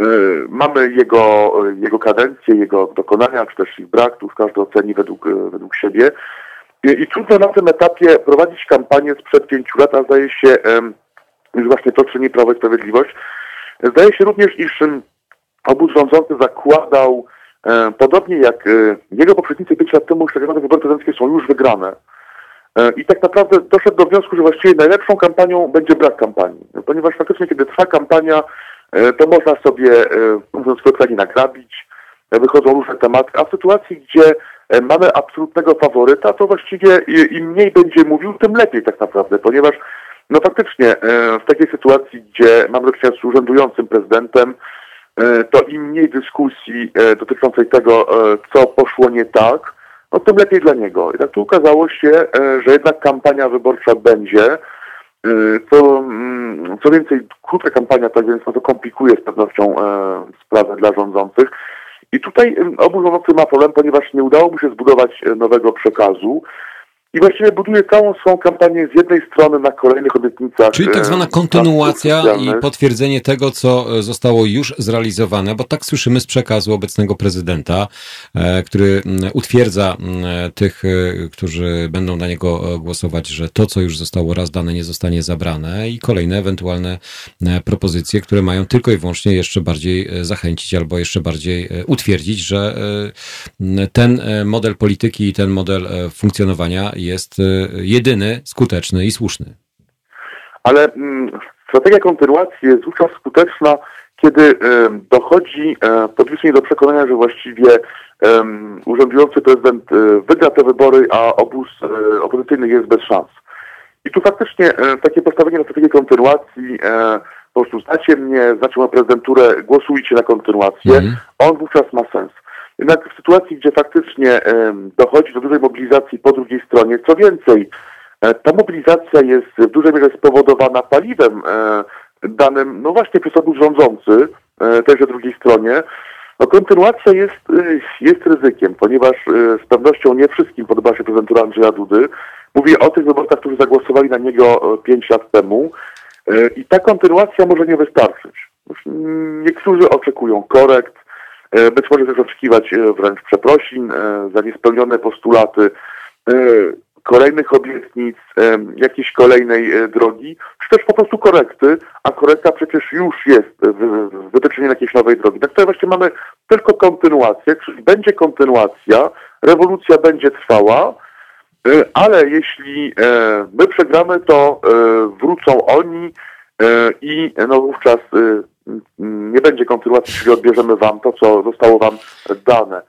y, mamy jego, y, jego kadencję, jego dokonania, czy też ich brak, tu każdy oceni według, y, według siebie. I, I trudno na tym etapie prowadzić kampanię sprzed pięciu lat, a zdaje się, już y, właśnie to czyni Prawo i Sprawiedliwość. Zdaje się również, iż y, obóz rządzący zakładał, e, podobnie jak e, jego poprzednicy pięć lat temu, że wybory prezydenckie są już wygrane. E, I tak naprawdę doszedł do wniosku, że właściwie najlepszą kampanią będzie brak kampanii. Ponieważ faktycznie, kiedy trwa kampania, e, to można sobie, e, mówiąc krótko, nagrabić, e, wychodzą różne tematy, a w sytuacji, gdzie e, mamy absolutnego faworyta, to właściwie i, im mniej będzie mówił, tym lepiej tak naprawdę, ponieważ no faktycznie e, w takiej sytuacji, gdzie mamy do czynienia z urzędującym prezydentem, to im mniej dyskusji dotyczącej tego, co poszło nie tak, no tym lepiej dla niego. Jednak tu okazało się, że jednak kampania wyborcza będzie. Co, co więcej, krótka kampania, tak więc no to komplikuje z pewnością sprawę dla rządzących. I tutaj obóz rządzący ma problem, ponieważ nie udało mu się zbudować nowego przekazu. I właściwie buduje całą swoją kampanię z jednej strony na kolejnych obietnicach. Czyli tak zwana kontynuacja i potwierdzenie tego, co zostało już zrealizowane, bo tak słyszymy z przekazu obecnego prezydenta, który utwierdza tych, którzy będą na niego głosować, że to, co już zostało raz dane, nie zostanie zabrane i kolejne ewentualne propozycje, które mają tylko i wyłącznie jeszcze bardziej zachęcić albo jeszcze bardziej utwierdzić, że ten model polityki i ten model funkcjonowania jest jedyny, skuteczny i słuszny. Ale mm, strategia kontynuacji jest wówczas skuteczna, kiedy y, dochodzi y, podwiecznie do przekonania, że właściwie y, urzędujący prezydent y, wygra te wybory, a obóz y, opozycyjny jest bez szans. I tu faktycznie y, takie postawienie na strategię kontynuacji, y, po prostu znacie mnie, znacie moją prezydenturę, głosujcie na kontynuację, mm. on wówczas ma sens. Jednak w sytuacji, gdzie faktycznie dochodzi do dużej mobilizacji po drugiej stronie, co więcej, ta mobilizacja jest w dużej mierze spowodowana paliwem, danym, no właśnie przez obóz rządzący, też o drugiej stronie, no kontynuacja jest, jest ryzykiem, ponieważ z pewnością nie wszystkim podoba się prezentura Andrzeja Dudy. Mówię o tych wyborcach, którzy zagłosowali na niego pięć lat temu i ta kontynuacja może nie wystarczyć. Niektórzy oczekują korekt, być może też oczekiwać wręcz przeprosin za niespełnione postulaty, kolejnych obietnic, jakiejś kolejnej drogi, czy też po prostu korekty, a korekta przecież już jest wytyczeniem jakiejś nowej drogi. Tak tutaj właśnie mamy tylko kontynuację, czyli będzie kontynuacja, rewolucja będzie trwała, ale jeśli my przegramy, to wrócą oni i no wówczas nie będzie kontynuacji, czyli odbierzemy wam to, co zostało wam dane.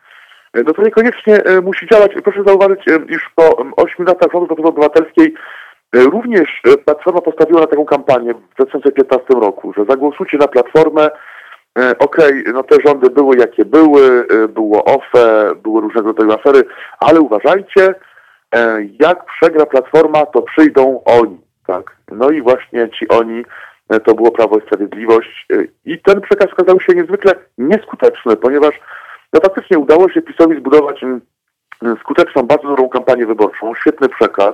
No to niekoniecznie musi działać. Proszę zauważyć, już po ośmiu latach rządu Platformy Obywatelskiej również Platforma postawiła na taką kampanię w dwa tysiące piętnastym roku, że zagłosujcie na Platformę. Okej, okay, no te rządy były jakie były, było O F E, były różnego rodzaju afery, ale uważajcie, jak przegra Platforma, to przyjdą oni. Tak. No i właśnie ci oni to było Prawo i Sprawiedliwość. I ten przekaz okazał się niezwykle nieskuteczny, ponieważ no faktycznie udało się PiS-owi zbudować skuteczną, bardzo dobrą kampanię wyborczą, świetny przekaz,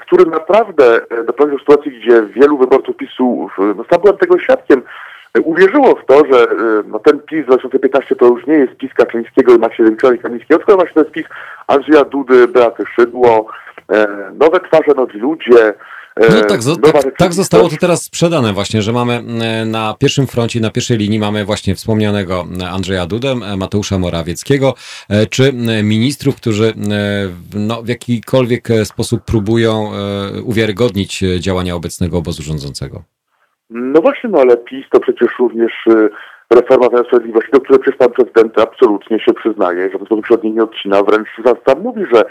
który naprawdę doprowadził do sytuacji, gdzie wielu wyborców PiS-u, no sam byłem tego świadkiem, uwierzyło w to, że no ten PiS dwa tysiące piętnasty to już nie jest PiS Kaczyńskiego i Macierewicza i Kamińskiego, tylko właśnie to jest PiS Andrzeja Dudy, Beaty Szydło, nowe twarze, nowi ludzie. No tak, tak, tak zostało to teraz sprzedane właśnie, że mamy na pierwszym froncie, na pierwszej linii mamy właśnie wspomnianego Andrzeja Dudę, Mateusza Morawieckiego, czy ministrów, którzy no, w jakikolwiek sposób próbują uwiarygodnić działania obecnego obozu rządzącego. No właśnie, no ale PiS to przecież również reforma wymiaru sprawiedliwości, do której przecież pan prezydent absolutnie się przyznaje, że w żaden sposób się od niej nie odcina, wręcz sam mówi, że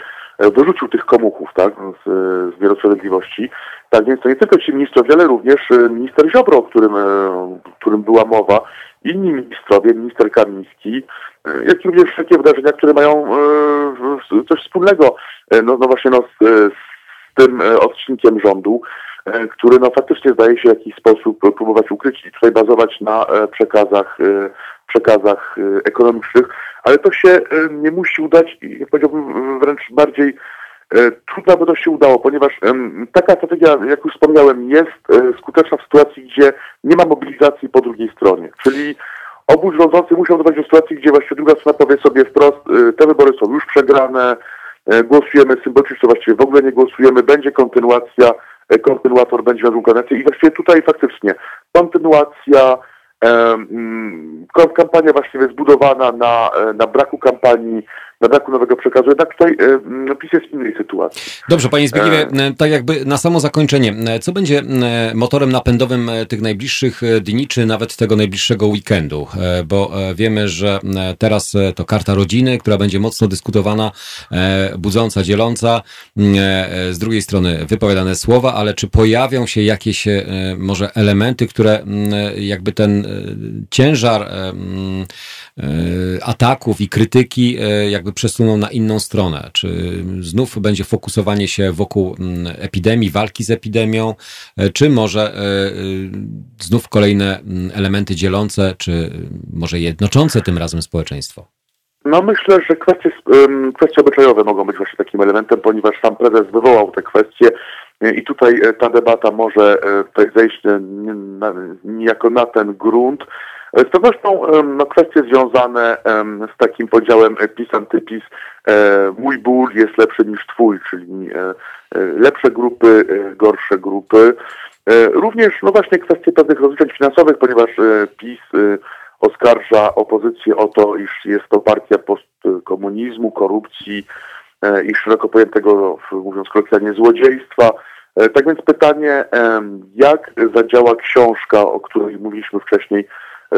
wyrzucił tych komuchów, tak, z, z wymiaru sprawiedliwości. Tak więc to nie tylko ci ministrowie, ale również minister Ziobro, o którym, którym była mowa, inni ministrowie, minister Kamiński, jak i również takie wydarzenia, które mają coś wspólnego, no, no właśnie no, z, z tym odcinkiem rządu, który no faktycznie zdaje się w jakiś sposób próbować ukryć i tutaj bazować na przekazach, przekazach ekonomicznych, ale to się nie musi udać i powiedziałbym wręcz bardziej trudno by to się udało, ponieważ taka strategia, jak już wspomniałem, jest skuteczna w sytuacji, gdzie nie ma mobilizacji po drugiej stronie, czyli obóz rządzący musiał doprowadzić do sytuacji, gdzie właściwie druga strona powie sobie wprost, te wybory są już przegrane, głosujemy symbolicznie, właściwie w ogóle nie głosujemy, będzie kontynuacja, kontynuator będzie miał kontynuację i właściwie tutaj faktycznie kontynuacja, em, kampania właściwie zbudowana na, na braku kampanii, na braku nowego przekazu, jednak tutaj e, PiS jest w innej sytuacji. Dobrze, panie Zbigniewie, e... tak jakby na samo zakończenie, co będzie motorem napędowym tych najbliższych dni, czy nawet tego najbliższego weekendu? Bo wiemy, że teraz to karta rodziny, która będzie mocno dyskutowana, budząca, dzieląca, z drugiej strony wypowiadane słowa, ale czy pojawią się jakieś może elementy, które jakby ten ciężar ataków i krytyki jakby przesuną na inną stronę? Czy znów będzie fokusowanie się wokół epidemii, walki z epidemią, czy może znów kolejne elementy dzielące, czy może jednoczące tym razem społeczeństwo? No myślę, że kwestie, kwestie obyczajowe mogą być właśnie takim elementem, ponieważ sam prezes wywołał te kwestie i tutaj ta debata może tutaj zejść niejako na ten grunt. Z pewnością no, kwestie związane um, z takim podziałem PiS-antypis, e, mój ból jest lepszy niż twój, czyli e, lepsze grupy, e, gorsze grupy. E, również no właśnie kwestie pewnych rozliczeń finansowych, ponieważ e, PiS e, oskarża opozycję o to, iż jest to partia postkomunizmu, korupcji e, i szeroko pojętego, mówiąc kolokwialnie, złodziejstwa. E, tak więc pytanie, e, jak zadziała książka, o której mówiliśmy wcześniej,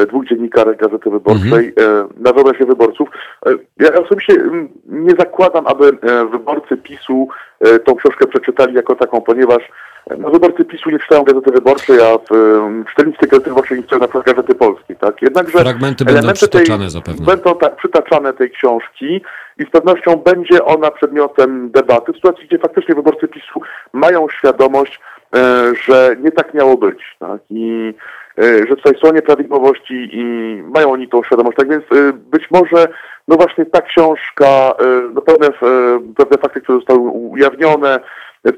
dwóch dziennikarek Gazety Wyborczej, mhm. na wyobraźnię wyborców. Ja osobiście nie zakładam, aby wyborcy PiS-u tą książkę przeczytali jako taką, ponieważ no, wyborcy PiS-u nie czytają Gazety Wyborczej, a w czytelnictwie Gazety Wyborczej nie czytają na przykład Gazety Polskiej. Tak? Jednakże fragmenty będą przytaczane tej, zapewne. Będą tak, przytaczane tej książki i z pewnością będzie ona przedmiotem debaty w sytuacji, gdzie faktycznie wyborcy PiS-u mają świadomość, że nie tak miało być, tak? I że tutaj są nieprawidłowości i mają oni tą świadomość. Tak więc być może, no właśnie ta książka, no pewne, pewne fakty, które zostały ujawnione,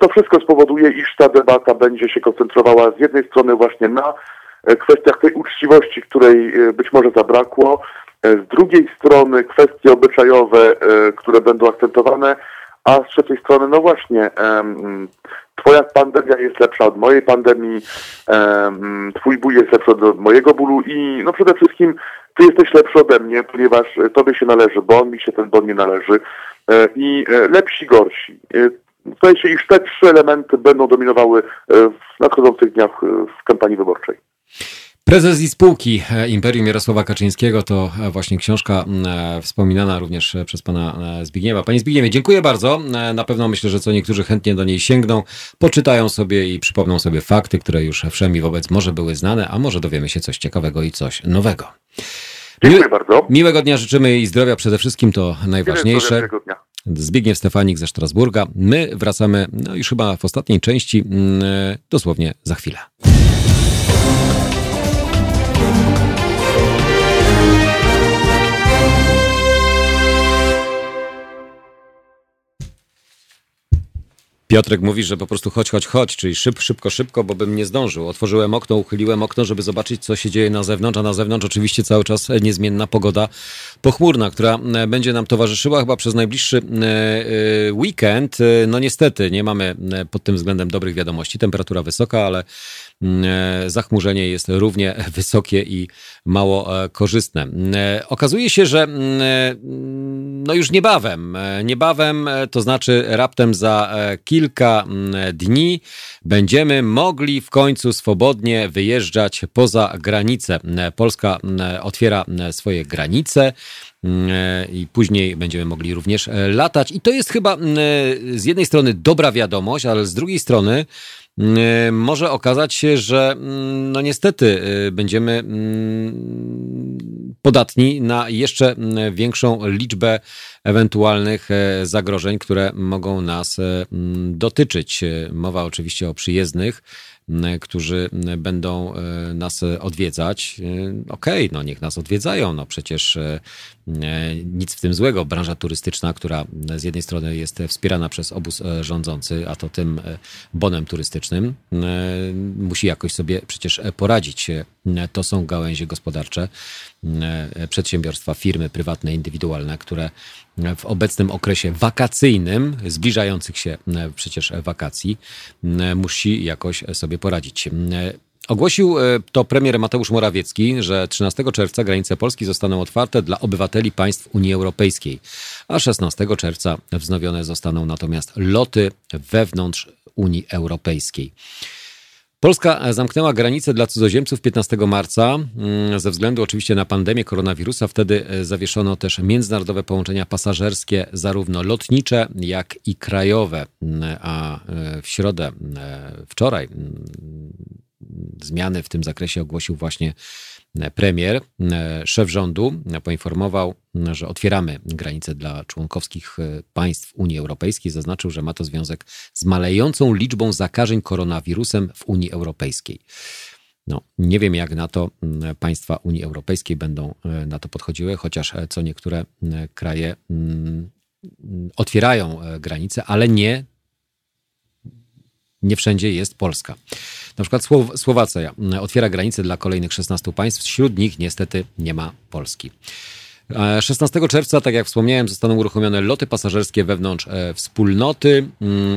to wszystko spowoduje, iż ta debata będzie się koncentrowała z jednej strony właśnie na kwestiach tej uczciwości, której być może zabrakło, z drugiej strony kwestie obyczajowe, które będą akcentowane, a z trzeciej strony, no właśnie, um, twoja pandemia jest lepsza od mojej pandemii, um, twój ból jest lepszy od mojego bólu i no przede wszystkim ty jesteś lepszy ode mnie, ponieważ tobie się należy bon, mi się ten bon nie należy i lepsi, gorsi. Wydaje się, iż te trzy elementy będą dominowały w nadchodzących dniach w kampanii wyborczej. Prezes i spółki Imperium Jarosława Kaczyńskiego to właśnie książka wspominana również przez pana Zbigniewa. Panie Zbigniewie, dziękuję bardzo. Na pewno myślę, że co niektórzy chętnie do niej sięgną, poczytają sobie i przypomną sobie fakty, które już wszem i wobec może były znane, a może dowiemy się coś ciekawego i coś nowego. Dziękuję Miły, bardzo. Miłego dnia życzymy i zdrowia przede wszystkim, to najważniejsze. Zbigniew Stefanik ze Strasburga. My wracamy, no już chyba w ostatniej części, dosłownie za chwilę. Piotrek mówi, że po prostu chodź, chodź, chodź, czyli szyb, szybko, szybko, bo bym nie zdążył. Otworzyłem okno, uchyliłem okno, żeby zobaczyć, co się dzieje na zewnątrz, a na zewnątrz oczywiście cały czas niezmienna pogoda pochmurna, która będzie nam towarzyszyła chyba przez najbliższy weekend. No niestety nie mamy pod tym względem dobrych wiadomości. Temperatura wysoka, ale zachmurzenie jest równie wysokie i mało korzystne. Okazuje się, że no już niebawem, niebawem, to znaczy raptem za kilka dni będziemy mogli w końcu swobodnie wyjeżdżać poza granicę. Polska otwiera swoje granice i później będziemy mogli również latać. I to jest chyba z jednej strony dobra wiadomość, ale z drugiej strony może okazać się, że no niestety będziemy podatni na jeszcze większą liczbę ewentualnych zagrożeń, które mogą nas dotyczyć. Mowa oczywiście o przyjezdnych, którzy będą nas odwiedzać. Okej, okay, no niech nas odwiedzają, no przecież nic w tym złego. Branża turystyczna, która z jednej strony jest wspierana przez obóz rządzący, a to tym bonem turystycznym, musi jakoś sobie przecież poradzić. To są gałęzie gospodarcze, przedsiębiorstwa, firmy prywatne, indywidualne, które w obecnym okresie wakacyjnym, zbliżających się przecież wakacji, musi jakoś sobie poradzić. Ogłosił to premier Mateusz Morawiecki, że trzynastego czerwca granice Polski zostaną otwarte dla obywateli państw Unii Europejskiej, a szesnastego czerwca wznowione zostaną natomiast loty wewnątrz Unii Europejskiej. Polska zamknęła granice dla cudzoziemców piętnastego marca. Ze względu oczywiście na pandemię koronawirusa wtedy zawieszono też międzynarodowe połączenia pasażerskie, zarówno lotnicze, jak i krajowe. A w środę, wczoraj, zmiany w tym zakresie ogłosił właśnie premier. Szef rządu poinformował, że otwieramy granice dla członkowskich państw Unii Europejskiej. Zaznaczył, że ma to związek z malejącą liczbą zakażeń koronawirusem w Unii Europejskiej. No, nie wiem jak na to państwa Unii Europejskiej będą na to podchodziły, chociaż co niektóre kraje otwierają granice, ale nie Nie wszędzie jest Polska. Na przykład Słowacja otwiera granice dla kolejnych szesnastu państw. Wśród nich niestety nie ma Polski. szesnastego czerwca, tak jak wspomniałem, zostaną uruchomione loty pasażerskie wewnątrz wspólnoty.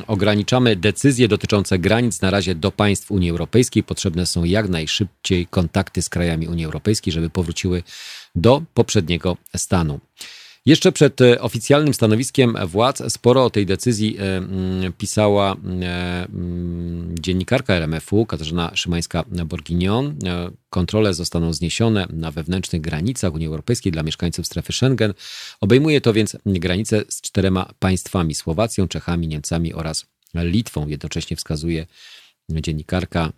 Ograniczamy decyzje dotyczące granic na razie do państw Unii Europejskiej. Potrzebne są jak najszybciej kontakty z krajami Unii Europejskiej, żeby powróciły do poprzedniego stanu. Jeszcze przed oficjalnym stanowiskiem władz sporo o tej decyzji pisała dziennikarka er em ef u Katarzyna Szymańska-Borginion. Kontrole zostaną zniesione na wewnętrznych granicach Unii Europejskiej dla mieszkańców strefy Schengen. Obejmuje to więc granice z czterema państwami: Słowacją, Czechami, Niemcami oraz Litwą. Jednocześnie wskazuje dziennikarka,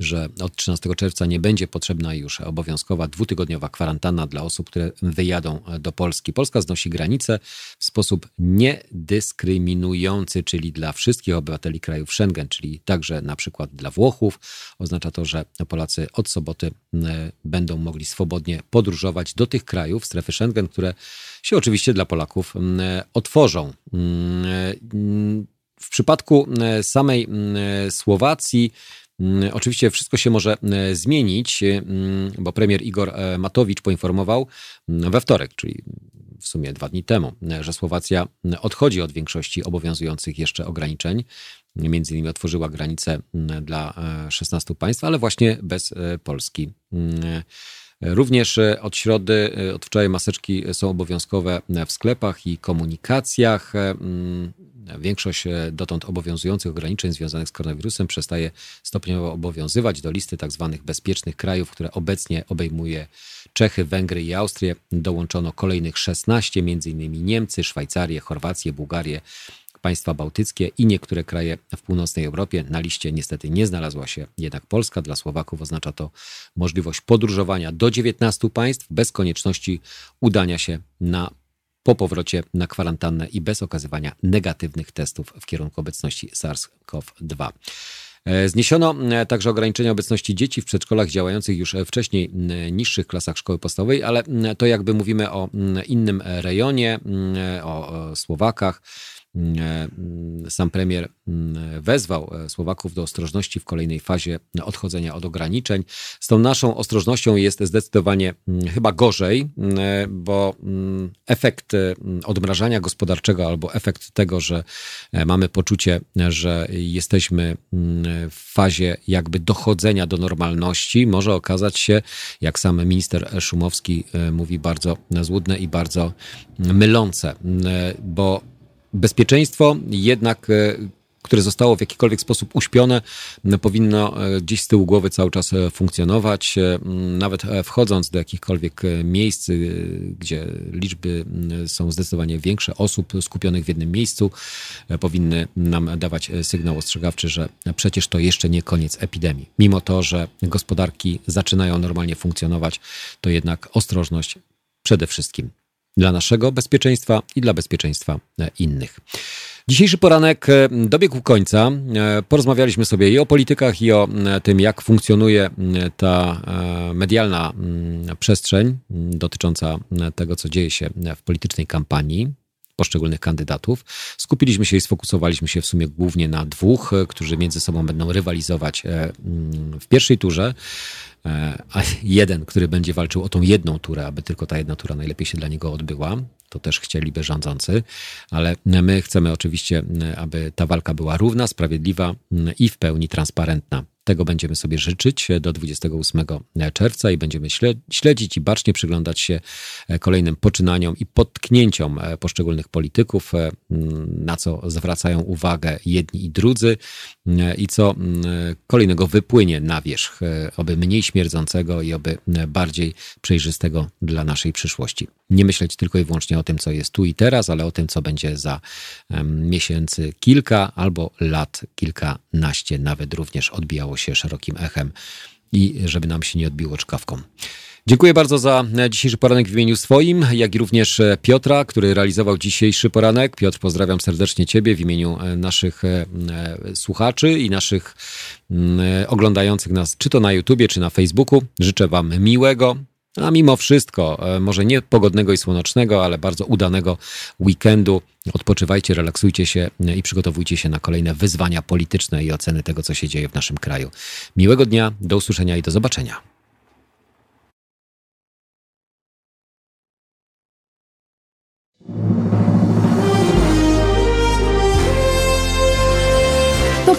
że od trzynastego czerwca nie będzie potrzebna już obowiązkowa dwutygodniowa kwarantanna dla osób, które wyjadą do Polski. Polska znosi granice w sposób niedyskryminujący, czyli dla wszystkich obywateli krajów Schengen, czyli także na przykład dla Włochów. Oznacza to, że Polacy od soboty będą mogli swobodnie podróżować do tych krajów strefy Schengen, które się oczywiście dla Polaków otworzą. W przypadku samej Słowacji oczywiście wszystko się może zmienić, bo premier Igor Matowicz poinformował we wtorek, czyli w sumie dwa dni temu, że Słowacja odchodzi od większości obowiązujących jeszcze ograniczeń. Między innymi otworzyła granice dla szesnastu państw, ale właśnie bez Polski. Również od środy, od wczoraj maseczki są obowiązkowe w sklepach i komunikacjach. Większość dotąd obowiązujących ograniczeń związanych z koronawirusem przestaje stopniowo obowiązywać. Do listy tzw. bezpiecznych krajów, które obecnie obejmuje Czechy, Węgry i Austrię, dołączono kolejnych szesnaście, m.in. Niemcy, Szwajcarię, Chorwację, Bułgarię, państwa bałtyckie i niektóre kraje w północnej Europie. Na liście niestety nie znalazła się jednak Polska. Dla Słowaków oznacza to możliwość podróżowania do dziewiętnastu państw bez konieczności udania się na po powrocie na kwarantannę i bez okazywania negatywnych testów w kierunku obecności SARS-CoV dwa. Zniesiono także ograniczenia obecności dzieci w przedszkolach działających już wcześniej niższych klasach szkoły podstawowej, ale to jakby mówimy o innym rejonie, o Słowakach. Sam premier wezwał Słowaków do ostrożności w kolejnej fazie odchodzenia od ograniczeń. Z tą naszą ostrożnością jest zdecydowanie chyba gorzej, bo efekt odmrażania gospodarczego albo efekt tego, że mamy poczucie, że jesteśmy w fazie jakby dochodzenia do normalności, może okazać się, jak sam minister Szumowski mówi, bardzo złudne i bardzo mylące, bo bezpieczeństwo jednak, które zostało w jakikolwiek sposób uśpione, powinno gdzieś z tyłu głowy cały czas funkcjonować. Nawet wchodząc do jakichkolwiek miejsc, gdzie liczby są zdecydowanie większe osób skupionych w jednym miejscu, powinny nam dawać sygnał ostrzegawczy, że przecież to jeszcze nie koniec epidemii. Mimo to, że gospodarki zaczynają normalnie funkcjonować, to jednak ostrożność przede wszystkim. Dla naszego bezpieczeństwa i dla bezpieczeństwa innych. Dzisiejszy poranek dobiegł końca. Porozmawialiśmy sobie i o politykach, i o tym, jak funkcjonuje ta medialna przestrzeń dotycząca tego, co dzieje się w politycznej kampanii poszczególnych kandydatów. Skupiliśmy się i sfokusowaliśmy się w sumie głównie na dwóch, którzy między sobą będą rywalizować w pierwszej turze. A jeden, który będzie walczył o tą jedną turę, aby tylko ta jedna tura najlepiej się dla niego odbyła. To też chcieliby rządzący, ale my chcemy oczywiście, aby ta walka była równa, sprawiedliwa i w pełni transparentna. Tego będziemy sobie życzyć do dwudziestego ósmego czerwca i będziemy śledzić i bacznie przyglądać się kolejnym poczynaniom i potknięciom poszczególnych polityków, na co zwracają uwagę jedni i drudzy i co kolejnego wypłynie na wierzch, oby mniej śmierdzącego i oby bardziej przejrzystego dla naszej przyszłości. Nie myśleć tylko i wyłącznie o tym, co jest tu i teraz, ale o tym, co będzie za miesięcy kilka albo lat kilkanaście, nawet również odbijało się szerokim echem i żeby nam się nie odbiło czkawką. Dziękuję bardzo za dzisiejszy poranek w imieniu swoim, jak i również Piotra, który realizował dzisiejszy poranek. Piotr, pozdrawiam serdecznie Ciebie w imieniu naszych słuchaczy i naszych oglądających nas, czy to na YouTubie, czy na Facebooku. Życzę Wam miłego, a mimo wszystko, może nie pogodnego i słonecznego, ale bardzo udanego weekendu. Odpoczywajcie, relaksujcie się i przygotowujcie się na kolejne wyzwania polityczne i oceny tego, co się dzieje w naszym kraju. Miłego dnia, do usłyszenia i do zobaczenia. To